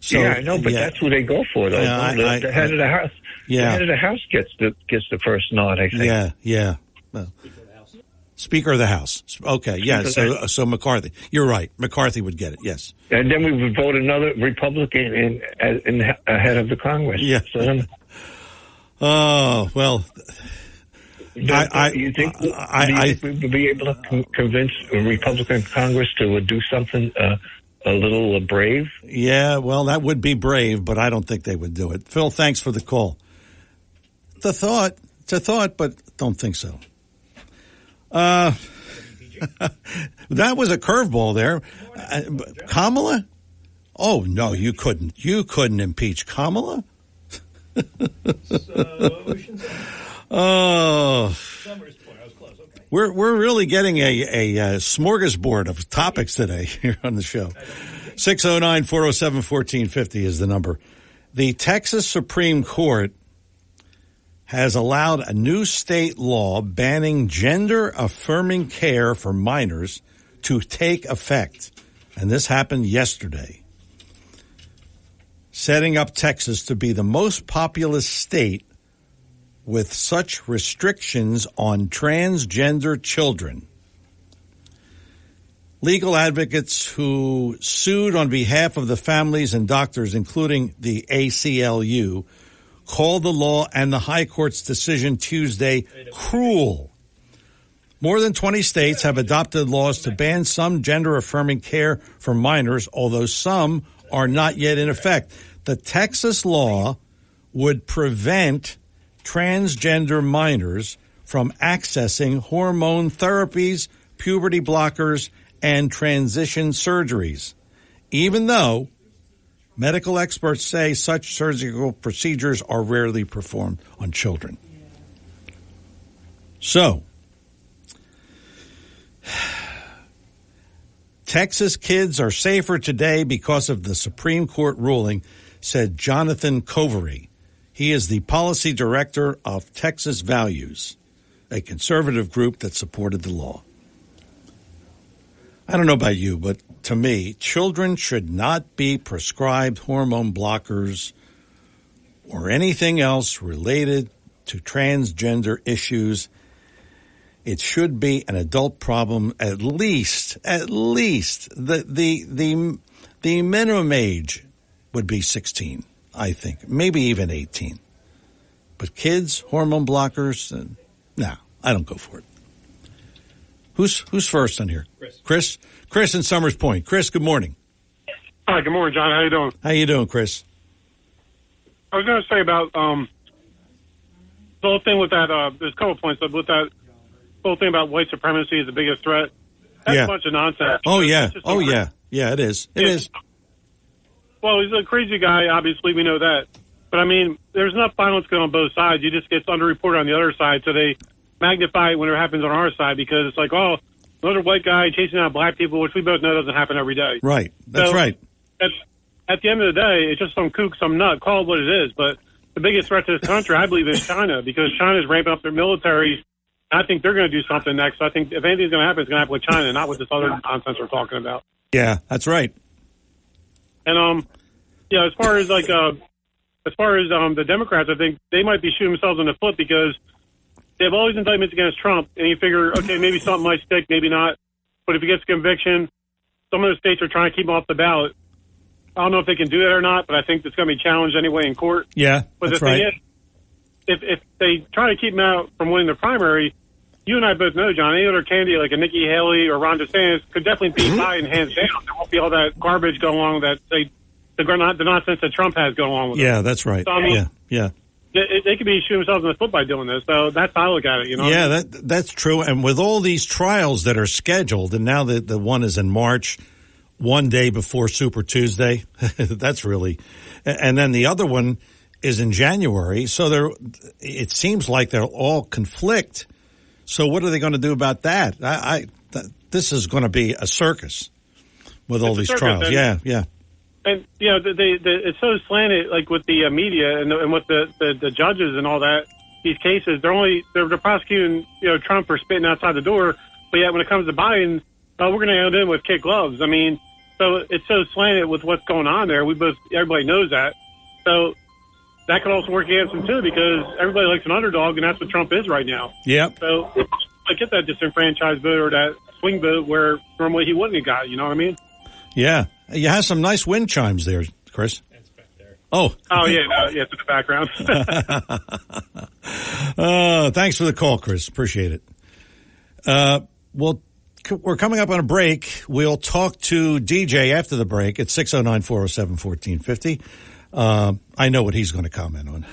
So, yeah, I know, but that's who they go for, though. Yeah, the head of the House. Yeah. The head of the House gets the first nod, I think. Yeah. Well, Speaker of the House. Okay, yeah. So McCarthy. You're right. McCarthy would get it. Yes. And then we would vote another Republican in ahead of the Congress. Yeah. So then, oh well. Do you think we would be able to convince a Republican Congress to do something a little brave? Yeah, well, that would be brave, but I don't think they would do it. Phil, thanks for the call. It's a thought, but don't think so. That was a curveball there. Kamala? Oh, no, you couldn't. You couldn't impeach Kamala? Oh, Somers Point. I was close. Okay. We're really getting a smorgasbord of topics today here on the shoshow. 609-407-1450 is the number. The Texas Supreme Court has allowed a new state law banning gender-affirming care for minors to take effect, and this happened yesterday, setting up Texas to be the most populous state with such restrictions on transgender children. Legal advocates who sued on behalf of the families and doctors, including the ACLU, called the law and the high court's decision Tuesday cruel. More than 20 states have adopted laws to ban some gender-affirming care for minors, although some are not yet in effect. The Texas law would prevent transgender minors from accessing hormone therapies, puberty blockers, and transition surgeries, even though medical experts say such surgical procedures are rarely performed on children. So, Texas kids are safer today because of the Supreme Court ruling, said Jonathan Covery. He is the policy director of Texas Values, a conservative group that supported the law. I don't know about you, but to me, children should not be prescribed hormone blockers or anything else related to transgender issues. It should be an adult problem, at least the minimum age would be 16, I think, maybe even 18. But kids, hormone blockers, no, I don't go for it. Who's first on here? Chris. Chris in Somers Point. Chris, good morning. Hi, good morning, John. How you doing, Chris? I was going to say about the whole thing with that. There's a couple of points with that. The whole thing about white supremacy is the biggest threat. That's a bunch of nonsense. Oh, yeah. Yeah, it is. It is. Well, he's a crazy guy, obviously. We know that. But, I mean, there's enough violence going on both sides. It just gets underreported on the other side, so they magnify it when it happens on our side because it's like, oh, another white guy chasing out black people, which we both know doesn't happen every day. Right. That's right. At the end of the day, it's just some kook, some nut. Call it what it is. But the biggest threat to this country, I believe, is China because China's ramping up their military. I think they're going to do something next. I think if anything's going to happen, it's going to happen with China, not with this other nonsense we're talking about. Yeah, that's right. And yeah, as far as the Democrats, I think they might be shooting themselves in the foot because they have all these indictments against Trump, and you figure, okay, maybe something might stick, maybe not. But if he gets conviction, some of the states are trying to keep him off the ballot. I don't know if they can do that or not, but I think it's going to be challenged anyway in court. Yeah, but that's right. If they try to keep him out from winning the primary, you and I both know, John, any other candidate like a Nikki Haley or Ron DeSantis could definitely be Biden hands down. There won't be all that garbage going along that the nonsense that Trump has going on with them. Yeah, that's right. So, I mean, yeah. They could be shooting themselves in the foot by doing this, so that's how I look at it, you know? Yeah, that's true. And with all these trials that are scheduled, and now that the one is in March, one day before Super Tuesday, that's really – and then the other one – is in January, so it seems like they'll all conflict. So what are they going to do about that? This is going to be a circus with all these trials. And, yeah. And, you know, it's so slanted, like, with the media and with the judges and all that, these cases, they're prosecuting, you know, Trump for spitting outside the door, but yet when it comes to Biden, we're going to end in with kid gloves. I mean, so it's so slanted with what's going on there. Everybody knows that. So that could also work against him, too, because everybody likes an underdog, and that's what Trump is right now. Yep. So I get that disenfranchised vote or that swing vote where normally he wouldn't have got, you know what I mean? Yeah. You have some nice wind chimes there, Chris. That's back there. Oh, yeah. No, yeah, it's in the background. Thanks for the call, Chris. Appreciate it. We're coming up on a break. We'll talk to DJ after the break at 609-407-1450. I know what he's going to comment on.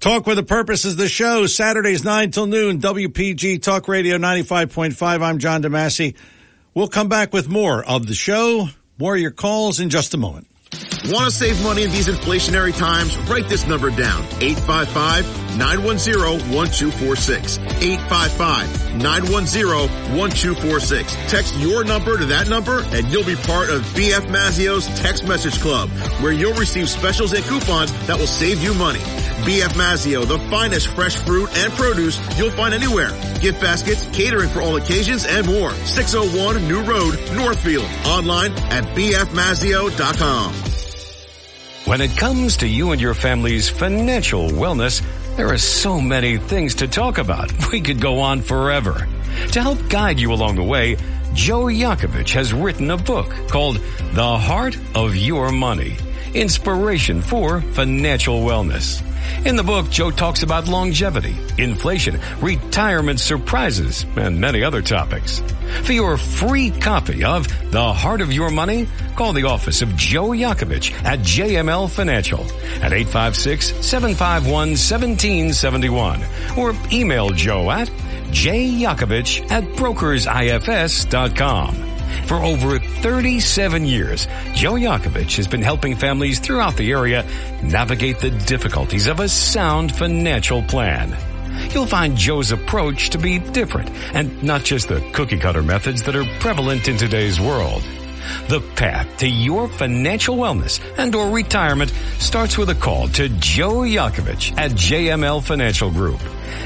Talk with a Purpose is the show. Saturdays 9 till noon, WPG Talk Radio 95.5. I'm John DeMassey. We'll come back with more of the show, more of your calls in just a moment. Want to save money in these inflationary times? Write this number down, 855-910-1246. 855-910-1246. Text your number to that number, and you'll be part of B.F. Mazzeo's Text Message Club, where you'll receive specials and coupons that will save you money. B.F. Mazzeo, the finest fresh fruit and produce you'll find anywhere. Gift baskets, catering for all occasions, and more. 601 New Road, Northfield. Online at bfmazzeo.com. When it comes to you and your family's financial wellness, there are so many things to talk about. We could go on forever. To help guide you along the way, Joe Yakovich has written a book called The Heart of Your Money, Inspiration for Financial Wellness. In the book, Joe talks about longevity, inflation, retirement surprises, and many other topics. For your free copy of The Heart of Your Money, call the office of Joe Yakovich at JML Financial at 856-751-1771 or email Joe at jyakovich@brokersifs.com. For over 37 years, Joe Yakovich has been helping families throughout the area navigate the difficulties of a sound financial plan. You'll find Joe's approach to be different and not just the cookie-cutter methods that are prevalent in today's world. The path to your financial wellness and or retirement starts with a call to Joe Yakovich at JML Financial Group.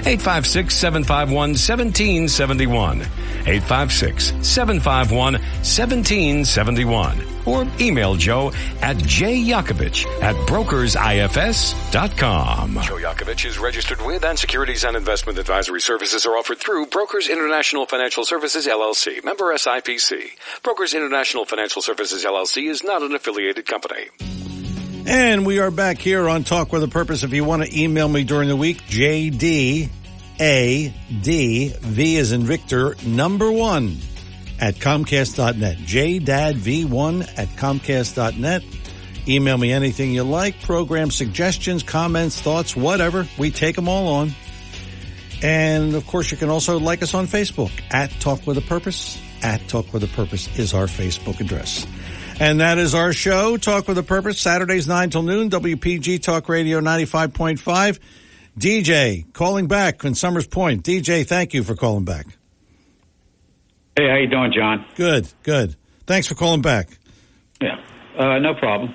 856-751-1771. 856-751-1771. or email Joe at jyakovich@brokersifs.com. Joe Yakovich is registered with, and securities and investment advisory services are offered through Brokers International Financial Services, LLC, member SIPC. Brokers International Financial Services, LLC is not an affiliated company. And we are back here on Talk with a Purpose. If you want to email me during the week, JDADV as in Victor, number 1 at Comcast.net. JDADV1 at Comcast.net. Email me anything you like, program suggestions, comments, thoughts, whatever. We take them all on. And, of course, you can also like us on Facebook, at Talk with a Purpose. At Talk with a Purpose is our Facebook address. And that is our show, Talk with a Purpose, Saturdays 9 till noon, WPG Talk Radio 95.5. DJ, calling back from Somers Point. DJ, thank you for calling back. Hey, how you doing, John? Good, good. Thanks for calling back. Yeah, no problem.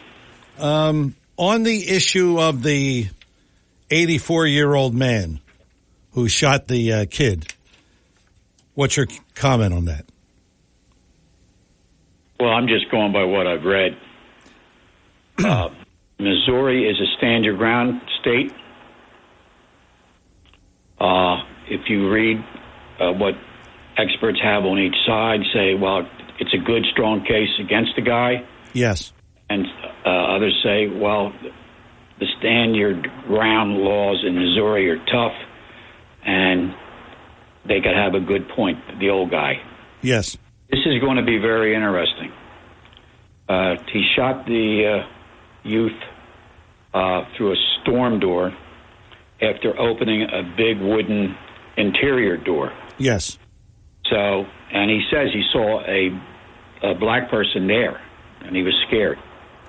On the issue of the 84-year-old man who shot the kid, what's your comment on that? Well, I'm just going by what I've read. Missouri is a stand-your-ground state. If you read what experts have on each side, say, well, it's a good, strong case against the guy. Yes. And others say, well, the stand-your-ground laws in Missouri are tough, and they could have a good point, the old guy. Yes. This is going to be very interesting. He shot the youth through a storm door after opening a big wooden interior door. Yes. So, and he says he saw a black person there, and he was scared.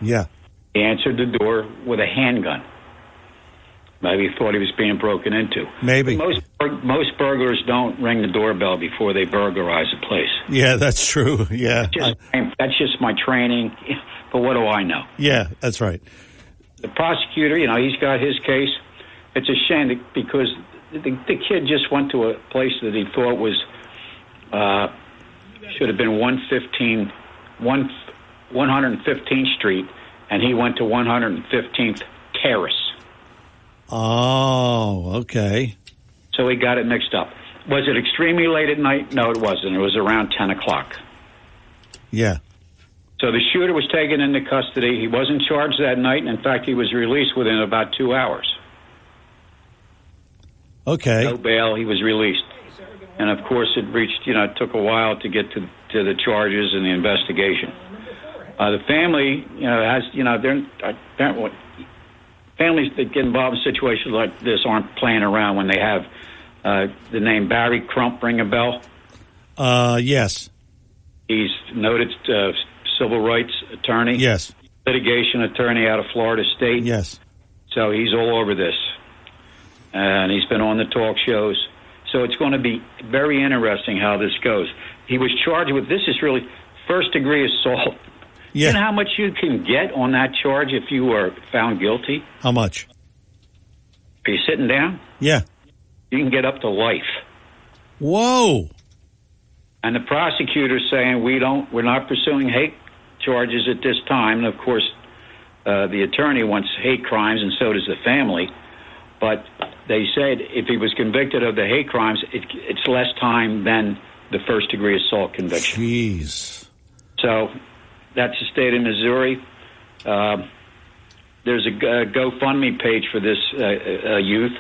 Yeah. He answered the door with a handgun. Maybe he thought he was being broken into. Maybe. Most burglars don't ring the doorbell before they burglarize a place. Yeah, that's true. Yeah. That's just my training, but what do I know? Yeah, that's right. The prosecutor, you know, he's got his case. It's a shame because the kid just went to a place that he thought was, should have been 115th Street, and he went to 115th Terrace. Oh, okay. So he got it mixed up. Was it extremely late at night? No, it wasn't. It was around 10 o'clock. Yeah. So the shooter was taken into custody. He wasn't charged that night. In fact, he was released within about 2 hours. Okay. No bail. He was released. And, of course, it reached, you know, it took a while to get to the charges and the investigation. The family, you know, has, you know, they're families that get involved in situations like this aren't playing around when they have the name Barry Crump ring a bell. Yes. He's noted civil rights attorney. Yes. Litigation attorney out of Florida State. Yes. So he's all over this. And he's been on the talk shows. So it's going to be very interesting how this goes. He was charged with, this is really first-degree assault. Yeah. You know how much you can get on that charge if you are found guilty? How much? Are you sitting down? Yeah. You can get up to life. Whoa. And the prosecutor's saying we're not pursuing hate charges at this time. And of course, the attorney wants hate crimes, and so does the family. But they said if he was convicted of the hate crimes, it's less time than the first degree assault conviction. Jeez. So that's the state of Missouri. There's a GoFundMe page for this youth.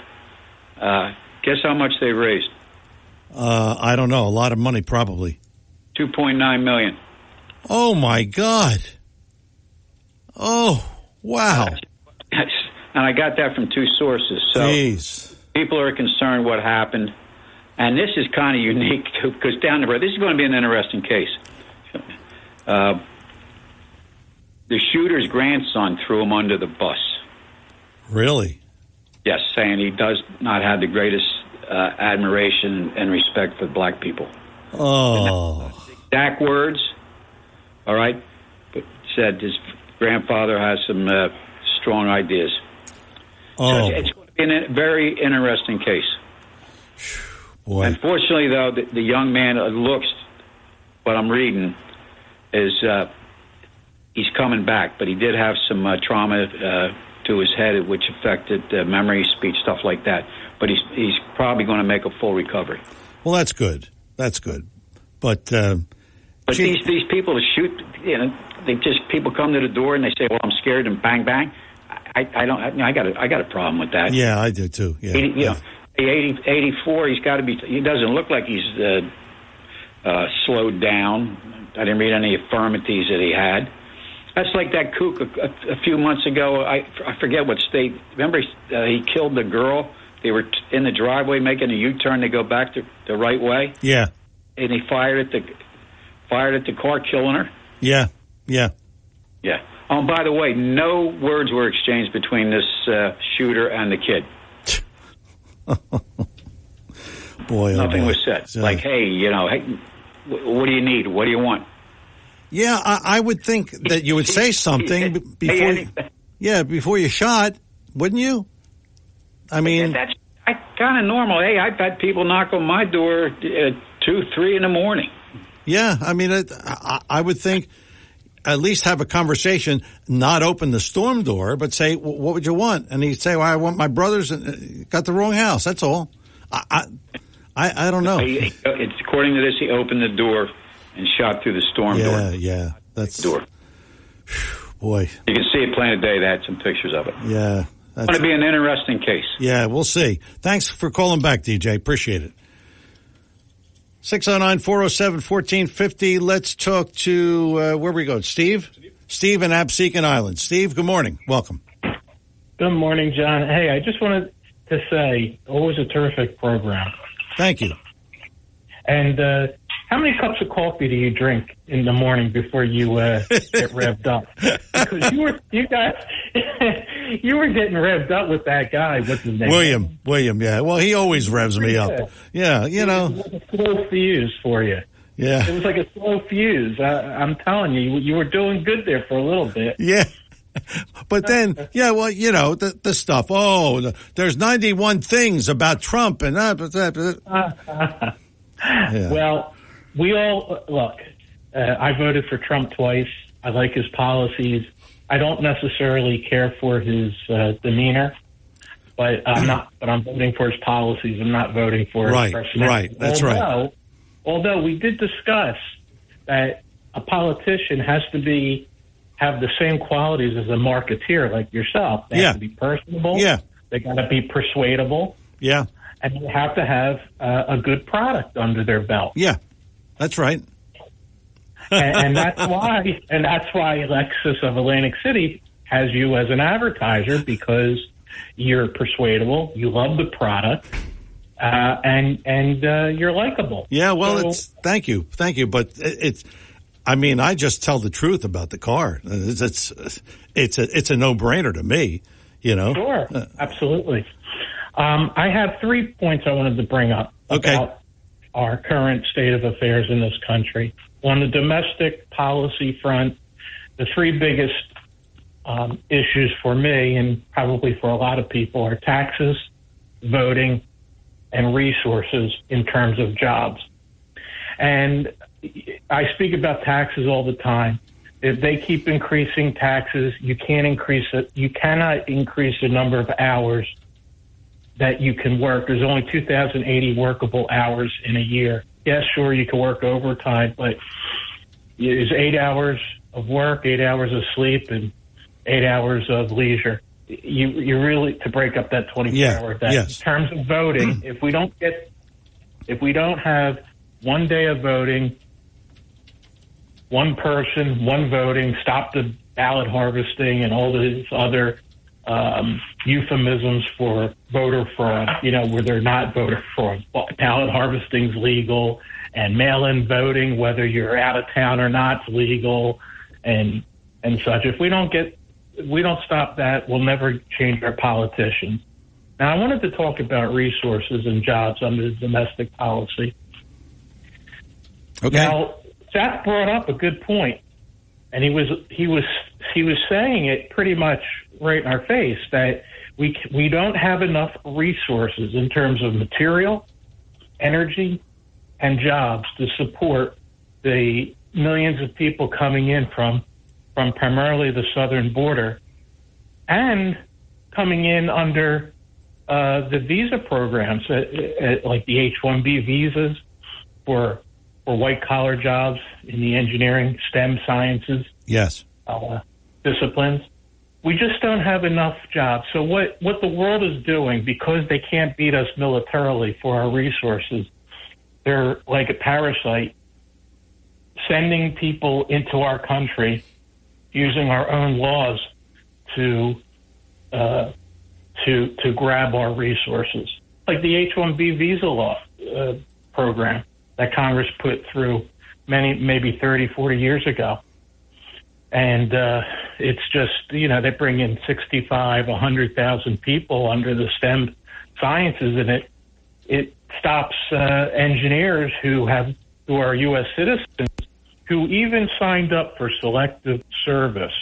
Guess how much they raised? I don't know. A lot of money, probably. $2.9 million. Oh, my God. Oh, wow. And I got that from two sources. So jeez. People are concerned what happened. And this is kind of unique, too, because down the road, this is going to be an interesting case. The shooter's grandson threw him under the bus. Really? Yes, saying he does not have the greatest admiration and respect for black people. Oh. Exact words, all right, but said his grandfather has some strong ideas. Oh. So it's going to be a very interesting case. Boy. Unfortunately, though, the young man looks, what I'm reading, is he's coming back, but he did have some trauma to his head, which affected memory, speech, stuff like that. But he's probably going to make a full recovery. Well, that's good. That's good. But these people to shoot, you know, they just people come to the door and they say, "Well, I'm scared," and bang, bang. I got a problem with that. Yeah, I do too. Yeah, you know, 84. He's got to be. He doesn't look like he's slowed down. I didn't read any affirmities that he had. That's like that kook a few months ago. I forget what state. Remember, he killed the girl. They were in the driveway making a U-turn to go back the right way. Yeah, and he fired at the car, killing her. Yeah. Oh, by the way, no words were exchanged between this shooter and the kid. Boy, nothing was said. So, like, hey, you know, hey, what do you need? What do you want? Yeah, I would think that you would say something before you shot, wouldn't you? I mean, that's kind of normal. Hey, I've had people knock on my door at 2, 3 in the morning. Yeah, I mean, I would think at least have a conversation, not open the storm door, but say, what would you want? And he'd say, well, I want my brother's, got the wrong house, that's all. I don't know. It's according to this, he opened the door and shot through the storm door. Yeah, that's the door. Whew, boy. You can see it plain today. They had some pictures of it. Yeah. That's going to be an interesting case. Yeah, we'll see. Thanks for calling back, DJ. Appreciate it. 609-407-1450. Let's talk to, where we go, Steve? Steve in Absecon Island. Steve, good morning. Welcome. Good morning, John. Hey, I just wanted to say, always a terrific program. Thank you. And how many cups of coffee do you drink in the morning before you get revved up? Because you were getting revved up with that guy. What's his name? William, yeah. Well, he always revs me up. Yeah, you know. It was like a slow fuse for you. Yeah. It was like a slow fuse. I'm telling you, you were doing good there for a little bit. Yeah. But then, yeah, well, you know, the stuff. Oh, there's 91 things about Trump and that. Yeah. Well, we all look. I voted for Trump twice. I like his policies. I don't necessarily care for his demeanor, but I'm not. But I'm voting for his policies. I'm not voting for his personality. Right. That's right. Although we did discuss that a politician has to have the same qualities as a marketeer like yourself. They have to be personable. Yeah. They got to be persuadable. Yeah. And they have to have a good product under their belt. Yeah, that's right. and that's why Lexus of Atlantic City has you as an advertiser, because you're persuadable, you love the product, and you're likable. Yeah, well, so, thank you, but it's. I mean, I just tell the truth about the car. It's a no-brainer to me, you know. Sure, absolutely. I have 3 points I wanted to bring up about our current state of affairs in this country. On the domestic policy front, the 3 biggest issues for me and probably for a lot of people are taxes, voting, and resources in terms of jobs. And I speak about taxes all the time. If they keep increasing taxes, you can't increase it. You cannot increase the number of hours that you can work. There's only 2,080 workable hours in a year. Yes, sure, you can work overtime, but it's 8 hours of work, 8 hours of sleep, and 8 hours of leisure. You really to break up that 24-hour day. Yes. In terms of voting, if we don't have one day of voting, one person, one voting, stop the ballot harvesting, and all these other euphemisms for voter fraud, you know, where they're not voter fraud. Ballot harvesting's legal, and mail-in voting, whether you're out of town or not, is legal, and such. If we don't stop that, we'll never change our politicians. Now, I wanted to talk about resources and jobs under the domestic policy. Okay. Now, Seth brought up a good point, and he was saying it pretty much right in our face, that we don't have enough resources in terms of material, energy, and jobs to support the millions of people coming in from from primarily the southern border, and coming in under the visa programs, like the H-1B visas for white-collar jobs in the engineering, STEM sciences, disciplines. We just don't have enough jobs. So what the world is doing, because they can't beat us militarily for our resources, they're like a parasite sending people into our country using our own laws to grab our resources. Like the H-1B visa law program that Congress put through maybe 30, 40 years ago. And it's just, you know, they bring in 65, 100,000 people under the STEM sciences, and it stops engineers who are U.S. citizens who even signed up for selective service.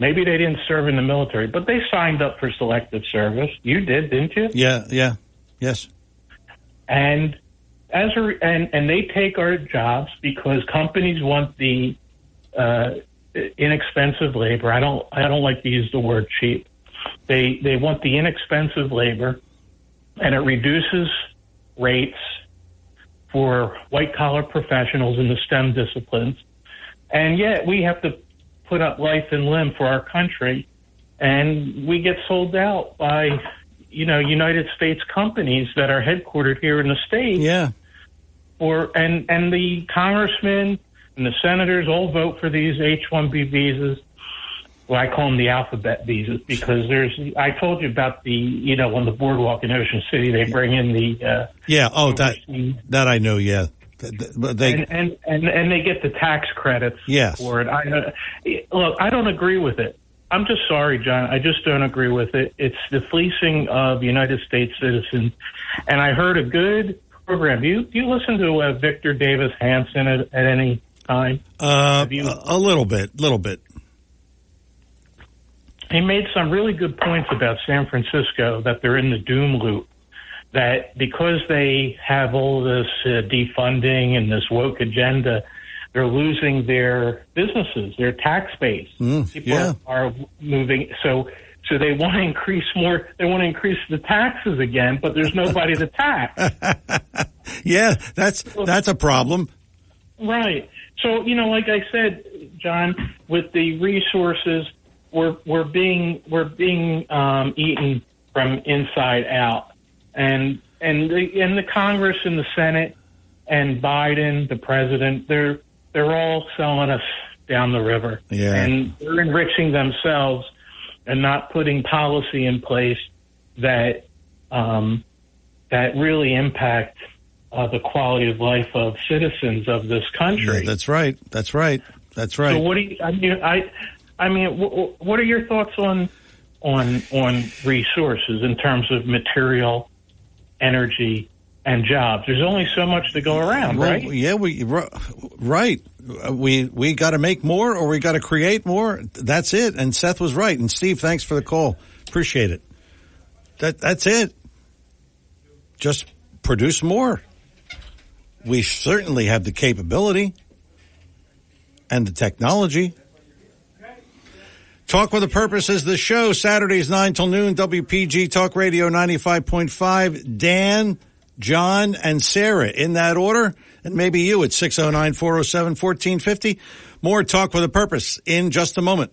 Maybe they didn't serve in the military, but they signed up for selective service. You did, didn't you? Yeah, yes. And they take our jobs because companies want the inexpensive labor. I don't like to use the word cheap. They want the inexpensive labor, and it reduces rates for white-collar professionals in the STEM disciplines. And yet we have to put up life and limb for our country, and we get sold out by, you know, United States companies that are headquartered here in the state. Yeah. And the congressmen and the senators all vote for these H-1B visas. Well, I call them the alphabet visas because I told you about the, you know, on the boardwalk in Ocean City, they bring in the... that I know, yeah. They, and they get the tax credits for it. Look, I don't agree with it. I'm just sorry, John. I just don't agree with it. It's the fleecing of United States citizens. And I heard a good program. Do you listen to Victor Davis Hanson at any time? A little bit. He made some really good points about San Francisco, that they're in the doom loop, that because they have all this defunding and this woke agenda, they're losing their businesses, their tax base. People are moving. So they want to increase more. They want to increase the taxes again, but there's nobody to tax. Yeah, that's a problem. Right. So, you know, like I said, John, with the resources, we're being eaten from inside out, and the Congress and the Senate and Biden, the president, they're all selling us down the river, and they're enriching themselves and not putting policy in place that really impact the quality of life of citizens of this country. That's right. So what do you? I mean, what are your thoughts on resources in terms of material, energy, and jobs? There's only so much to go around, right? We got to make more, or we got to create more. That's it. And Seth was right. And Steve, thanks for the call. Appreciate it. That's it. Just produce more. We certainly have the capability and the technology. Talk with a Purpose is the show. Saturdays 9 till noon, WPG Talk Radio 95.5. Dan, John, and Sarah in that order. And maybe you at 609-407-1450. More Talk with a Purpose in just a moment.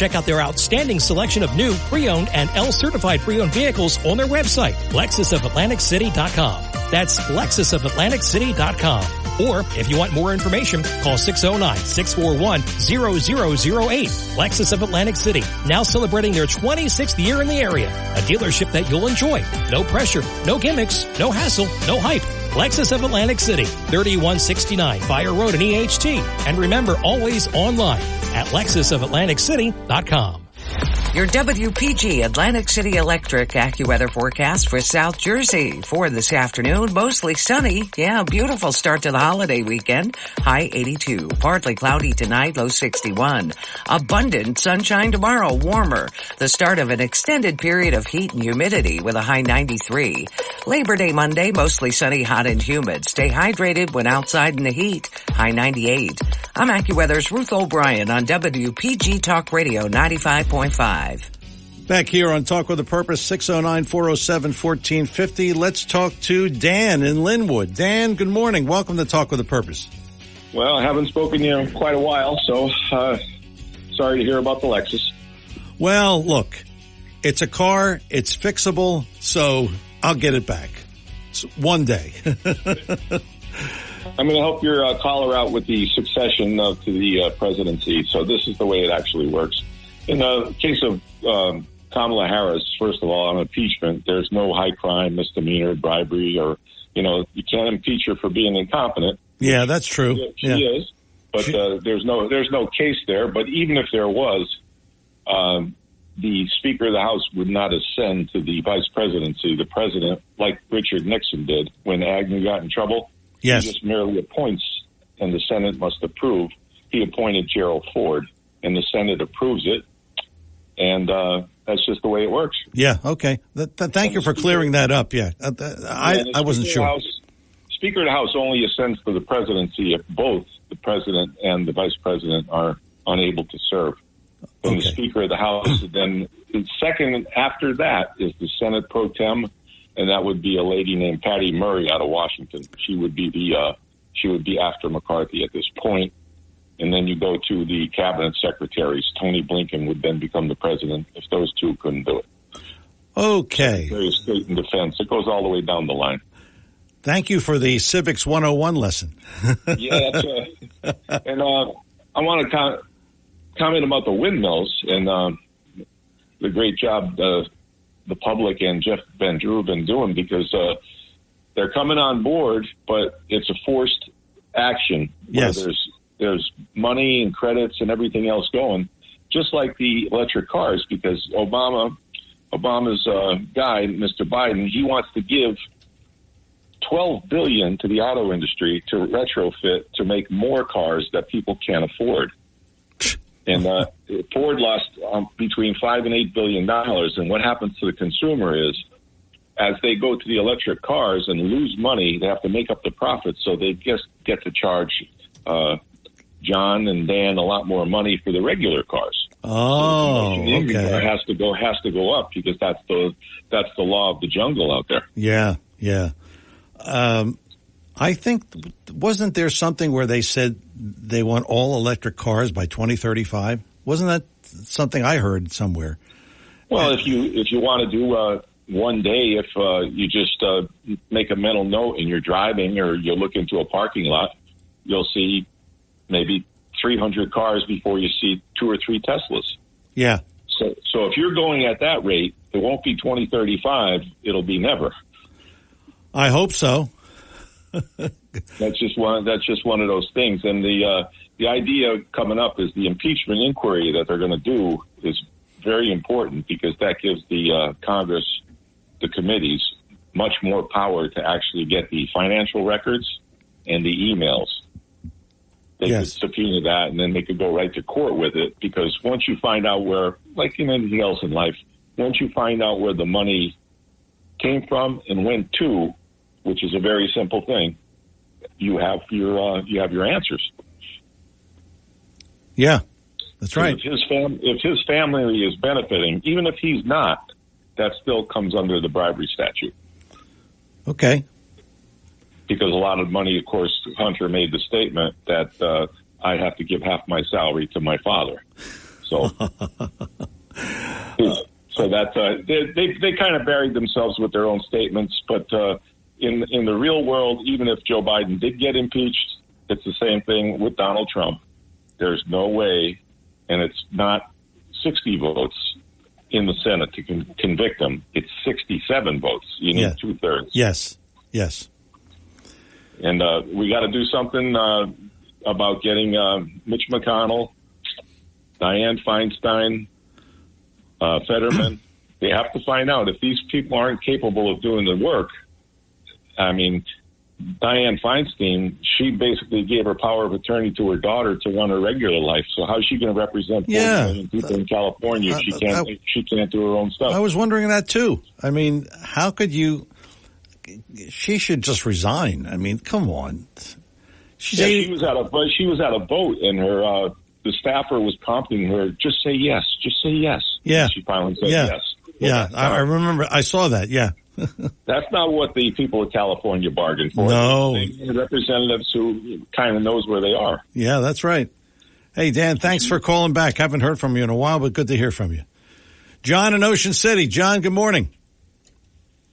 check out their outstanding selection of new, pre-owned, and L-certified pre-owned vehicles on their website, LexusOfAtlanticCity.com. That's LexusOfAtlanticCity.com. Or if you want more information, call 609-641-0008. Lexus of Atlantic City, now celebrating their 26th year in the area. A dealership that you'll enjoy. No pressure, no gimmicks, no hassle, no hype. Lexus of Atlantic City, 3169 Fire Road and EHT. And remember, always online. at lexusofatlanticcity.com. Your WPG Atlantic City Electric AccuWeather forecast for South Jersey. For this afternoon, mostly sunny. Yeah, beautiful start to the holiday weekend. High 82. Partly cloudy tonight, low 61. Abundant sunshine tomorrow, warmer. The start of an extended period of heat and humidity with a high 93. Labor Day Monday, mostly sunny, hot and humid. Stay hydrated when outside in the heat. High 98. I'm AccuWeather's Ruth O'Brien on WPG Talk Radio 95.5. Back here on Talk with a Purpose, 609-407-1450. Let's talk to Dan in Linwood. Dan, good morning. Welcome to Talk with a Purpose. Well, I haven't spoken to you in quite a while, so sorry to hear about the Lexus. Well, look, it's a car, it's fixable, so I'll get it back. It's one day. I'm going to help your caller out with the succession to the presidency. So this is the way it actually works. In the case of Kamala Harris, first of all, on impeachment, there's no high crime, misdemeanor, bribery, or, you know, you can't impeach her for being incompetent. Yeah, that's true. She is, but there's no case there. But even if there was, the Speaker of the House would not ascend to the vice presidency. The president, like Richard Nixon did when Agnew got in trouble, yes, he just merely appoints, and the Senate must approve. He appointed Gerald Ford, and the Senate approves it. And that's just the way it works. Yeah, okay. Thank you for clearing that up. Yeah, I wasn't sure. Speaker of the House only ascends to the presidency if both the president and the vice president are unable to serve. And okay. The Speaker of the House, then second after that is the Senate pro tem, and that would be a lady named Patty Murray out of Washington. She would be after McCarthy at this point. And then you go to the cabinet secretaries. Tony Blinken would then become the president if those two couldn't do it. Okay. Secretary of State and Defense. It goes all the way down the line. Thank you for the Civics 101 lesson. Yeah, that's right. And I want to comment about the windmills and the great job the public and Jeff Van Drew have been doing, because they're coming on board, but it's a forced action. Yes. There's money and credits and everything else going, just like the electric cars, because Obama's guy, Mr. Biden, he wants to give $12 billion to the auto industry to retrofit to make more cars that people can't afford. And Ford lost between $5 and $8 billion. And what happens to the consumer is, as they go to the electric cars and lose money, they have to make up the profits, so they just get to charge John and Dan a lot more money for the regular cars. Oh, so the okay. Car has to go up, because that's the law of the jungle out there. Yeah, yeah. I think, wasn't there something where they said they want all electric cars by 2035? Wasn't that something I heard somewhere? Well, if you want to do one day, if you just make a mental note and you're driving or you look into a parking lot, you'll see maybe 300 cars before you see two or three Teslas. Yeah. So if you're going at that rate, it won't be 2035. It'll be never. I hope so. That's just one of those things. And the idea coming up is the impeachment inquiry that they're going to do is very important, because that gives the Congress, the committees, much more power to actually get the financial records and the emails. They yes. could subpoena that, and then they could go right to court with it, because once you find out where, like in anything else in life, once you find out where the money came from and went to, which is a very simple thing, you have your answers. Yeah, that's right. If his family is benefiting, even if he's not, that still comes under the bribery statute. Okay. Because a lot of money, of course, Hunter made the statement that I have to give half my salary to my father. So they kind of buried themselves with their own statements. But in the real world, even if Joe Biden did get impeached, it's the same thing with Donald Trump. There's no way, and it's not 60 votes in the Senate to convict him. It's 67 votes. You need 2/3. Yes, yes. And we got to do something about getting Mitch McConnell Dianne Feinstein, Fetterman. They have to find out if these people aren't capable of doing the work. I mean, Dianne Feinstein, she basically gave her power of attorney to her daughter to run her regular life. So how is she going to represent 4 million people in California if she can't do her own stuff? I was wondering that, too. I mean, how could you – she should just resign. I mean, come on. She was at a boat, and her the staffer was prompting her, just say yes, just say yes. Yeah. And she finally said yes. Yeah, I remember. I saw that, yeah. That's not what the people of California bargained for. No. The representatives who kind of knows where they are. Yeah, that's right. Hey, Dan, thanks for calling back. Haven't heard from you in a while, but good to hear from you. John in Ocean City. John, good morning.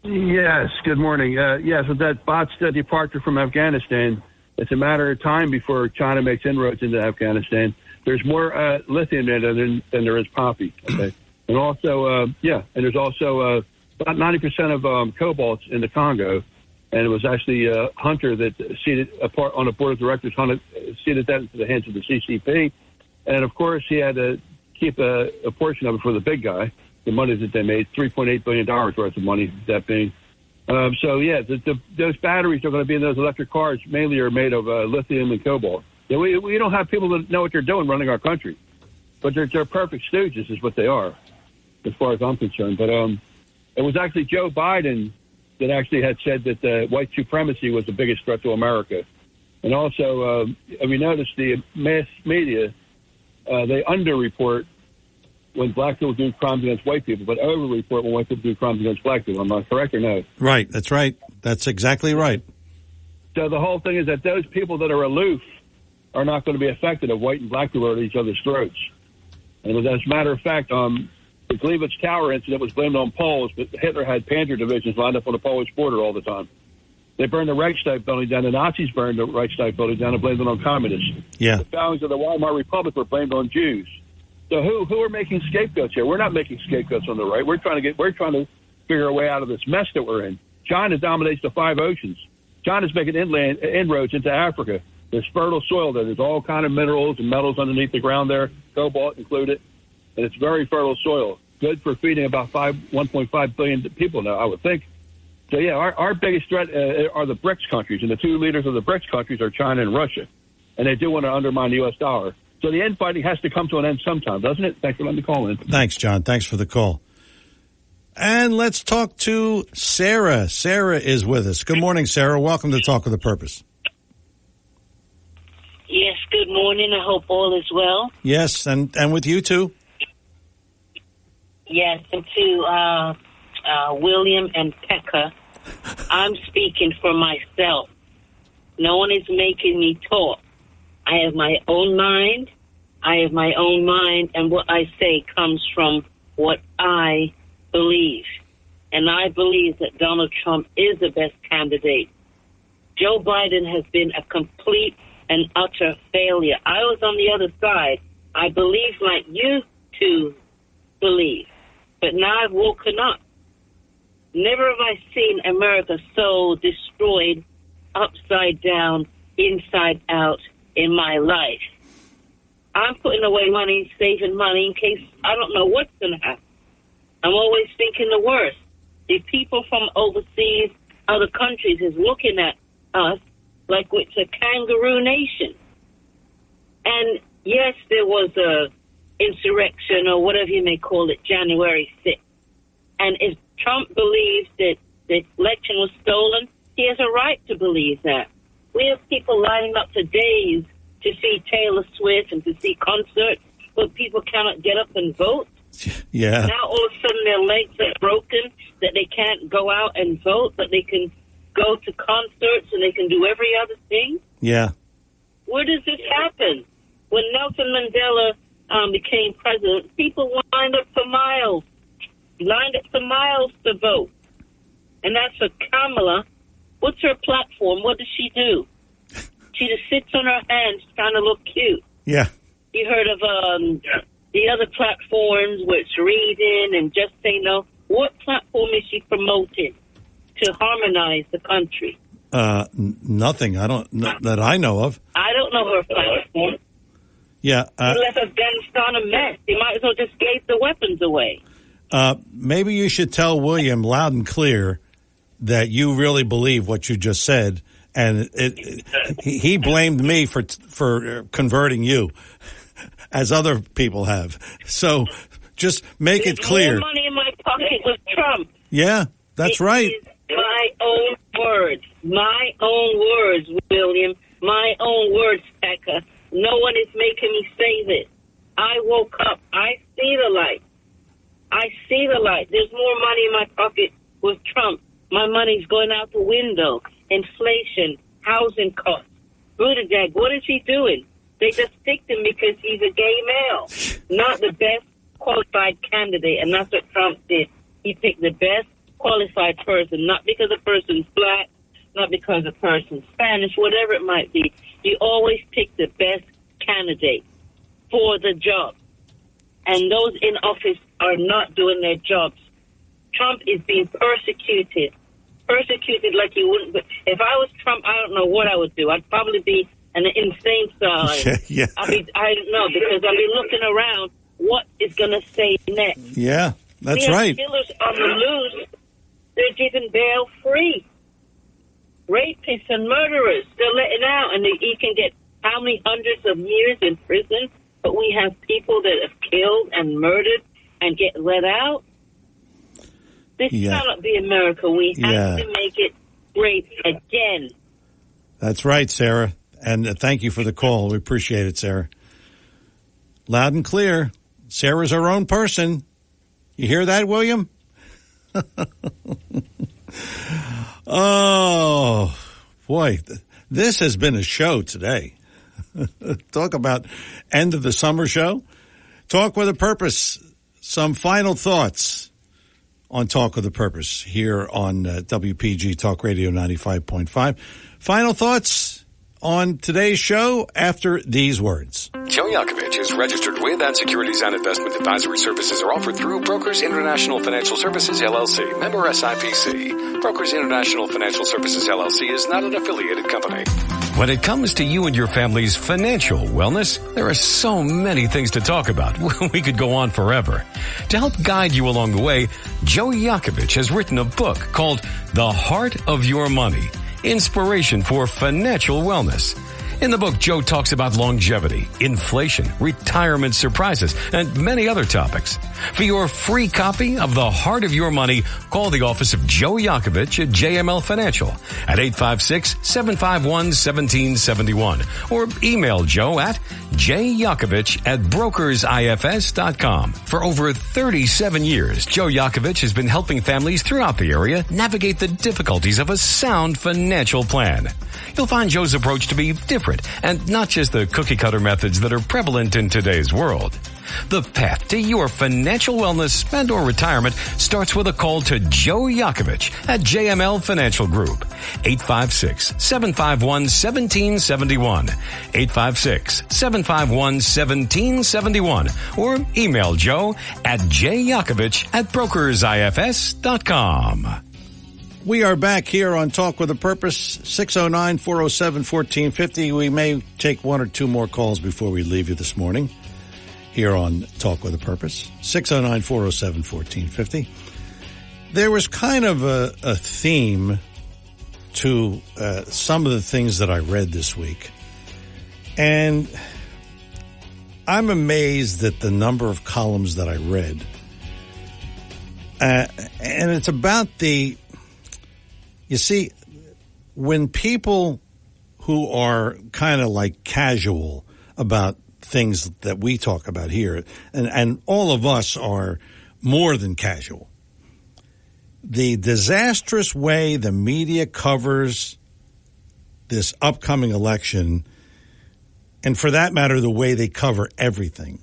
Yes, good morning. Yes, with that botched departure from Afghanistan, it's a matter of time before China makes inroads into Afghanistan. There's more lithium in it than there is poppy. Okay? And also, and there's also... about 90% of cobalt's in the Congo, and it was actually Hunter that ceded on a board of directors. Hunter ceded that into the hands of the CCP, and of course he had to keep a portion of it for the big guy. The money that they made, $3.8 billion worth of money. That being, those batteries are going to be in those electric cars. Mainly are made of lithium and cobalt. You know, we don't have people that know what they're doing running our country, but they're perfect stooges, is what they are, as far as I'm concerned. But it was actually Joe Biden that actually had said that white supremacy was the biggest threat to America. And also, we noticed the mass media, they underreport when black people do crimes against white people, but overreport when white people do crimes against black people. Am I correct or no? Right. That's right. That's exactly right. So the whole thing is that those people that are aloof are not going to be affected if white and black people are at each other's throats. And as a matter of fact, the Gleavitz Tower incident was blamed on Poles, but Hitler had Panzer divisions lined up on the Polish border all the time. They burned the Reichstag building down. The Nazis burned the Reichstag building down and blamed it on communists. Yeah. The founders of the Weimar Republic were blamed on Jews. So who are making scapegoats here? We're not making scapegoats on the right. We're trying to figure a way out of this mess that we're in. China dominates the five oceans. China's making inroads into Africa. There's fertile soil there. There's all kind of minerals and metals underneath the ground there, cobalt included. And it's very fertile soil, good for feeding about 1.5 billion people now, I would think. So, yeah, our biggest threat are the BRICS countries, and the two leaders of the BRICS countries are China and Russia, and they do want to undermine the U.S. dollar. So the infighting has to come to an end sometime, doesn't it? Thanks for letting me call in. Thanks, John. Thanks for the call. And let's talk to Sarah. Sarah is with us. Good morning, Sarah. Welcome to Talk with a Purpose. Yes, good morning. I hope all is well. Yes, and with you, too. Yes, and to William and Pekka, I'm speaking for myself. No one is making me talk. I have my own mind. And what I say comes from what I believe. And I believe that Donald Trump is the best candidate. Joe Biden has been a complete and utter failure. I was on the other side. I believe like you two believe. But now I've woken up. Never have I seen America so destroyed, upside down, inside out in my life. I'm putting away money, saving money in case I don't know what's going to happen. I'm always thinking the worst. The people from overseas, other countries, is looking at us like it's a kangaroo nation. And yes, there was a insurrection or whatever you may call it, January 6th. And if Trump believes that the election was stolen, he has a right to believe that. We have people lining up for days to see Taylor Swift and to see concerts where people cannot get up and vote. Yeah. Now all of a sudden their legs are broken, that they can't go out and vote, but they can go to concerts and they can do every other thing. Yeah. Where does this happen? When Nelson Mandela became president, people lined up for miles to vote. And that's for Kamala. What's her platform? What does she do? She just sits on her hands trying to look cute. Yeah. You heard of the other platforms where it's reading and just say no. What platform is she promoting to harmonize the country? Nothing. I don't that I know of. I don't know her platform. Yeah. They left Afghanistan a mess. They might as well just gave the weapons away. Maybe you should tell William loud and clear that you really believe what you just said, and he blamed me for converting you, as other people have. So just make it clear. There's more money in my pocket with Trump. Yeah, that's right. My own words. My own words, William. My own words, Becca. No one is making me say this. I woke up. I see the light. I see the light. There's more money in my pocket with Trump. My money's going out the window. Inflation, housing costs. Buttigieg, what is he doing? They just picked him because he's a gay male. Not the best qualified candidate, and that's what Trump did. He picked the best qualified person, not because the person's black, not because the person's Spanish, whatever it might be. You always pick the best candidate for the job. And those in office are not doing their jobs. Trump is being persecuted. Persecuted like you wouldn't. If I was Trump, I don't know what I would do. I'd probably be an insane side. Yeah. I don't know, because I'd be looking around what is going to say next. Yeah, that's right. Killers on the loose. They're giving bail free. Rapists and murderers, they're letting out, and he can get how many hundreds of years in prison? But we have people that have killed and murdered and get let out. This cannot be America. We have to make it great again. That's right, Sarah. And thank you for the call. We appreciate it, Sarah. Loud and clear. Sarah's her own person. You hear that, William? Oh, boy. This has been a show today. Talk about end of the summer show. Talk with a Purpose. Some final thoughts on Talk with a Purpose here on WPG Talk Radio 95.5. Final thoughts on today's show after these words. Joe Yakovich is registered with, and securities and investment advisory services are offered through Brokers International Financial Services, LLC, member SIPC. Brokers International Financial Services, LLC is not an affiliated company. When it comes to you and your family's financial wellness, there are so many things to talk about. We could go on forever. To help guide you along the way, Joe Yakovich has written a book called The Heart of Your Money, Inspiration for Financial Wellness. In the book, Joe talks about longevity, inflation, retirement surprises, and many other topics. For your free copy of The Heart of Your Money, call the office of Joe Yakovich at JML Financial at 856-751-1771 or email Joe at jyakovich@brokersifs.com. For over 37 years, Joe Yakovich has been helping families throughout the area navigate the difficulties of a sound financial plan. You'll find Joe's approach to be different and not just the cookie-cutter methods that are prevalent in today's world. The path to your financial wellness and or retirement starts with a call to Joe Yakovich at JML Financial Group, 856-751-1771, 856-751-1771, or email Joe at jyakovich@brokersifs.com. We are back here on Talk with a Purpose, 609-407-1450. We may take one or two more calls before we leave you this morning here on Talk with a Purpose, 609-407-1450. There was kind of a theme to some of the things that I read this week. And I'm amazed at the number of columns that I read. And it's about the... You see, when people who are kind of like casual about things that we talk about here, and all of us are more than casual, the disastrous way the media covers this upcoming election, and for that matter, the way they cover everything.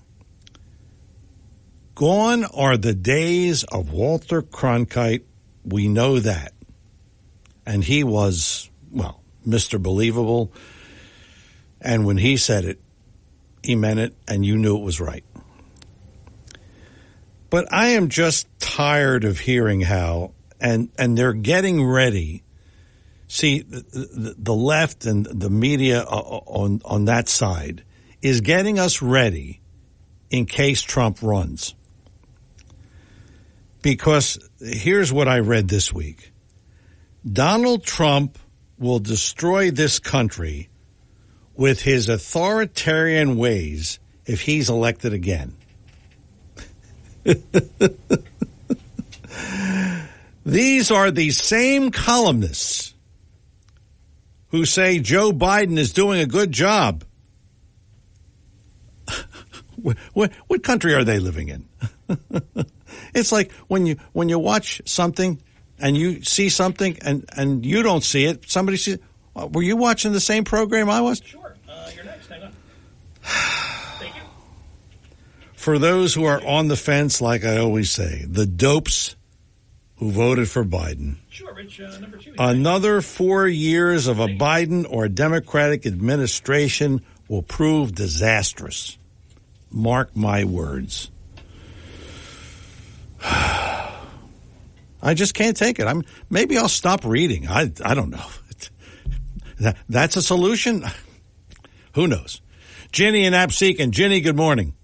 Gone are the days of Walter Cronkite. We know that. And he was, well, Mr. Believable. And when he said it, he meant it, and you knew it was right. But I am just tired of hearing how, and they're getting ready. See, the left and the media on that side is getting us ready in case Trump runs. Because here's what I read this week. Donald Trump will destroy this country with his authoritarian ways if he's elected again. These are the same columnists who say Joe Biden is doing a good job. What country are they living in? It's like when you watch something and you see something and you don't see it, somebody sees it. Were you watching the same program I was? Sure. You're next. Hang on. Thank you. For those who are on the fence, like I always say, the dopes who voted for Biden. Sure, Rich. Number two. Another 4 years of a Biden or Democratic administration will prove disastrous. Mark my words. I just can't take it. Maybe I'll stop reading. I don't know. That's a solution? Who knows? Ginny and Absecon. Ginny, good morning.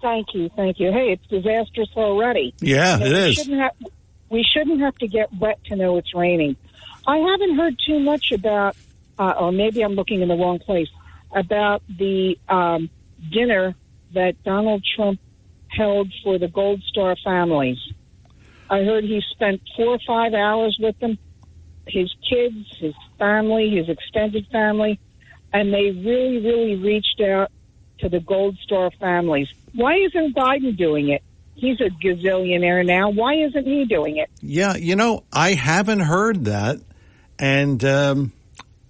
Thank you. Hey, it's disastrous already. Yeah, it is. We shouldn't have to get wet to know it's raining. I haven't heard too much about, or maybe I'm looking in the wrong place, about the dinner that Donald Trump held for the Gold Star families. I heard he spent 4 or 5 hours with them, his kids, his family, his extended family, and they really, really reached out to the Gold Star families. Why isn't Biden doing it? He's a gazillionaire now. Why isn't he doing it? Yeah, I haven't heard that. And,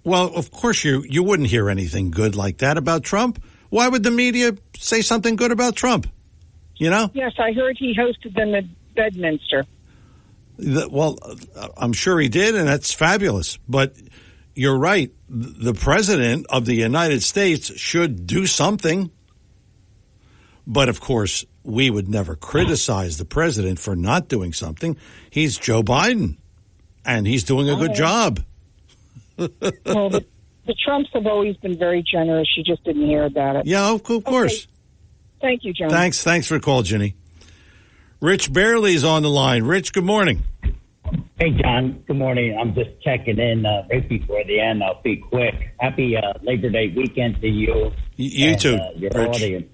well, of course you wouldn't hear anything good like that about Trump. Why would the media say something good about Trump? Yes, I heard he hosted them at Bedminster. Well, I'm sure he did, and that's fabulous. But you're right. The president of the United States should do something. But, of course, we would never criticize the president for not doing something. He's Joe Biden, and he's doing a good job. Well, the Trumps have always been very generous. You just didn't hear about it. Yeah, of course. Okay. Thank you, John. Thanks for the call, Ginny. Rich Bailey's on the line. Rich, good morning. Hey, John. Good morning. I'm just checking in right before the end. I'll be quick. Happy Labor Day weekend to you. You and, too, your Rich. Audience.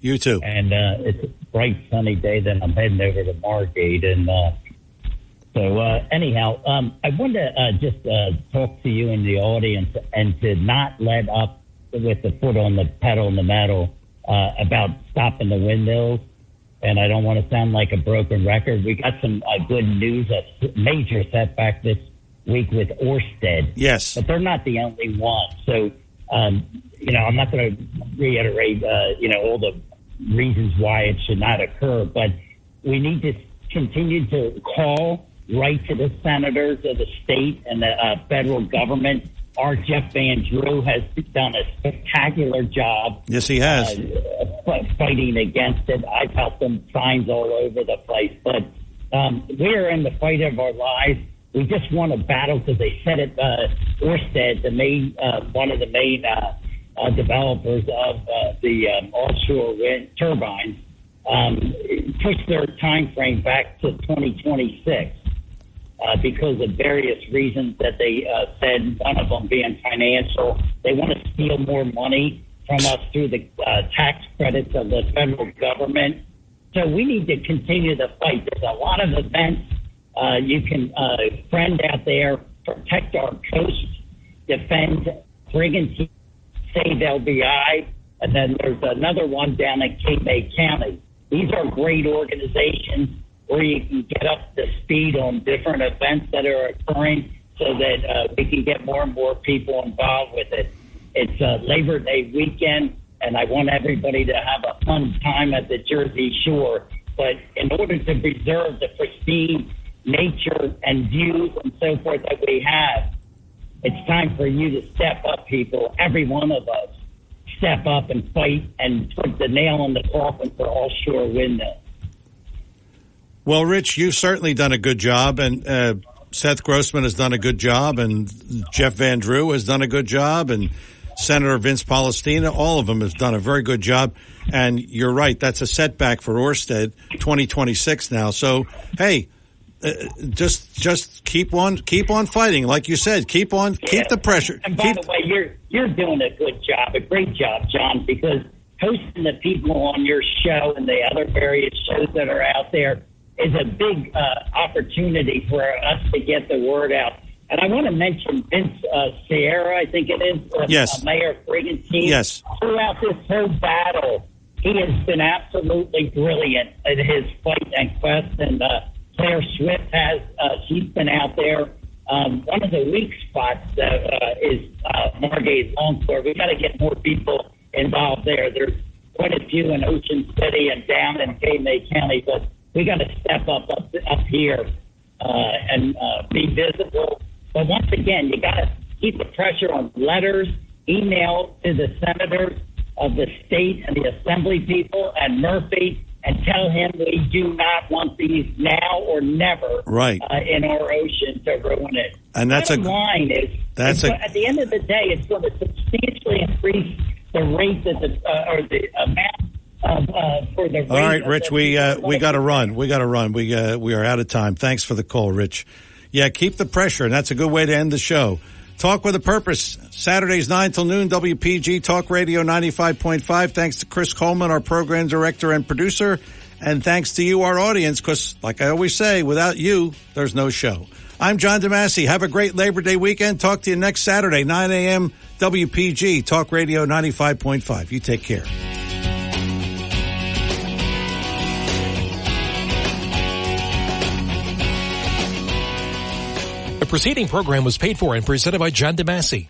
You too. And it's a bright, sunny day. Then I'm heading over to Margate. And so anyhow, I wanted to just talk to you and the audience and to not let up with the foot on the pedal and the metal. About stopping the windmills, and I don't want to sound like a broken record. We got some good news, a major setback this week with Orsted. Yes. But they're not the only one. So, I'm not going to reiterate, all the reasons why it should not occur, but we need to continue to call right to the senators of the state and the federal government. Our Jeff Van Drew has done a spectacular job. Yes, he has. Fighting against it. I've helped him signs all over the place. But we are in the fight of our lives. We just won a battle because they said it. Orsted, one of the main developers of the offshore wind turbines, pushed their time frame back to 2026. Because of various reasons that they said, one of them being financial. They want to steal more money from us through the tax credits of the federal government. So we need to continue the fight. There's a lot of events you can friend out there, protect our coast, defend Brigantine, save LBI, and then there's another one down in Cape May County. These are great organizations where you can get up to speed on different events that are occurring so that we can get more and more people involved with it. It's Labor Day weekend, and I want everybody to have a fun time at the Jersey Shore. But in order to preserve the pristine nature and views and so forth that we have, it's time for you to step up, people, every one of us. Step up and fight and put the nail in the coffin for offshore windmills. Well, Rich, you've certainly done a good job, and Seth Grossman has done a good job, and Jeff Van Drew has done a good job, and Senator Vince Polistina, all of them have done a very good job. And you're right, that's a setback for Orsted, 2026 now. So, hey, just keep on fighting, like you said. Keep the pressure. And by the way, you're doing a good job, a great job, John, because hosting the people on your show and the other various shows that are out there is a big opportunity for us to get the word out. And I want to mention Vince Sierra, I think it is, yes. Mayor of Brigantine. Yes. Throughout this whole battle, he has been absolutely brilliant in his fight and quest. And Claire Swift has, she's been out there. One of the weak spots that is Margate Home Store. We've got to get more people involved there. There's quite a few in Ocean City and down in Cape May County, but we got to step up here and be visible. But once again, you got to keep the pressure on letters, email to the senators of the state and the assembly people and Murphy, and tell him we do not want these now or never in our ocean to ruin it. And that's bottom line is, at the end of the day, it's going to substantially increase the rate that the amount. For the all right, Rich, we got to run. We are out of time. Thanks for the call, Rich. Yeah, keep the pressure, and that's a good way to end the show. Talk with a Purpose, Saturdays 9 till noon, WPG Talk Radio 95.5. Thanks to Chris Coleman, our program director and producer, and thanks to you, our audience, because like I always say, without you, there's no show. I'm John DeMassey. Have a great Labor Day weekend. Talk to you next Saturday, 9 a.m., WPG Talk Radio 95.5. You take care. The preceding program was paid for and presented by John DeMassey.